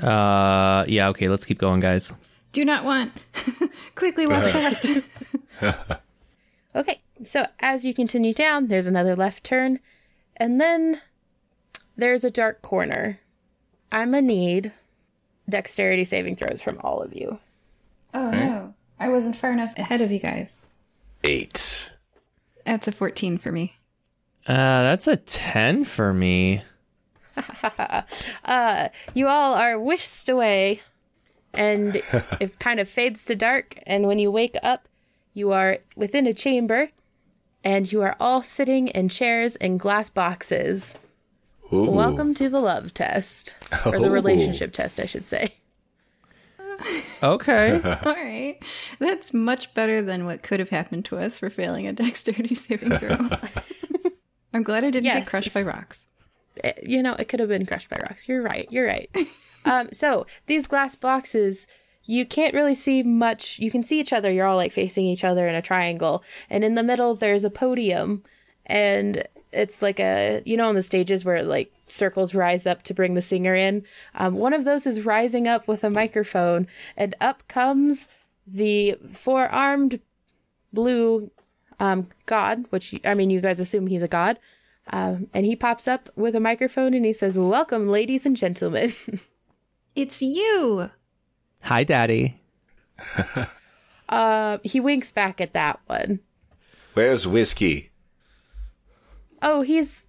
Yeah, okay, let's keep going, guys. Do not want. Quickly, walk fast. Okay, so as you continue down, there's another left turn. And then there's a dark corner. I'm going to need dexterity saving throws from all of you. Oh, no. I wasn't far enough ahead of you guys. 8. That's a 14 for me. That's a 10 for me. You all are whisked away, and it kind of fades to dark, and when you wake up, you are within a chamber, and you are all sitting in chairs and glass boxes. Ooh. Welcome to the love test, or the relationship test, I should say. Okay. All right. That's much better than what could have happened to us for failing a dexterity saving throw. I'm glad I didn't get crushed by rocks. You know, it could have been crushed by rocks. You're right. So these glass boxes, you can't really see much. You can see each other. You're all, like, facing each other in a triangle. And in the middle, there's a podium. And it's like a, you know, on the stages where, like, circles rise up to bring the singer in. One of those is rising up with a microphone. And up comes the 4-armed blue god, which, I mean, you guys assume he's a god, and he pops up with a microphone and he says, "Welcome, ladies and gentlemen." It's you. Hi, Daddy. He winks back at that one. Where's Whiskey? Oh, he's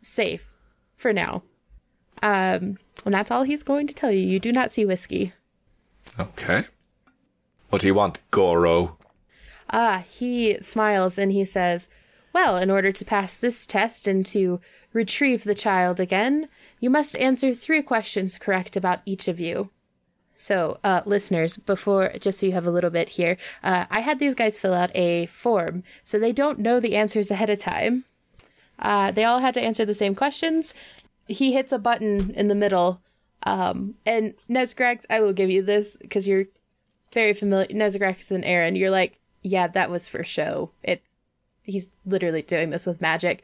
safe for now. And that's all he's going to tell you. You do not see Whiskey. Okay. What do you want, Goro? He smiles and he says, "Well, in order to pass this test and to retrieve the child again, you must answer 3 questions correct about each of you." So, listeners, before, just so you have a little bit here, I had these guys fill out a form, so they don't know the answers ahead of time. They all had to answer the same questions. He hits a button in the middle, and Nezgrax, I will give you this, because you're very familiar, Nezgrax and Aaron, you're like, "Yeah, that was for show. He's literally doing this with magic."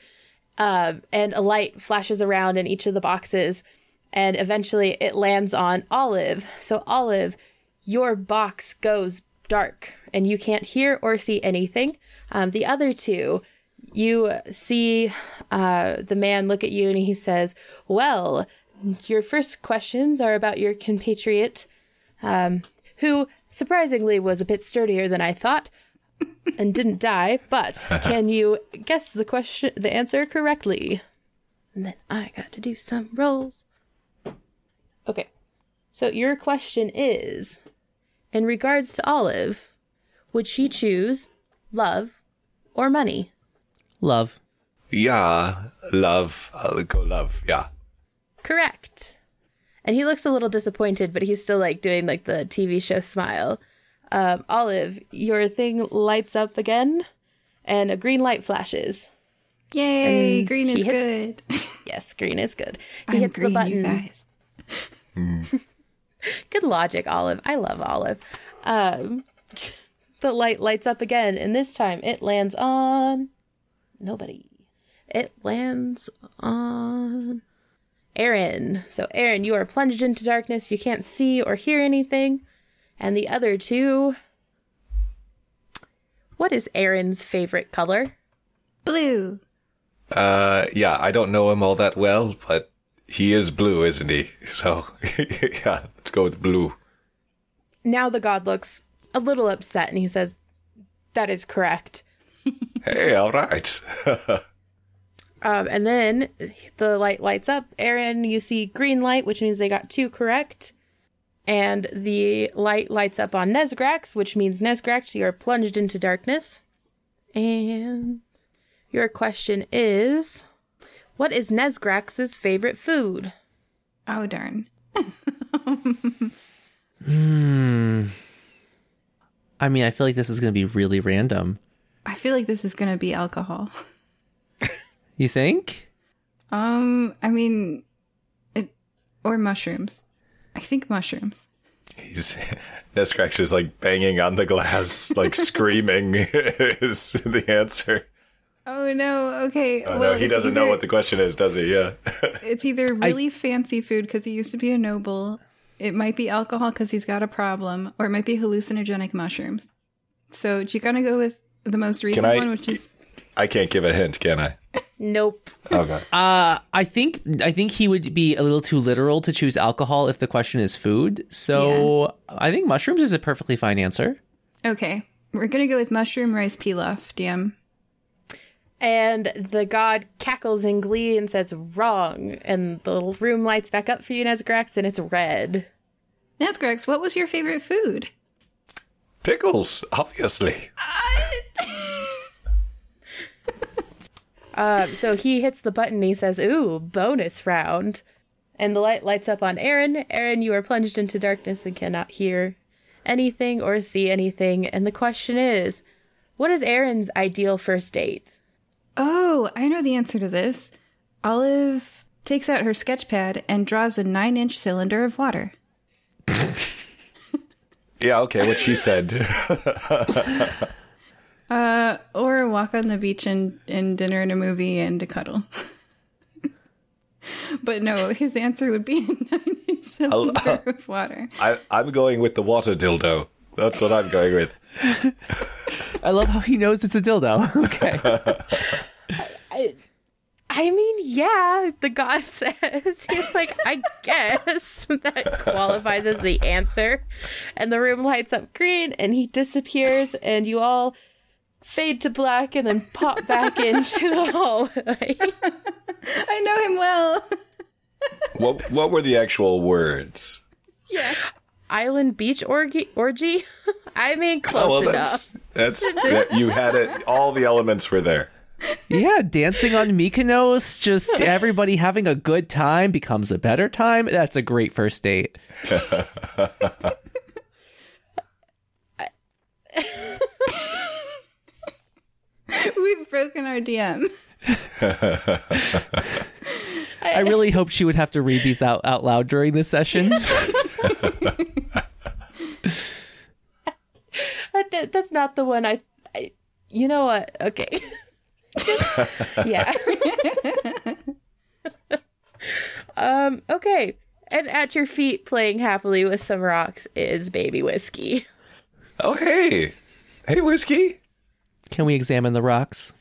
And a light flashes around in each of the boxes, and eventually it lands on Olive. So, Olive, your box goes dark, and you can't hear or see anything. The other two, you see the man look at you, and he says, "Well, your first questions are about your compatriot, who, surprisingly, was a bit sturdier than I thought. and didn't die, but can you guess the answer correctly? And then I got to do some rolls. Okay. So your question is, in regards to Olive, would she choose love or money? Love. Yeah, love. I'll go love, yeah. Correct. And he looks a little disappointed, but he's still like doing like the TV show smile. Olive, your thing lights up again, and a green light flashes. Yay, and green is good. Yes, green is good. He hits green, the button. You guys. Good logic, Olive. I love Olive. The light lights up again, and this time it lands on nobody. It lands on Aaron. So, Aaron, you are plunged into darkness. You can't see or hear anything. And the other two... What is Aaron's favorite color? Blue. Yeah, I don't know him all that well, but he is blue, isn't he? So, yeah, let's go with blue. Now the god looks a little upset, and he says, that is correct. Hey, all right. And then the light lights up. Aaron, you see green light, which means they got two correct. And the light lights up on Nezgrax, which means Nezgrax, you are plunged into darkness. And your question is, what is Nezgrax's favorite food? Oh, darn. I mean, I feel like this is going to be really random. I feel like this is going to be alcohol. You think? I mean, or mushrooms. I think mushrooms. Nesgrax is like banging on the glass, like screaming is the answer. Oh no, okay. Oh, well, no, he doesn't know what the question is, does he? Yeah. It's either really fancy food because he used to be a noble, it might be alcohol because he's got a problem, or it might be hallucinogenic mushrooms. So do you gotta go with the most recent one, which is... I can't give a hint, can I? Nope. Okay. I think he would be a little too literal to choose alcohol if the question is food. So yeah. I think mushrooms is a perfectly fine answer. Okay. We're going to go with mushroom rice pilaf, DM. And the god cackles in glee and says, wrong. And the room lights back up for you, Nezgrax, and it's red. Nezgrax, what was your favorite food? Pickles, obviously. So he hits the button and he says, ooh, bonus round. And the light lights up on Aaron. Aaron, you are plunged into darkness and cannot hear anything or see anything. And the question is, what is Aaron's ideal first date? Oh, I know the answer to this. Olive takes out her sketch pad and draws a 9-inch cylinder of water. Yeah, okay, what she said. Or a walk on the beach and dinner and a movie and a cuddle. But no, his answer would be a 9-inch cylinder of water. I'm going with the water dildo. That's what I'm going with. I love how he knows it's a dildo. Okay. I mean, yeah, the god says. He's like, I guess that qualifies as the answer. And the room lights up green and he disappears and you all... fade to black and then pop back into the hallway. I know him well. What were the actual words? Yeah. Island beach orgy? I mean, close enough. That's you had it. All the elements were there. Yeah, dancing on Mykonos, just everybody having a good time becomes a better time. That's a great first date. We've broken our DM. I really hoped she would have to read these out loud during this session. That's not the one I... You know what? Okay. Yeah. Okay. And at your feet, playing happily with some rocks, is Baby Whiskey. Oh, hey. Hey, Whiskey. Can we examine the rocks?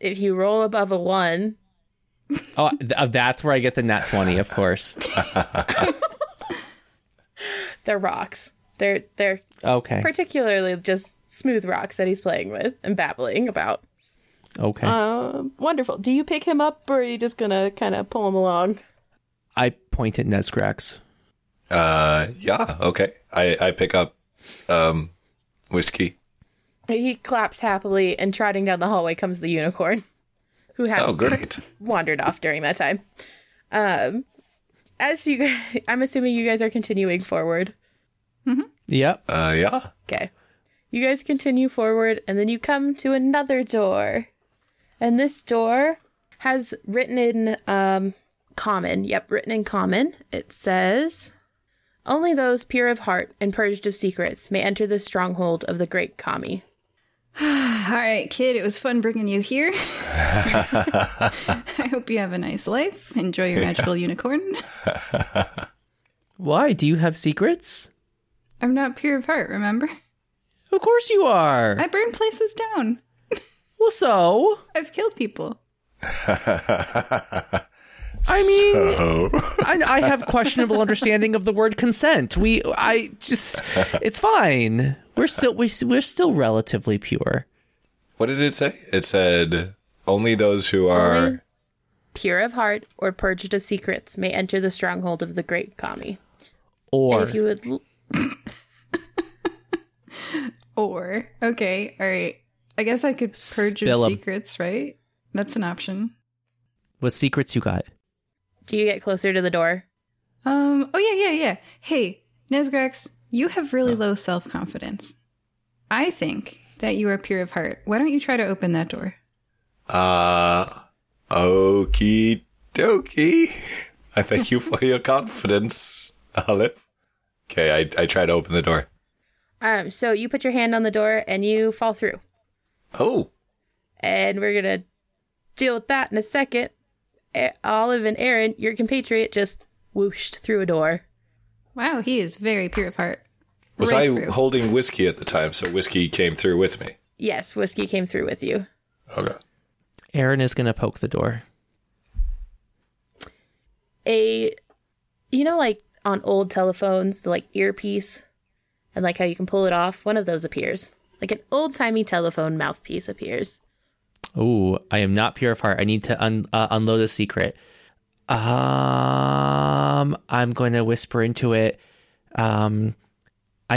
If you roll above a 1. Oh, that's where I get the nat 20, of course. They're rocks. They're okay. Particularly just smooth rocks that he's playing with and babbling about. Okay. Wonderful. Do you pick him up, or are you just going to kind of pull him along? I point at Nezgrax. Yeah, okay. I pick up Whiskey. He claps happily, and trotting down the hallway comes the unicorn, who had wandered off during that time. As you guys, I'm assuming you guys are continuing forward. Mm-hmm. Yep. Yeah. Okay. You guys continue forward, and then you come to another door. And this door has written in common. Yep, written in common. It says, "Only those pure of heart and purged of secrets may enter the stronghold of the great Kami." All right, kid, it was fun bringing you here. I hope you have a nice life. Enjoy your magical unicorn. Why? Do you have secrets? I'm not pure of heart, remember? Of course you are. I burn places down. Well, so? I've killed people. I mean, so. I have questionable understanding of the word consent. It's fine. We're still relatively pure. What did it say? It said only those who are pure of heart or purged of secrets may enter the stronghold of the great Kami. Or and if you would. Or okay, all right. I guess I could purge your secrets, right? That's an option. What secrets you got? Do you get closer to the door? Oh, yeah. Hey, Nezgrax, you have really low self-confidence. I think that you are pure of heart. Why don't you try to open that door? Okie dokie. I thank you for your confidence, Olive. Okay, I try to open the door. So you put your hand on the door and you fall through. Oh. And we're going to deal with that in a second. Olive and Aaron, your compatriot, just whooshed through a door. Wow, he is very pure of heart. Was right I through. Holding Whiskey at the time, so Whiskey came through with me? Yes, Whiskey came through with you. Okay. Aaron is going to poke the door. Like on old telephones, the earpiece, and how you can pull it off, one of those appears. Like an old-timey telephone mouthpiece appears. Oh, I am not pure of heart. I need to unload a secret. I'm going to whisper into it. I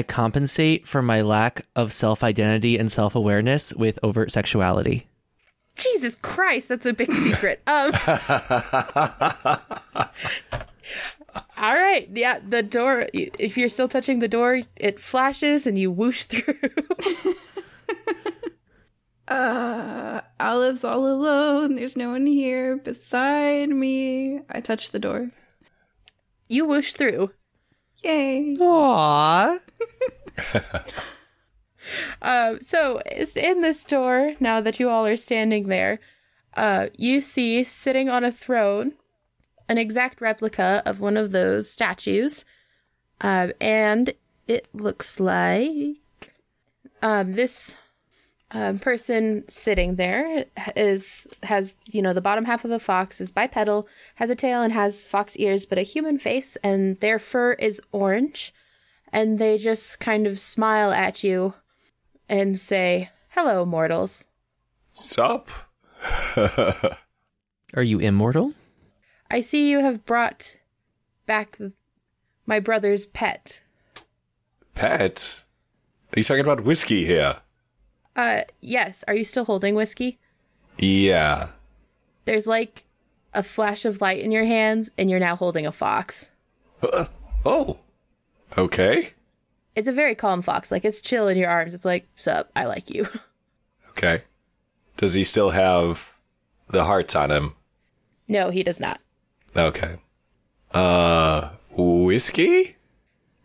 compensate for my lack of self-identity and self-awareness with overt sexuality. Jesus Christ, that's a big secret. All right. Yeah, the door, if you're still touching the door, it flashes and you whoosh through. Olive's all alone. There's no one here beside me. I touch the door. You whoosh through. Yay. Aww. So it's in this door, now that you all are standing there, you see sitting on a throne an exact replica of one of those statues. And it looks like this... person sitting there has the bottom half of a fox, is bipedal, has a tail and has fox ears, but a human face, and their fur is orange, and they just kind of smile at you and say, "Hello, mortals." Sup? Are you immortal? I see you have brought back my brother's pet. Pet? Are you talking about Whiskey here? Yes. Are you still holding Whiskey? Yeah. There's a flash of light in your hands, and you're now holding a fox. Oh. Okay. It's a very calm fox. It's chill in your arms. It's sup, I like you. Okay. Does he still have the hearts on him? No, he does not. Okay. Whiskey?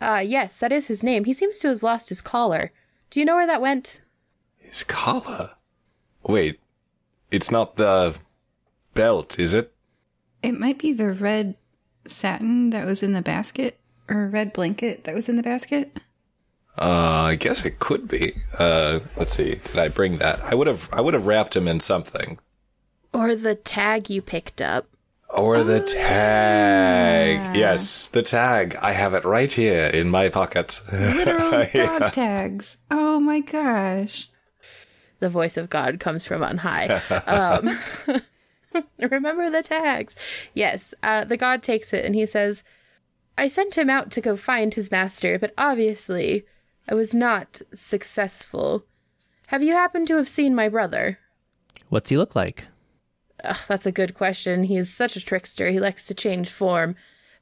Yes, that is his name. He seems to have lost his collar. Do you know where that went? His collar? Wait, it's not the belt, is it? It might be the red satin that was in the basket, or red blanket that was in the basket. I guess it could be. Let's see, did I bring that? I would have wrapped him in something. Or the tag you picked up. Or the tag. Yeah. Yes, the tag. I have it right here in my pocket. Literal dog tags. Oh, my gosh. The voice of God comes from on high. Remember the tags. Yes, the God takes it and he says, I sent him out to go find his master, but obviously I was not successful. Have you happened to have seen my brother? What's he look like? Ugh, that's a good question. He's such a trickster. He likes to change form.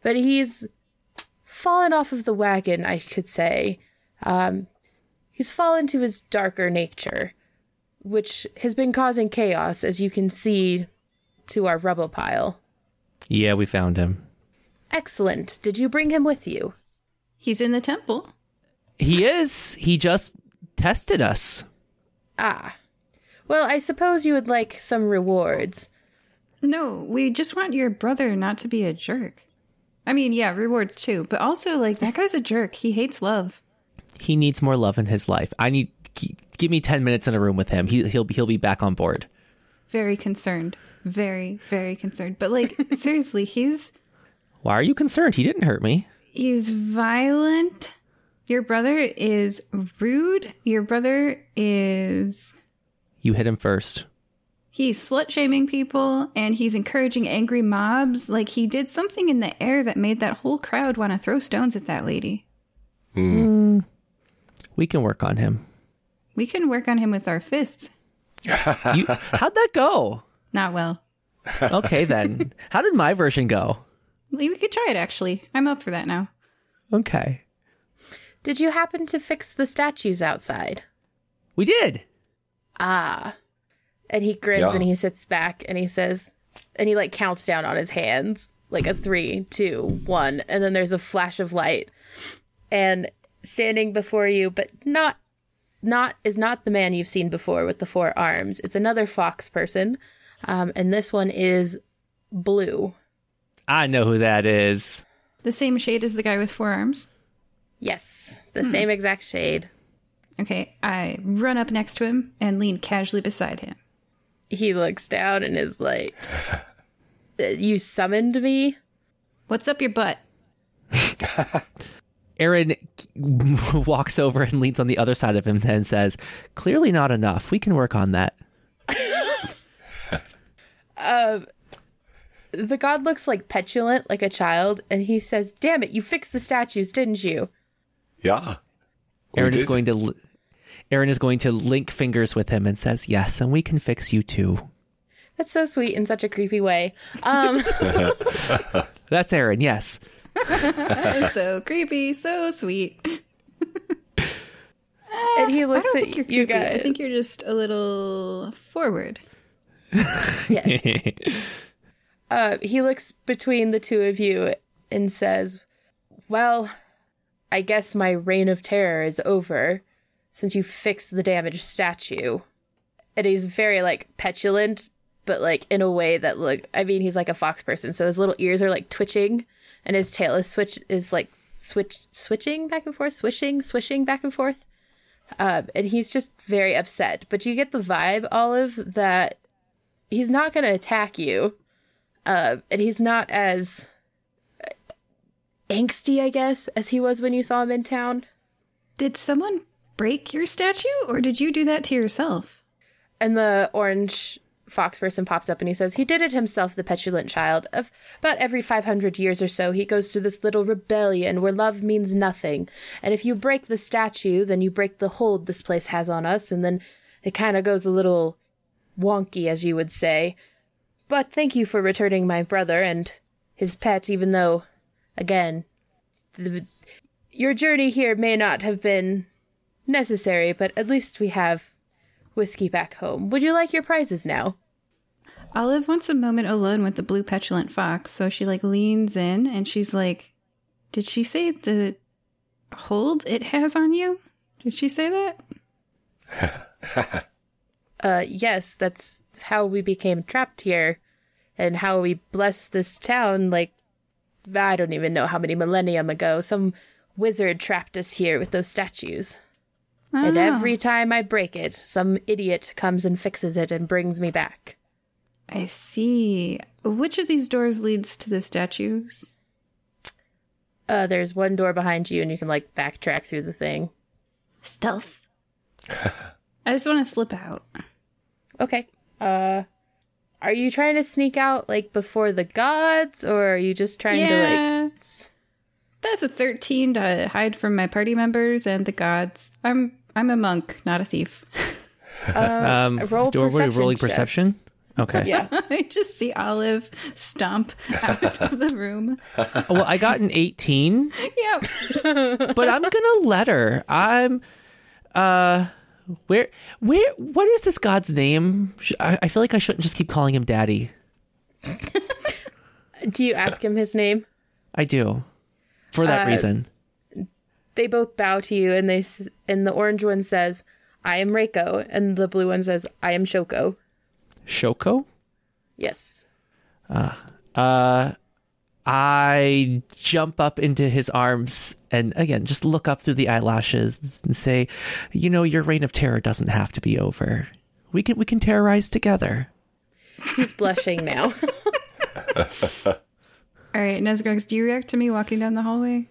But he's fallen off of the wagon, I could say. He's fallen to his darker nature, which has been causing chaos, as you can see, to our rubble pile. Yeah, we found him. Excellent. Did you bring him with you? He's in the temple. He is. He just tested us. Ah. Well, I suppose you would like some rewards. No, we just want your brother not to be a jerk. I mean, yeah, rewards too. But also, like, that guy's a jerk. He hates love. He needs more love in his life. Give me 10 minutes in a room with him. He'll be back on board. Very concerned. Very, very concerned. But, like, seriously, he's... Why are you concerned? He didn't hurt me. He's violent. Your brother is rude. Your brother is... You hit him first. He's slut-shaming people, and he's encouraging angry mobs. Like, he did something in the air that made that whole crowd want to throw stones at that lady. Mm. We can work on him. We can work on him with our fists. How'd that go? Not well. Okay, then. How did my version go? We could try it, actually. I'm up for that now. Okay. Did you happen to fix the statues outside? We did. Ah. And he grins and he sits back and he says, and he like counts down on his hands, like a 3, 2, 1. And then there's a flash of light. And standing before you, but not the man you've seen before with the 4 arms. It's another fox person. And this one is blue. I know who that is. The same shade as the guy with 4 arms? Yes, the same exact shade. Okay, I run up next to him and lean casually beside him. He looks down and is like, you summoned me? What's up your butt? Aaron walks over and leans on the other side of him and says, clearly not enough. We can work on that. The god looks like petulant, like a child. And he says, damn it, you fixed the statues, didn't you? Yeah. Aaron is going to link fingers with him and says, yes, and we can fix you too. That's so sweet in such a creepy way. That's Aaron, yes. So creepy, so sweet. And he looks at you guys. I think you're just a little forward. Yes. He looks between the two of you and says, well... I guess my reign of terror is over since you fixed the damaged statue. And he's very, like, petulant, but, like, in a way that looked... I mean, he's like a fox person, so his little ears are, like, twitching, and his tail is switching back and forth, swishing back and forth. And he's just very upset. But you get the vibe, Olive, that he's not going to attack you. And he's not as... angsty, I guess, as he was when you saw him in town. Did someone break your statue, or did you do that to yourself? And the orange fox person pops up and he says, he did it himself, the petulant child. Of about every 500 years or so, he goes through this little rebellion where love means nothing. And if you break the statue, then you break the hold this place has on us, and then it kind of goes a little wonky, as you would say. But thank you for returning my brother and his pet, even though... Again, your journey here may not have been necessary, but at least we have Whiskey back home. Would you like your prizes now? Olive wants a moment alone with the blue petulant fox, so she, like, leans in, and she's like, did she say the hold it has on you? Did she say that? Yes, that's how we became trapped here, and how we blessed this town, like, I don't even know how many millennium ago, some wizard trapped us here with those statues. And every time I break it, some idiot comes and fixes it and brings me back. I see. Which of these doors leads to the statues? There's one door behind you, and you can, like, backtrack through the thing. Stealth. I just want to slip out. Okay. Are you trying to sneak out, like, before the gods, or are you just trying to, like... That's a 13 to hide from my party members and the gods. I'm a monk, not a thief. Rolling perception? Okay. Yeah. I just see Olive stomp out of the room. Well, I got an 18. Yep. But I'm going to let her. Where? What is this god's name? I feel like I shouldn't just keep calling him Daddy. Do you ask him his name? I do. For that reason. They both bow to you, and the orange one says, I am Reiko, and the blue one says, I am Shoko. Shoko? Yes. I jump up into his arms and, again, just look up through the eyelashes and say, you know, your reign of terror doesn't have to be over. We can terrorize together. He's blushing now. All right, Nezgrox, do you react to me walking down the hallway?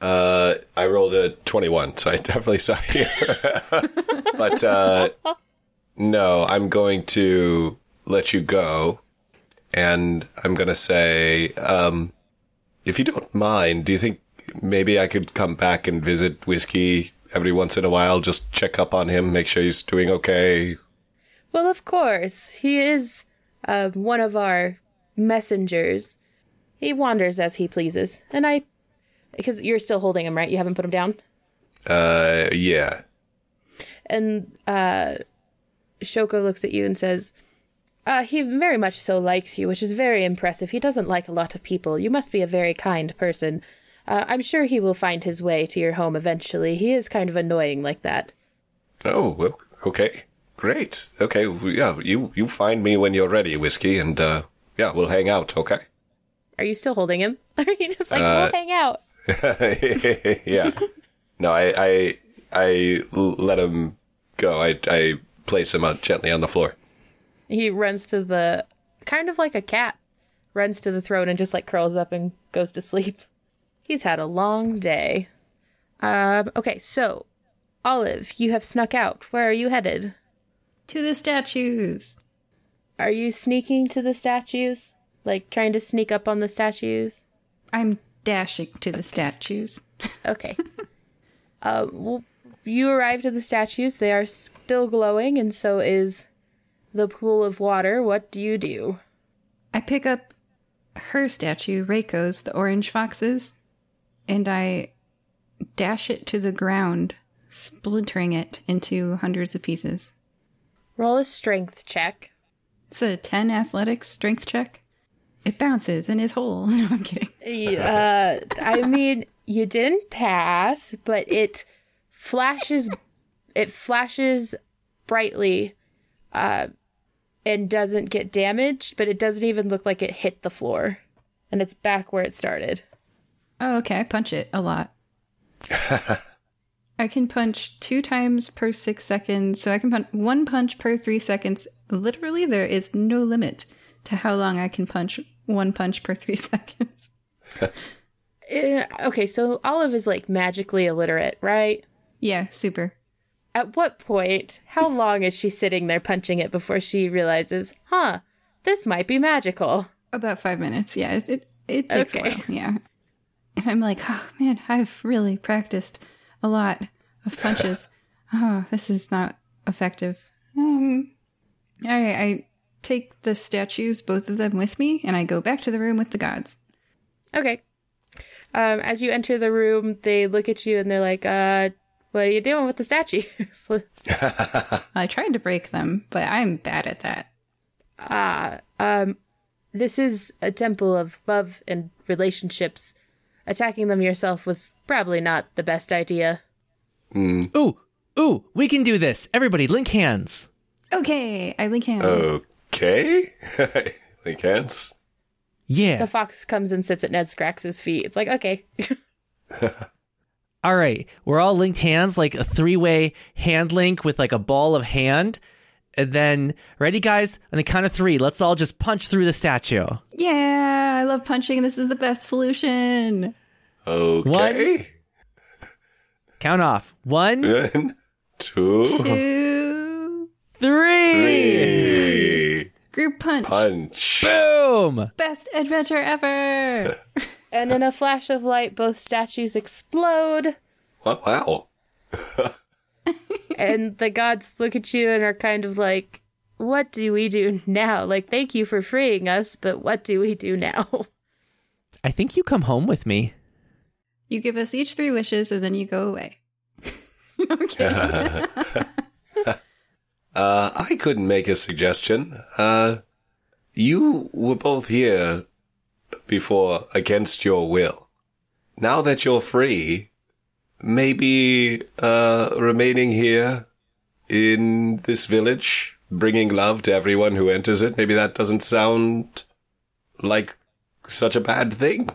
I rolled a 21, so I definitely saw you. But no, I'm going to let you go, and I'm going to say, if you don't mind, do you think maybe I could come back and visit Whiskey every once in a while, just check up on him, make sure he's doing okay? Well, of course. He is one of our messengers. He wanders as he pleases. And because you're still holding him, right? You haven't put him down? Yeah. And Shoko looks at you and says, he very much so likes you, which is very impressive. He doesn't like a lot of people. You must be a very kind person. I'm sure he will find his way to your home eventually. He is kind of annoying like that. Oh, okay. Great. Okay, yeah, you find me when you're ready, Whiskey, and yeah, we'll hang out, okay? Are you still holding him? Are you just like, we'll hang out? Yeah. No, I let him go. I place him out gently on the floor. He runs to the, kind of like a cat, runs to the throne and just like curls up and goes to sleep. He's had a long day. Okay, so, Olive, you have snuck out. Where are you headed? To the statues. Are you sneaking to the statues? Like, trying to sneak up on the statues? I'm dashing to the statues. Okay. Well, you arrived at the statues. They are still glowing, and so is the pool of water. What do? I pick up her statue, Reiko's, the orange foxes, and I dash it to the ground, splintering it into hundreds of pieces. Roll a strength check. It's a 10 athletics strength check. It bounces and is whole. No, I'm kidding. I mean, you didn't pass, but it flashes brightly and doesn't get damaged, but it doesn't even look like it hit the floor. And it's back where it started. Oh, okay. I punch it a lot. I can punch 2 times per 6 seconds. So I can punch 1 punch per 3 seconds. Literally, there is no limit to how long I can punch 1 punch per 3 seconds. Okay, so Olive is, like, magically illiterate, right? Yeah, super. At what point, how long is she sitting there punching it before she realizes, this might be magical? About 5 minutes, yeah. It takes a while, yeah. And I'm like, oh, man, I've really practiced a lot of punches. Oh, this is not effective. All right, I take the statues, both of them, with me, and I go back to the room with the gods. Okay. As you enter the room, they look at you and they're like, what are you doing with the statues? I tried to break them, but I'm bad at that. This is a temple of love and relationships. Attacking them yourself was probably not the best idea. Mm. Ooh, we can do this. Everybody, link hands. Okay, I link hands. Okay. Link hands? Yeah. The fox comes and sits at Nezgrax's feet. It's like, okay. All right. We're all linked hands, like a 3-way hand link with like a ball of hand. And then, ready, guys? On the count of three, let's all just punch through the statue. Yeah, I love punching. This is the best solution. Okay. One. Count off. One. Two. Three. Group punch. Punch. Boom. Best adventure ever. And in a flash of light, both statues explode. Wow. And the gods look at you and are kind of like, what do we do now? Like, thank you for freeing us, but what do we do now? I think you come home with me. You give us each three wishes and then you go away. I'm kidding. I couldn't make a suggestion. You were both here before against your will. Now that you're free... Maybe remaining here in this village, bringing love to everyone who enters it, maybe that doesn't sound like such a bad thing.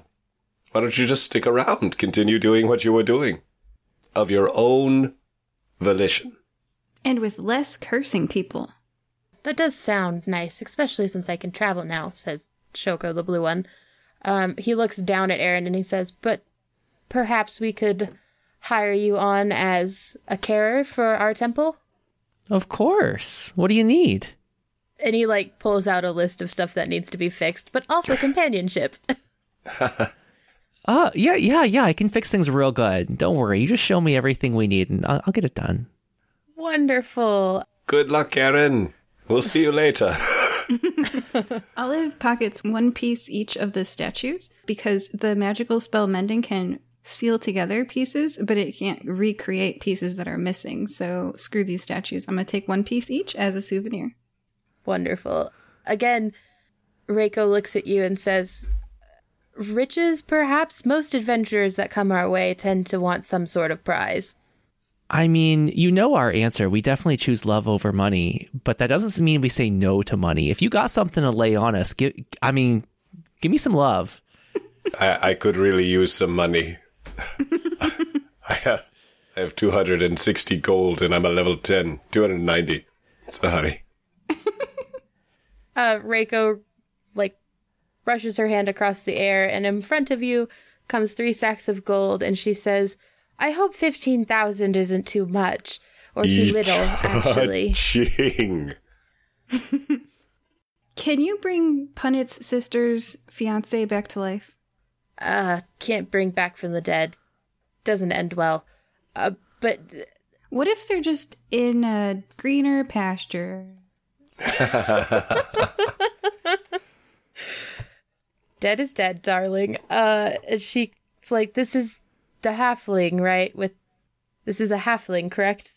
Why don't you just stick around, continue doing what you were doing of your own volition? And with less cursing people. That does sound nice, especially since I can travel now, says Shoko, the blue one. He looks down at Aaron and he says, but perhaps we could... hire you on as a carer for our temple? Of course. What do you need? And he, pulls out a list of stuff that needs to be fixed, but also companionship. Yeah, I can fix things real good. Don't worry. You just show me everything we need, and I'll get it done. Wonderful. Good luck, Aaron. We'll see you later. Olive pockets one piece each of the statues, because the magical spell mending can... seal together pieces, but it can't recreate pieces that are missing. So screw these statues. I'm going to take one piece each as a souvenir. Wonderful. Again, Reiko looks at you and says, riches, perhaps? Most adventurers that come our way tend to want some sort of prize. I mean, you know our answer. We definitely choose love over money, but that doesn't mean we say no to money. If you got something to lay on us, give me some love. I could really use some money. I have 260 gold and I'm a level 10. 290. Sorry. Reiko, brushes her hand across the air, and in front of you comes 3 sacks of gold, and she says, I hope 15,000 isn't too much, or too little, actually. Ching. Can you bring Punnett's sister's fiancé back to life? Can't bring back from the dead. Doesn't end well. But... what if they're just in a greener pasture? Dead is dead, darling. She's like, this is the halfling, right? This is a halfling, correct?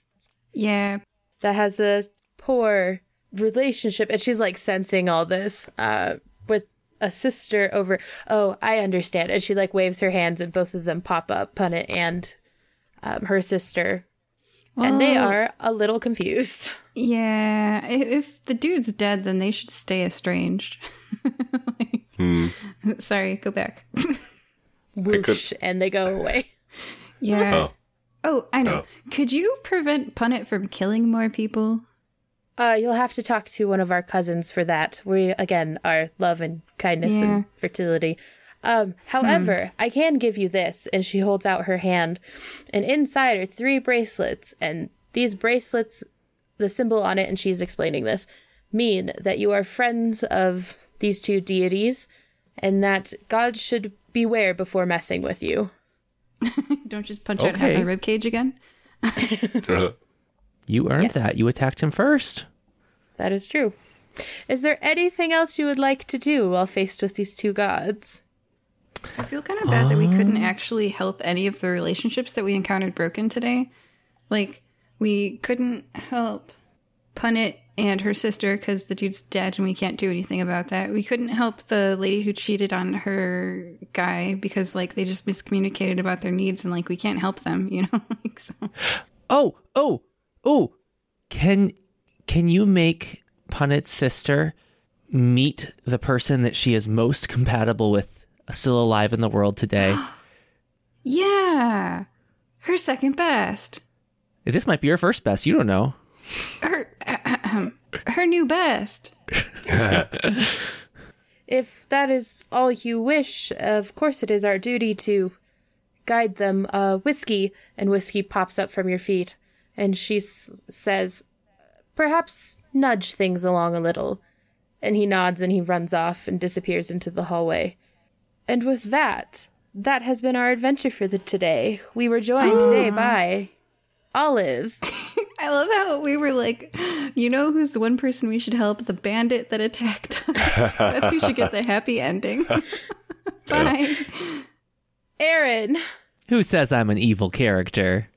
Yeah. That has a poor relationship. And she's, sensing all this. A sister over... Oh, I understand. And she, waves her hands, and both of them pop up, Punnett and her sister. Well, and they are a little confused. Yeah. If the dude's dead, then they should stay estranged. Sorry, go back. Whoosh, and they go away. Yeah. Oh, I know. Oh. Could you prevent Punnett from killing more people? You'll have to talk to one of our cousins for that. We, again, are love and kindness and fertility. However, I can give you this. And she holds out her hand. And inside are 3 bracelets. And these bracelets, the symbol on it, and she's explaining this, mean that you are friends of these 2 deities and that God should beware before messing with you. Don't just punch out half my ribcage again. You earned that. You attacked him first. That is true. Is there anything else you would like to do while faced with these 2 gods? I feel kind of bad that we couldn't actually help any of the relationships that we encountered broken today. We couldn't help Punnett and her sister because the dude's dead and we can't do anything about that. We couldn't help the lady who cheated on her guy because, they just miscommunicated about their needs and, we can't help them, you know? Oh, can you make Punnett's sister meet the person that she is most compatible with, still alive in the world today? Yeah, her second best. This might be her first best. You don't know. Her her new best. If that is all you wish, of course it is our duty to guide them. Whiskey, and Whiskey pops up from your feet, and she says, perhaps nudge things along a little. And he nods and he runs off and disappears into the hallway. And with that, that has been our adventure for today. We were joined today by Olive. I love how we were like, you know who's the one person we should help? The bandit that attacked us. That's who should get the happy ending. Bye. Aaron. Who says I'm an evil character?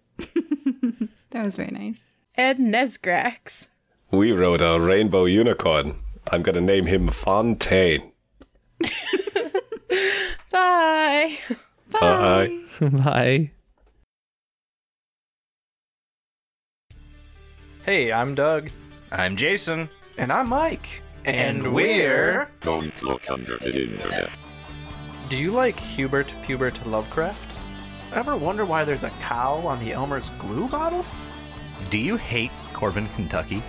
That was very nice. Ed Nesgrax. We rode a rainbow unicorn. I'm going to name him Fontaine. Bye. Bye. Bye. Bye. Hey, I'm Doug. I'm Jason. And I'm Mike. And we're... Don't look under the internet. Do you like Hubert Pubert Lovecraft? Ever wonder why there's a cow on the Elmer's glue bottle? Do you hate Corbin, Kentucky?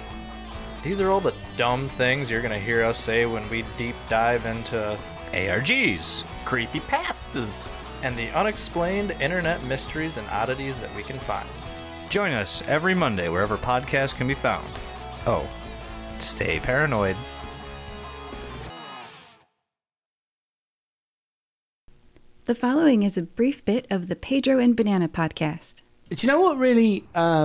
These are all the dumb things you're going to hear us say when we deep dive into... ARGs, creepypastas, and the unexplained internet mysteries and oddities that we can find. Join us every Monday wherever podcasts can be found. Oh, stay paranoid. The following is a brief bit of the Pedro and Banana podcast. Do you know what really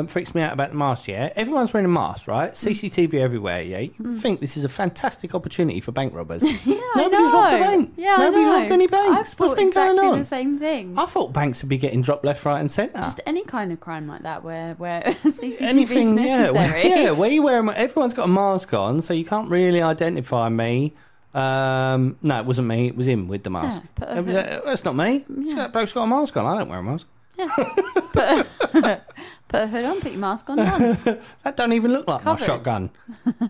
freaks me out about the mask, yeah? Everyone's wearing a mask, right? CCTV everywhere, yeah? You think this is a fantastic opportunity for bank robbers. Yeah, nobody's robbed a bank. Yeah, nobody's robbed any banks. What's been going on? I thought exactly the same thing. I thought banks would be getting dropped left, right and centre. Just any kind of crime like that where CCTV is necessary. Yeah, where you wear a mask. Everyone's got a mask on, so you can't really identify me. No, it wasn't me. It was him with the mask. Yeah, that's not me. Yeah. That bloke's got a mask on. I don't wear a mask. Yeah. Put a hood on, put your mask on, done. That don't even look like my shotgun.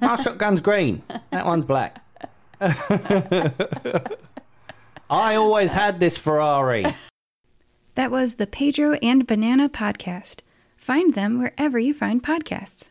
My shotgun's green. That one's black. I always had this Ferrari. That was the Pedro and Banana podcast. Find them wherever you find podcasts.